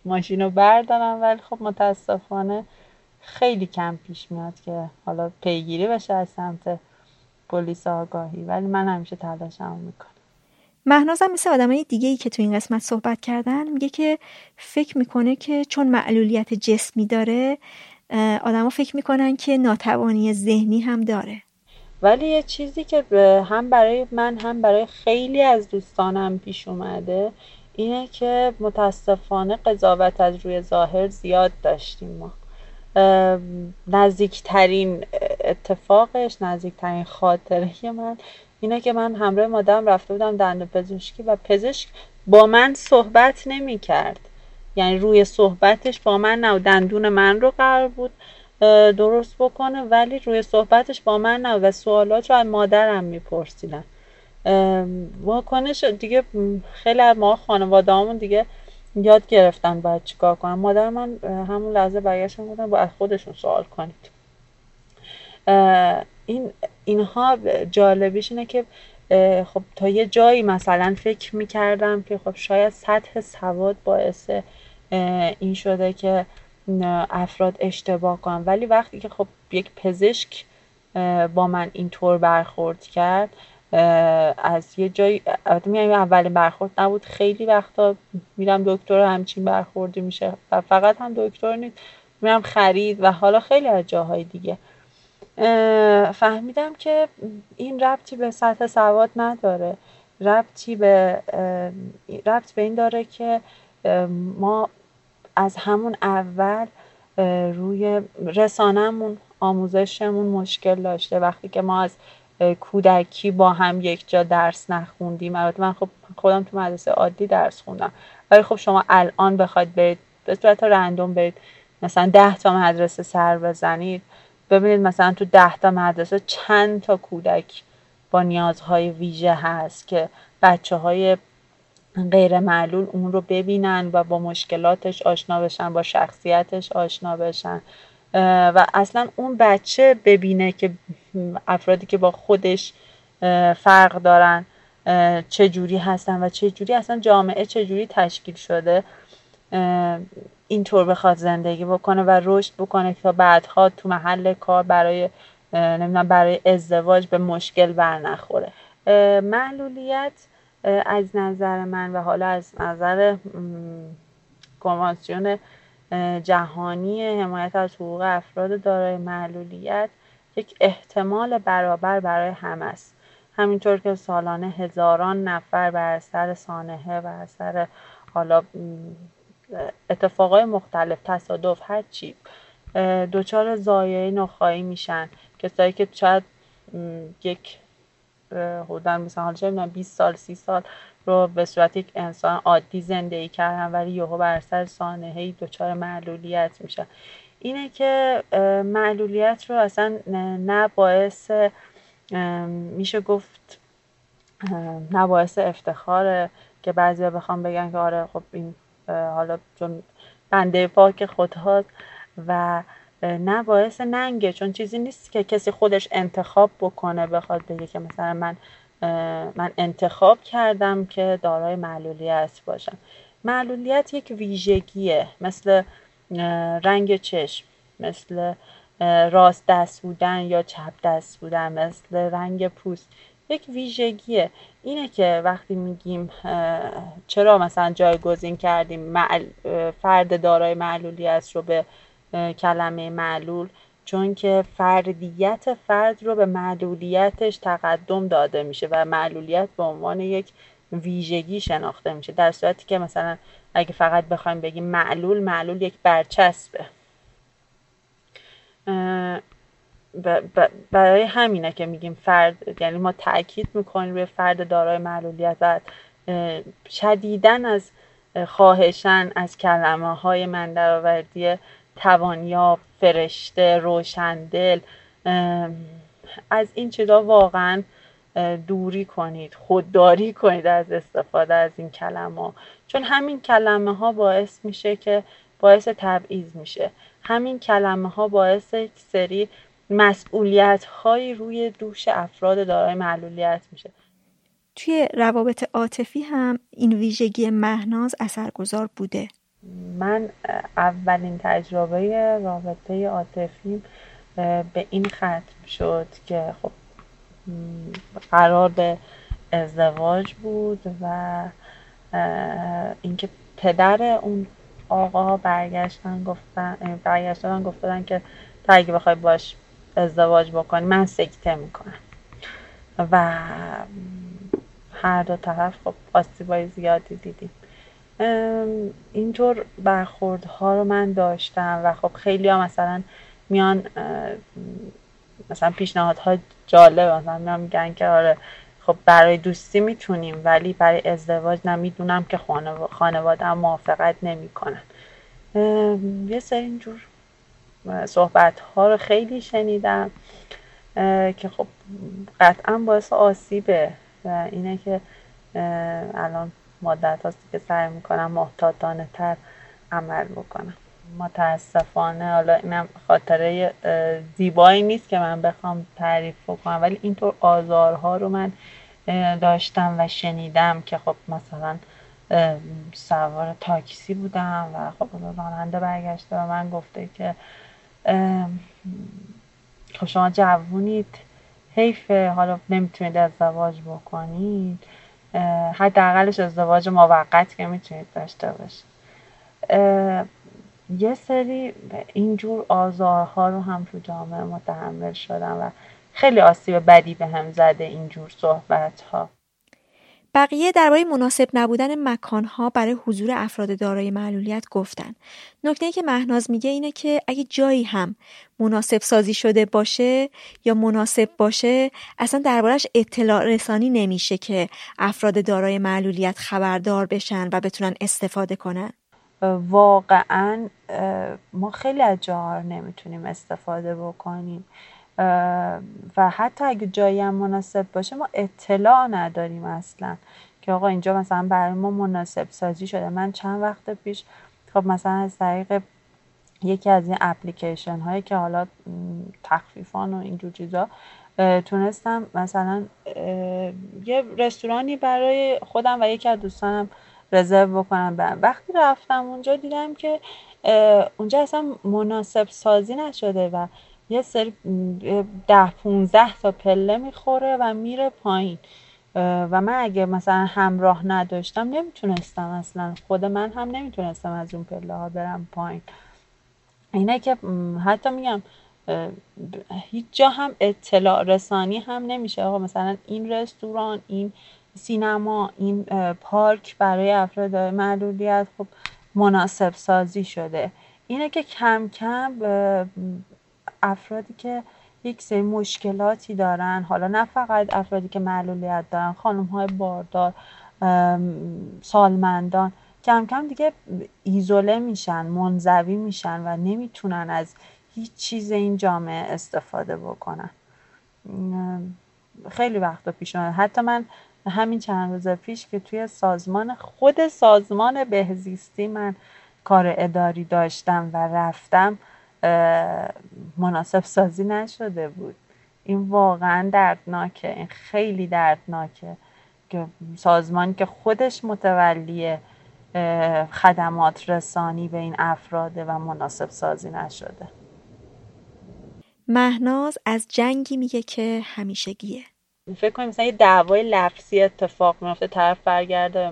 ماشین رو بردارم، ولی خب متاسفانه خیلی کم پیش میاد که حالا پیگیری بشه از سمت پلیس آگاهی، ولی من همیشه تلاشمو میکنم. مهنازم مثل آدمای دیگه‌ای که تو این قسمت صحبت کردن میگه که فکر میکنه که چون معلولیت جسمی داره آدما فکر میکنن که ناتوانی ذهنی هم داره. ولی یه چیزی که هم برای من هم برای خیلی از دوستانم پیش اومده اینه که متاسفانه قضاوت از روی ظاهر زیاد داشتیم ما. نزدیکترین اتفاقش، نزدیکترین خاطره من اینه که من همراه مادرم رفته بودم دندون پزشکی و پزشک با من صحبت نمی کرد، یعنی روی صحبتش با من نه، دندون من رو قرار بود درست بکنه ولی روی صحبتش با من نه و سوالات رو از مادرم میپرسیدن. واکنش دیگه خیلی از ما خانواده همون دیگه یاد گرفتن باید چیکار کنن. مادر من همون لحظه برگشتن گفتن باید خودشون سوال کنید. اینها جالبیش اینه که خب تا یه جایی مثلا فکر میکردم که خب شاید سطح سواد باعث این شده که افراد اشتباه کنن، ولی وقتی که خب یک پزشک با من اینطور برخورد کرد از یه جایی، البته میگم اولین برخورد نبود، خیلی وقتا میرم دکتر همچین برخوردی میشه و فقط هم دکتر نیست، میرم خرید و حالا خیلی از جاهای دیگه فهمیدم که این ربطی به سطح سواد نداره، ربطی به این داره که ما از همون اول روی رسانه‌مون آموزشمون مشکل داشته. وقتی که ما از کودکی با هم یک جا درس نخوندیم، البته من خب خودم تو مدرسه عادی درس خوندم، ولی خب شما الان بخواید برید به صورت رندوم برید مثلا 10 تا مدرسه سر بزنید، ببینید مثلا تو 10 تا مدرسه چند تا کودک با نیازهای ویژه هست که بچه‌های غیر معلول اون رو ببینن و با مشکلاتش آشنا بشن، با شخصیتش آشنا بشن و اصلا اون بچه ببینه که افرادی که با خودش فرق دارن چجوری هستن و چجوری اصلا جامعه چجوری تشکیل شده، اینطور بخواد زندگی بکنه و رشد بکنه تا بعدها تو محل کار برای ازدواج به مشکل برنخوره. معلولیت از نظر من و حالا از نظر کنوانسیون جهانی حمایت از حقوق افراد دارای معلولیت یک احتمال برابر برای همه است. همینطور که سالانه هزاران نفر بر اثر سانحه، بر اثر حالا اتفاقای مختلف، تصادف، هر چی، دچار زایعه نخاعی میشن، کسایی که شاید یک حدوداً مثلا حالا چه میدونم 20 سال 30 سال رو به صورت یک انسان عادی زندگی کردن ولی یهو بر اثر سانحه‌ای دچار معلولیت میشن. اینه که معلولیت رو اصلا نه باعث افتخاره که بعضیا بخوام بگن که آره خب این حالا چون بنده پاک خداست و نه باعث ننگه، چون چیزی نیست که کسی خودش انتخاب بکنه بخواد بگه که مثلا من انتخاب کردم که دارای معلولیت باشم. معلولیت یک ویژگیه، مثل رنگ چشم، مثل راست دست بودن یا چپ دست بودن، مثل رنگ پوست، یک ویژگیه. اینه که وقتی میگیم چرا مثلا جایگزین کردیم فرد دارای معلولیت رو به کلمه معلول، چون که فردیت فرد رو به معلولیتش تقدم داده میشه و معلولیت به عنوان یک ویژگی شناخته میشه، در صورتی که مثلا اگه فقط بخوایم بگیم معلول یک برچسبه. برای همینه که میگیم فرد، یعنی ما تأکید میکنیم روی فرد دارای معلولیت و شدیدن از خواهشن از کلمه های من درآوردی توانیاب، فرشته، روشندل، از این چیزا واقعا دوری کنید، خودداری کنید از استفاده از این کلمه، چون همین کلمه ها باعث میشه که باعث تبعیض میشه، همین کلمه ها باعث یک سری مسئولیت های روی دوش افراد دارای معلولیت میشه. توی روابط عاطفی هم این ویژگی مهناز اثرگذار بوده. من اولین تجربه رابطه عاطفیم به این ختم شد که خب قرار به ازدواج بود و اینکه پدر اون آقا برگشتن گفتن که تا اگه بخوای باش ازدواج بکنی من سکته میکنم و هر دو طرف خب آسیبای زیادی دیدیم. اینطور برخوردها رو من داشتم و خب خیلی ها مثلا میان مثلا پیشنهادها جالب، مثلا میان میگن که آره خب برای دوستی میتونیم ولی برای ازدواج نمیدونم که خانواده هم موافقت نمیکنن. یه سری اینجور صحبت ها رو خیلی شنیدم که خب قطعا باعث آسیبه و اینه که الان مدت هاست که سعی میکنم محتاطانه تر عمل بکنم. متاسفانه حالا اینم خاطره زیبایی نیست که من بخوام تعریف بکنم، ولی اینطور آزارها رو من داشتم و شنیدم که خب مثلا سوار تاکسی بودم و خب راننده برگشته و من گفته که خب شما جوونید، حیفه حالا نمیتونید ازدواج بکنید، حداقلش ازدواج موقت که میتونید داشته باشید. یه سری اینجور آزارها رو هم تو جامعه متحمل شدم و خیلی آسیب بدی به هم زده اینجور صحبتها. بقیه درباره مناسب نبودن مکانها برای حضور افراد دارای معلولیت گفتن. نکته‌ای که مهناز میگه اینه که اگه جایی هم مناسب سازی شده باشه یا مناسب باشه اصلا دربارش اطلاع رسانی نمیشه که افراد دارای معلولیت خبردار بشن و بتونن استفاده کنن. واقعا ما خیلی از جاها نمیتونیم استفاده بکنیم و حتی اگه جایی هم مناسب باشه ما اطلاع نداریم اصلا که آقا اینجا مثلا برای ما مناسب سازی شده. من چند وقت پیش خب مثلا از طریق یکی از این اپلیکیشن هایی که حالا تخفیفان و اینجور چیزا تونستم مثلا یه رستورانی برای خودم و یکی از دوستانم رزرو بکنم برم. وقتی رفتم اونجا دیدم که اونجا اصلا مناسب سازی نشده و یه سری 10-15 تا پله میخوره و میره پایین و من اگه مثلا همراه نداشتم نمیتونستم، اصلا خود من هم نمیتونستم از اون پله ها برم پایین. اینه که حتی میگم هیچ جا هم اطلاع رسانی هم نمیشه، آقا مثلا این رستوران، این سینما، این پارک برای افراد معلولیت خب مناسب سازی شده. اینه که کم کم افرادی که یک سری مشکلاتی دارن، حالا نه فقط افرادی که معلولیت دارن، خانم‌های باردار، سالمندان، کم کم دیگه ایزوله میشن، منزوی میشن و نمیتونن از هیچ چیز این جامعه استفاده بکنن. خیلی وقتا پیش اومد، حتی من همین چند روز پیش که توی خود سازمان بهزیستی من کار اداری داشتم و رفتم، مناسب سازی نشده بود. این واقعا دردناکه، این خیلی دردناکه که سازمانی که خودش متولی خدمات رسانی به این افراده و مناسب سازی نشده. مهناز از جنگی میگه که همیشگیه. فکر کنیم مثلا یه دعوای لفظی اتفاق میفته، طرف برمیگرده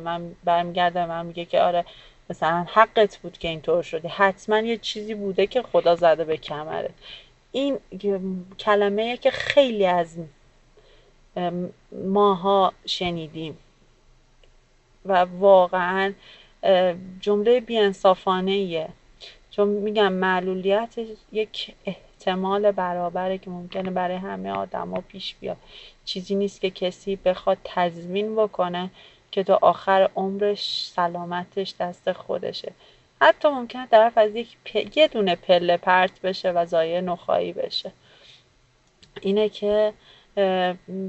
به من میگه که آره مثلا حقت بود که اینطور شده، حتما یه چیزی بوده که خدا زده به کمرت. این کلمه‌ای که خیلی از ماها شنیدیم و واقعا جمله بی‌انصافانه‌ایه، چون میگم معلولیت یک احتمال برابره که ممکنه برای همه آدما پیش بیاد، چیزی نیست که کسی بخواد تضمین بکنه که تا آخر عمرش سلامتش دست خودشه. حتی ممکنه طرف از یه دونه پله پرت بشه و ضایع نخایی بشه. اینه که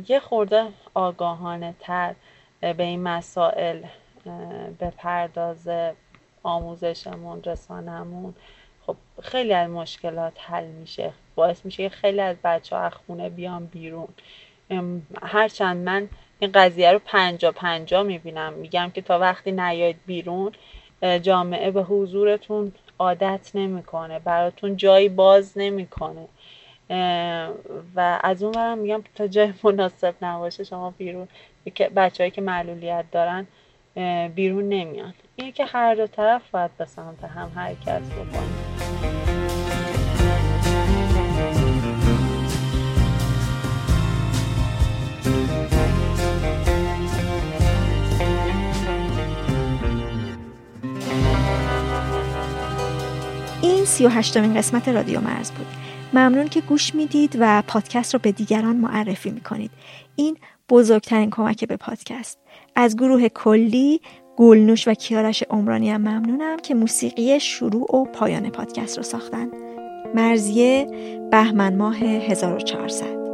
یه خورده آگاهانه تر به این مسائل بپردازه آموزشمون، رسانمون، خب خیلی از مشکلات حل میشه. باعث میشه خیلی از بچه‌ها از خونه بیان بیرون. هرچند من این قضیه رو 50-50 میبینم، میگم که تا وقتی نیاید بیرون جامعه به حضورتون عادت نمیکنه، براتون جایی باز نمیکنه و از اون برم میگم تا جای مناسب نباشه شما بیرون، بچه‌هایی که معلولیت دارن بیرون نمیان. اینه که هر دو طرف باید به سمت هم حرکت بکنه. این 38مین قسمت رادیو مرز بود. ممنون که گوش میدید و پادکست رو به دیگران معرفی میکنید. این بزرگترین کمک به پادکست. از گروه کلی، گلنوش و کیارش عمرانی هم ممنونم که موسیقی شروع و پایان پادکست رو ساختن. مرزیه، بهمن ماه 1400.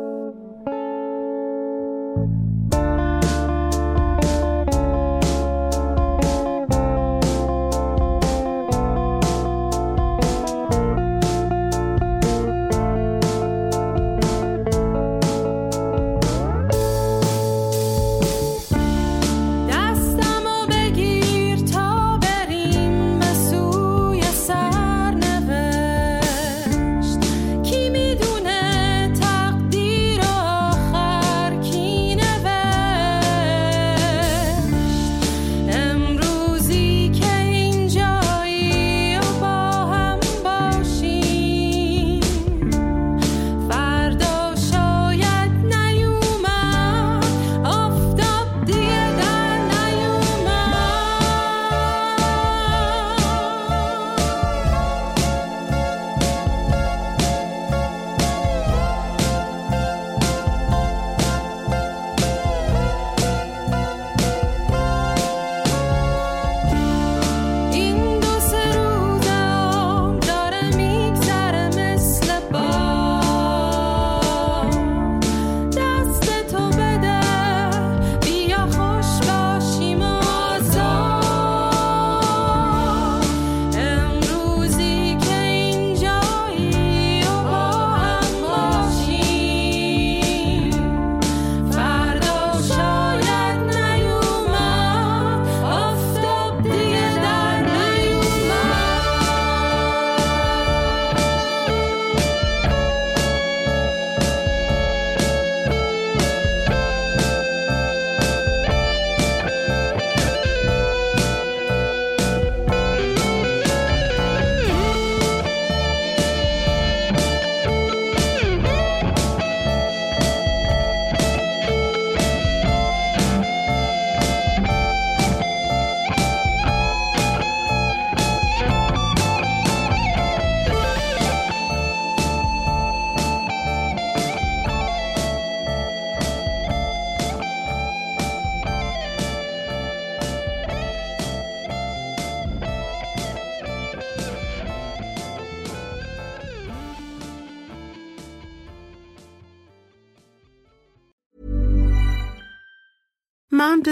Mom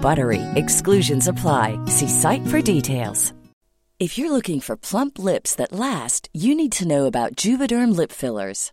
BUTTERY. Exclusions apply. See site for details. If you're looking for plump lips that last, you need to know about Juvederm lip fillers.